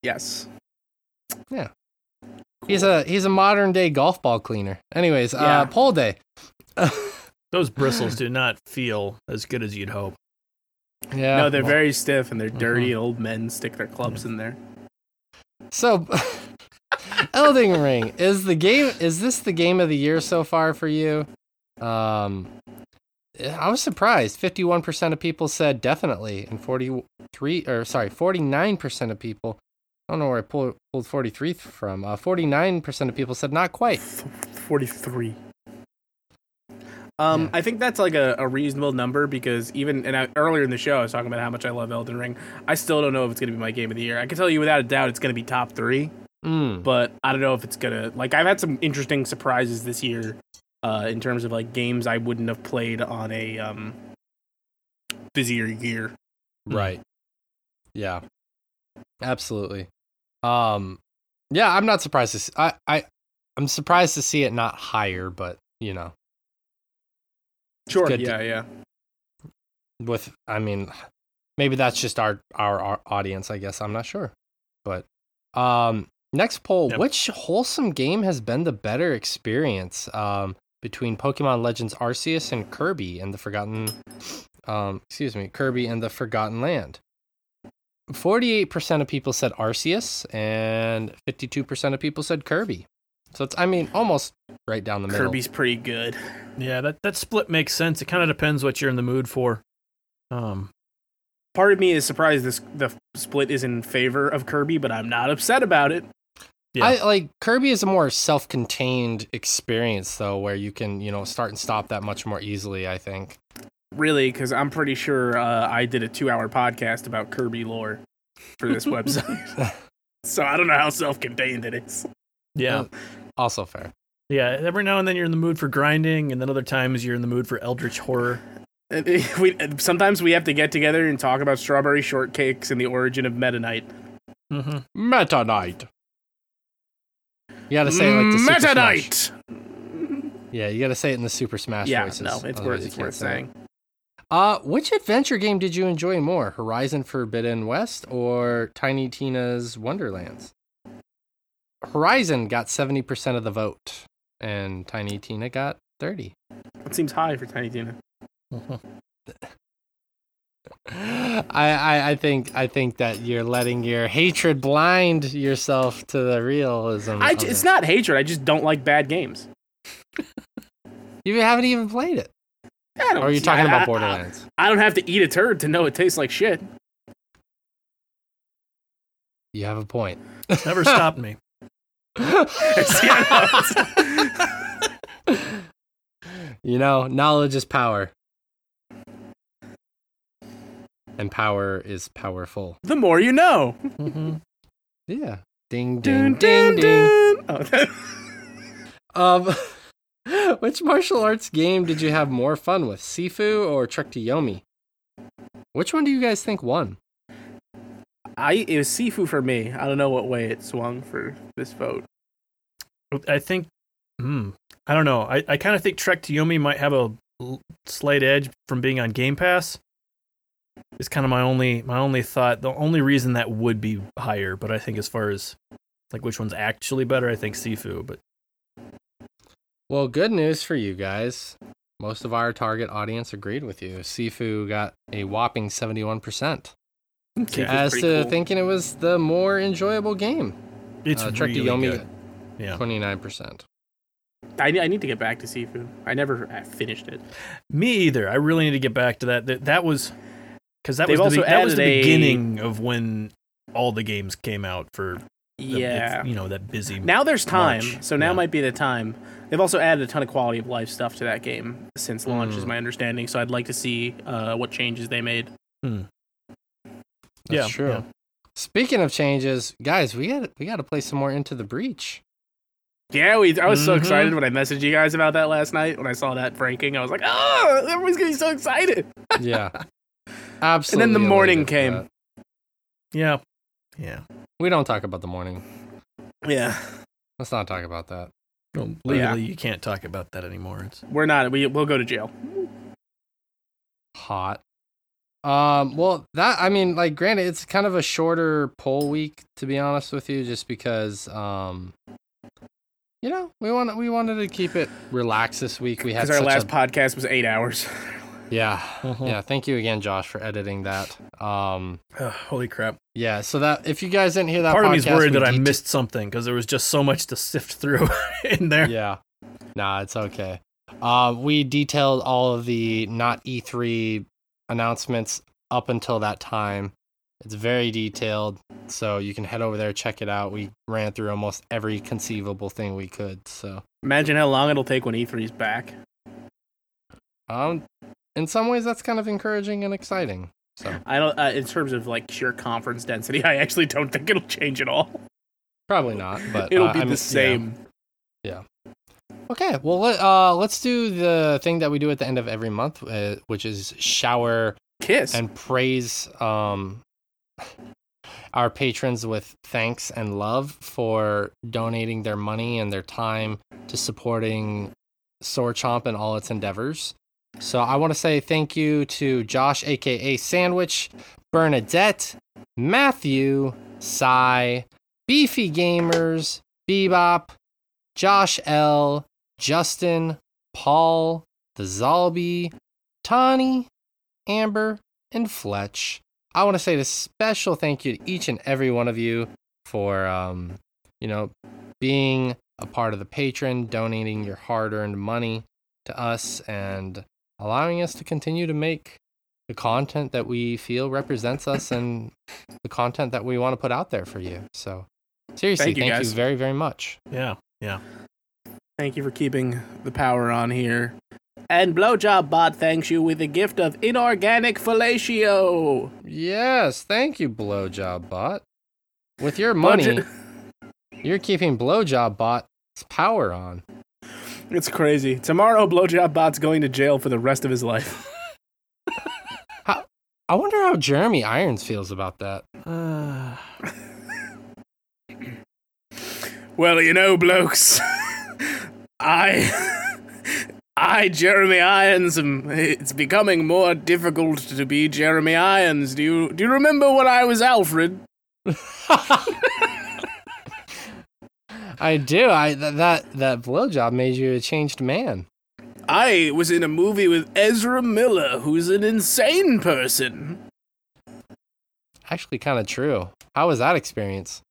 Yes. Yeah. Cool. He's a he's a modern day golf ball cleaner. Anyways, yeah. uh, poll day. Those bristles do not feel as good as you'd hope. Yeah. No, they're well, very stiff, and they're dirty. Mm-hmm. Old men stick their clubs yeah. in there. So. Elden Ring is the game. Is this the game of the year so far for you? Um, I was surprised. fifty-one percent of people said definitely, and forty-three or sorry, forty-nine percent of people. I don't know where I pulled, pulled forty-three from. Uh, forty-nine percent of people said not quite. forty-three. Um, yeah. I think that's like a, a reasonable number because even and I, earlier in the show I was talking about how much I love Elden Ring. I still don't know if it's going to be my game of the year. I can tell you without a doubt it's going to be top three. Mm. But I don't know if it's gonna like I've had some interesting surprises this year uh, in terms of like games I wouldn't have played on a um, busier year. Right. Yeah, absolutely. Um, yeah, I'm not surprised to see, I, I I'm surprised to see it not higher, but you know. Sure. Yeah. To, yeah. With I mean, maybe that's just our, our our audience. I guess I'm not sure, but um. Next poll, yep. Which wholesome game has been the better experience um, between Pokemon Legends Arceus and Kirby and the Forgotten, um, excuse me, Kirby and the Forgotten Land? forty-eight percent of people said Arceus and fifty-two percent of people said Kirby. So it's, I mean, almost right down the middle. Kirby's pretty good. Yeah, that, that split makes sense. It kind of depends what you're in the mood for. Um. Part of me is surprised this the split is in favor of Kirby, but I'm not upset about it. Yeah. I like Kirby is a more self-contained experience though, where you can, you know, start and stop that much more easily, I think. Really, because I'm pretty sure uh, I did a two-hour podcast about Kirby lore for this website. So I don't know how self-contained it is. Yeah. Um, also fair. Yeah, every now and then you're in the mood for grinding, and then other times you're in the mood for eldritch horror. We sometimes we have to get together and talk about strawberry shortcakes and the origin of Meta Knight. Mm-hmm. Meta Knight. You gotta say it like the Meta Knight. Yeah, you gotta say it in the Super Smash yeah, voices. Yeah, no, it's worth it's worth saying. It. Uh, which adventure game did you enjoy more, Horizon Forbidden West or Tiny Tina's Wonderlands? Horizon got seventy percent of the vote, and Tiny Tina got thirty. That seems high for Tiny Tina. I, I I think I think that you're letting your hatred blind yourself to the realism. I, it's it. not hatred. I just don't like bad games. You haven't even played it. I don't, or are you talking I, about I, Borderlands? I, I don't have to eat a turd to know it tastes like shit. You have a point. It's never stopped me. You know, knowledge is power. And power is powerful. The more you know. Mm-hmm. Yeah. Ding, ding, dun, ding, dun, ding. Dun. Oh. um, which martial arts game did you have more fun with? Sifu or Trek to Yomi? Which one do you guys think won? I It was Sifu for me. I don't know what way it swung for this vote. I think... Hmm. I don't know. I, I kind of think Trek to Yomi might have a slight edge from being on Game Pass is kind of my only my only thought. The only reason that would be higher, but I think as far as like which one's actually better, I think Sifu. But well, good news for you guys. Most of our target audience agreed with you. Sifu got a whopping seventy-one percent. Okay. As to cool. thinking it was the more enjoyable game. It's uh, Trek to Yomi, good. Yeah. twenty-nine percent. I, I need to get back to Sifu. I never I finished it. Me either. I really need to get back to that. That, that was because that, that was the a... beginning of when all the games came out for... The, yeah, you know, that busy. Now there's time, March. so now yeah. might be the time. They've also added a ton of quality of life stuff to that game since mm. launch, is my understanding. So I'd like to see uh, what changes they made. Mm. That's yeah, true. Yeah. Speaking of changes, guys, we got we got to play some more Into the Breach. Yeah, we. I was mm-hmm. so excited when I messaged you guys about that last night when I saw that ranking. I was like, oh, everyone's gonna be so excited. Yeah, absolutely. And then the morning came. That. Yeah. Yeah. We don't talk about the morning. Yeah. Let's not talk about that. No, legally, yeah. you can't talk about that anymore. It's... We're not. We, we'll go to jail. Hot. Um. Well, that, I mean, like, granted, it's kind of a shorter poll week, to be honest with you, just because, um, you know, we want we wanted to keep it relaxed this week. We had Because our last a... podcast was eight hours. Yeah. Mm-hmm. Yeah. Thank you again, Josh, for editing that. Um, oh, holy crap. Yeah. So that if you guys didn't hear that, part podcast, of me's worried that deta- I missed something because there was just so much to sift through in there. Yeah. Nah, it's okay. Uh, we detailed all of the not E three announcements up until that time. It's very detailed. So you can head over there, check it out. We ran through almost every conceivable thing we could. So imagine how long it'll take when E three's back. Um, In some ways, that's kind of encouraging and exciting. So I don't. Uh, in terms of like sheer conference density, I actually don't think it'll change at all. Probably not. But it'll uh, be I the mean, same. Yeah. yeah. Okay. Well, let, uh, let's do the thing that we do at the end of every month, uh, which is shower kiss and praise um, our patrons with thanks and love for donating their money and their time to supporting Sword Chomp and all its endeavors. So I want to say thank you to Josh, a k a. Sandwich, Bernadette, Matthew, Cy, Beefy Gamers, Bebop, Josh L, Justin, Paul, The Zalby, Tani, Amber, and Fletch. I want to say a special thank you to each and every one of you for, um, you know, being a part of the patron, donating your hard-earned money to us, and allowing us to continue to make the content that we feel represents us and the content that we want to put out there for you. So seriously, thank you, thank you very, very much. Yeah. Yeah. Thank you for keeping the power on here. And Blowjob Bot thanks you with a gift of inorganic fellatio. Yes. Thank you, Blowjob Bot. With your money, Budget- you're keeping Blowjob Bot's power on. It's crazy. Tomorrow, Blowjob Bot's going to jail for the rest of his life. how, I wonder how Jeremy Irons feels about that. Uh... well, you know, blokes, I, I, Jeremy Irons, am, it's becoming more difficult to be Jeremy Irons. Do you do you remember when I was Alfred? I do. I th- that that blowjob made you a changed man. I was in a movie with Ezra Miller, who's an insane person. Actually, kind of true. How was that experience?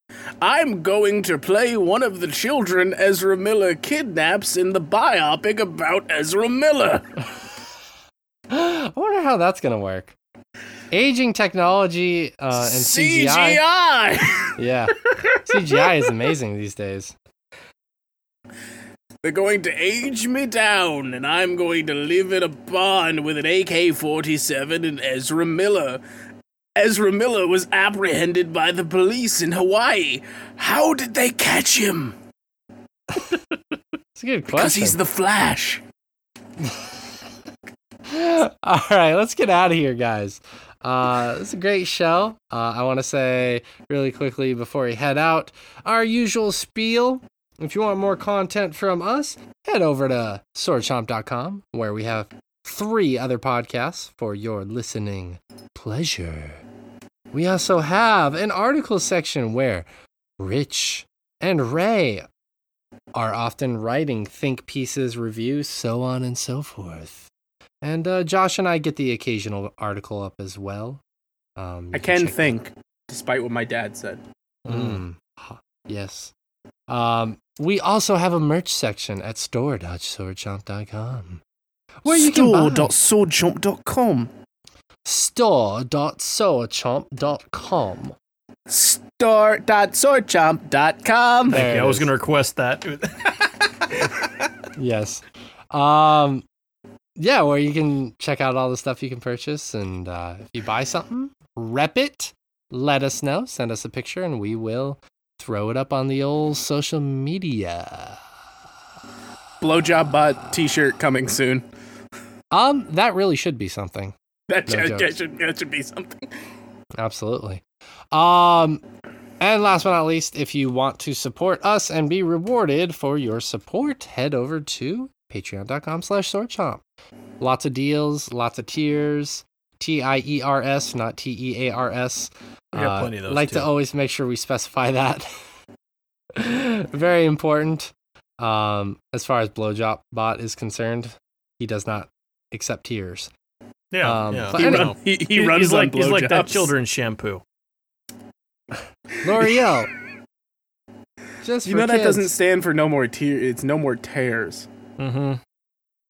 I'm going to play one of the children Ezra Miller kidnaps in the biopic about Ezra Miller. I wonder how that's gonna work. Aging technology uh, and C G I. C G I! Yeah. C G I is amazing these days. They're going to age me down, and I'm going to live in a barn with an A K forty-seven and Ezra Miller. Ezra Miller was apprehended by the police in Hawaii. How did they catch him? That's a good question. Because he's the Flash. All right, let's get out of here, guys. Uh, it's a great show. Uh, I want to say really quickly before we head out, our usual spiel. If you want more content from us, head over to sword chomp dot com, where we have three other podcasts for your listening pleasure. We also have an article section where Rich and Ray are often writing think pieces, reviews, so on and so forth. And uh, Josh and I get the occasional article up as well. Um, I can, can think, despite what my dad said. Mm. Mm. Yes. Um, we also have a merch section at store dot sword chomp dot com. Where you can buy store dot sword chomp dot com. store dot sword chomp dot com. store dot sword chomp dot com. Thank you. I was going to request that. Yes. Um, yeah, where you can check out all the stuff you can purchase, and uh, if you buy something, rep it, let us know, send us a picture, and we will throw it up on the old social media. Blowjob bot t-shirt coming soon. Um, that really should be something. That, no should, that, should, that should be something. Absolutely. Um, and last but not least, if you want to support us and be rewarded for your support, head over to patreon dot com slash sword chomp. Lots of deals, lots of tiers. T I E R S, not T E A R S. We got uh, plenty of those. Like too. To always make sure we specify that. Very important. Um, as far as Blowjob Bot is concerned, he does not accept tiers. Yeah, um, yeah. He, anyway, run, he, he runs he's like he's like that children's shampoo. L'Oreal. Just you for know kids. That doesn't stand for no more tears. It's no more tears. Mm-hmm.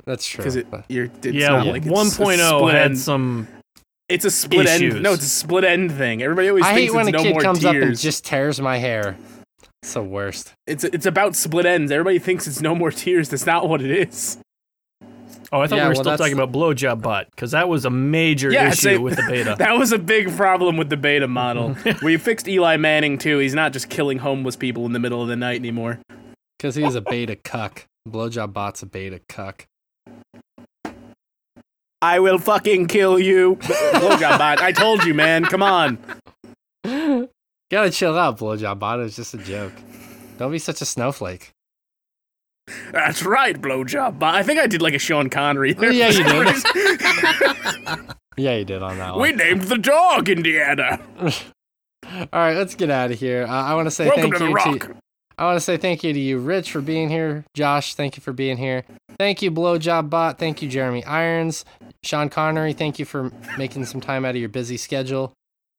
That's true. Because it, you're it's yeah, not yeah. Like it's one point oh had some. It's a split issues. End. No, it's a split end thing. Everybody always I thinks hate it's when no a kid comes tears. Up and just tears my hair. It's the worst. It's it's about split ends. Everybody thinks it's no more tears. That's not what it is. Oh, I thought yeah, we were well, still talking about Blowjob Bot, because that was a major yeah, issue a, with the beta. That was a big problem with the beta model. We fixed Eli Manning, too. He's not just killing homeless people in the middle of the night anymore. Because he's a beta cuck. Blowjob Bot's a beta cuck. I will fucking kill you. Blowjob Bot, I told you, man. Come on. Gotta chill out, Blowjob Bot. It was just a joke. Don't be such a snowflake. That's right, Blowjob Bot. I think I did like a Sean Connery there. Yeah, you did. yeah, you did on that one. We named the dog Indiana. All right, let's get out of here. Uh, I want to say Welcome thank to you rock. To I want to say thank you to you, Rich, for being here. Josh, thank you for being here. Thank you, Blowjob Bot. Thank you, Jeremy Irons. Sean Connery, thank you for making some time out of your busy schedule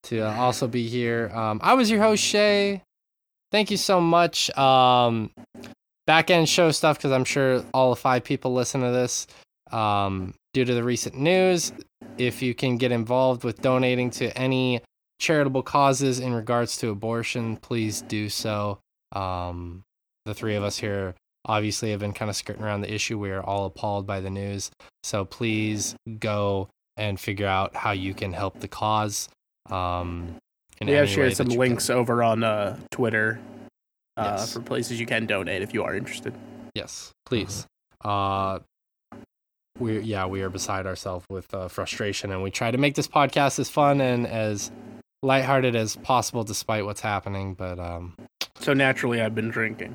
to uh, also be here. Um, I was your host, Shay. Thank you so much. Um... Back-end show stuff, because I'm sure all of five people listen to this. Um, due to the recent news, if you can get involved with donating to any charitable causes in regards to abortion, please do so. Um, the three of us here obviously have been kind of skirting around the issue. We are all appalled by the news. So please go and figure out how you can help the cause. Um, we have shared some links can. over on uh, Twitter. Uh, yes. For places you can donate if you are interested. Yes, please. Uh, we yeah, we are beside ourselves with uh, frustration, and we try to make this podcast as fun and as lighthearted as possible, despite what's happening. But um, so naturally, I've been drinking.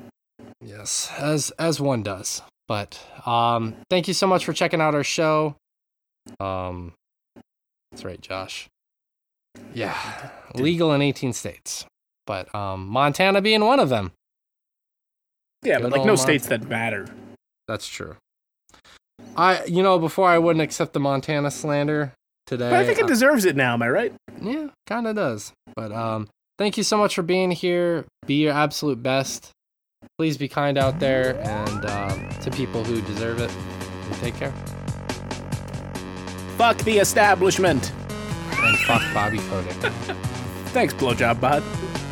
Yes, as as one does. But um, thank you so much for checking out our show. Um, that's right, Josh. Yeah, legal in eighteen states. But um, Montana being one of them. Yeah, Good but like no Montana. States that matter. That's true. I, you know, before I wouldn't accept the Montana slander today. But I think it uh, deserves it now. Am I right? Yeah, kind of does. But um, thank you so much for being here. Be your absolute best. Please be kind out there and uh, to people who deserve it. And take care. Fuck the establishment. And fuck Bobby Kotick. Thanks, Blowjob Bot.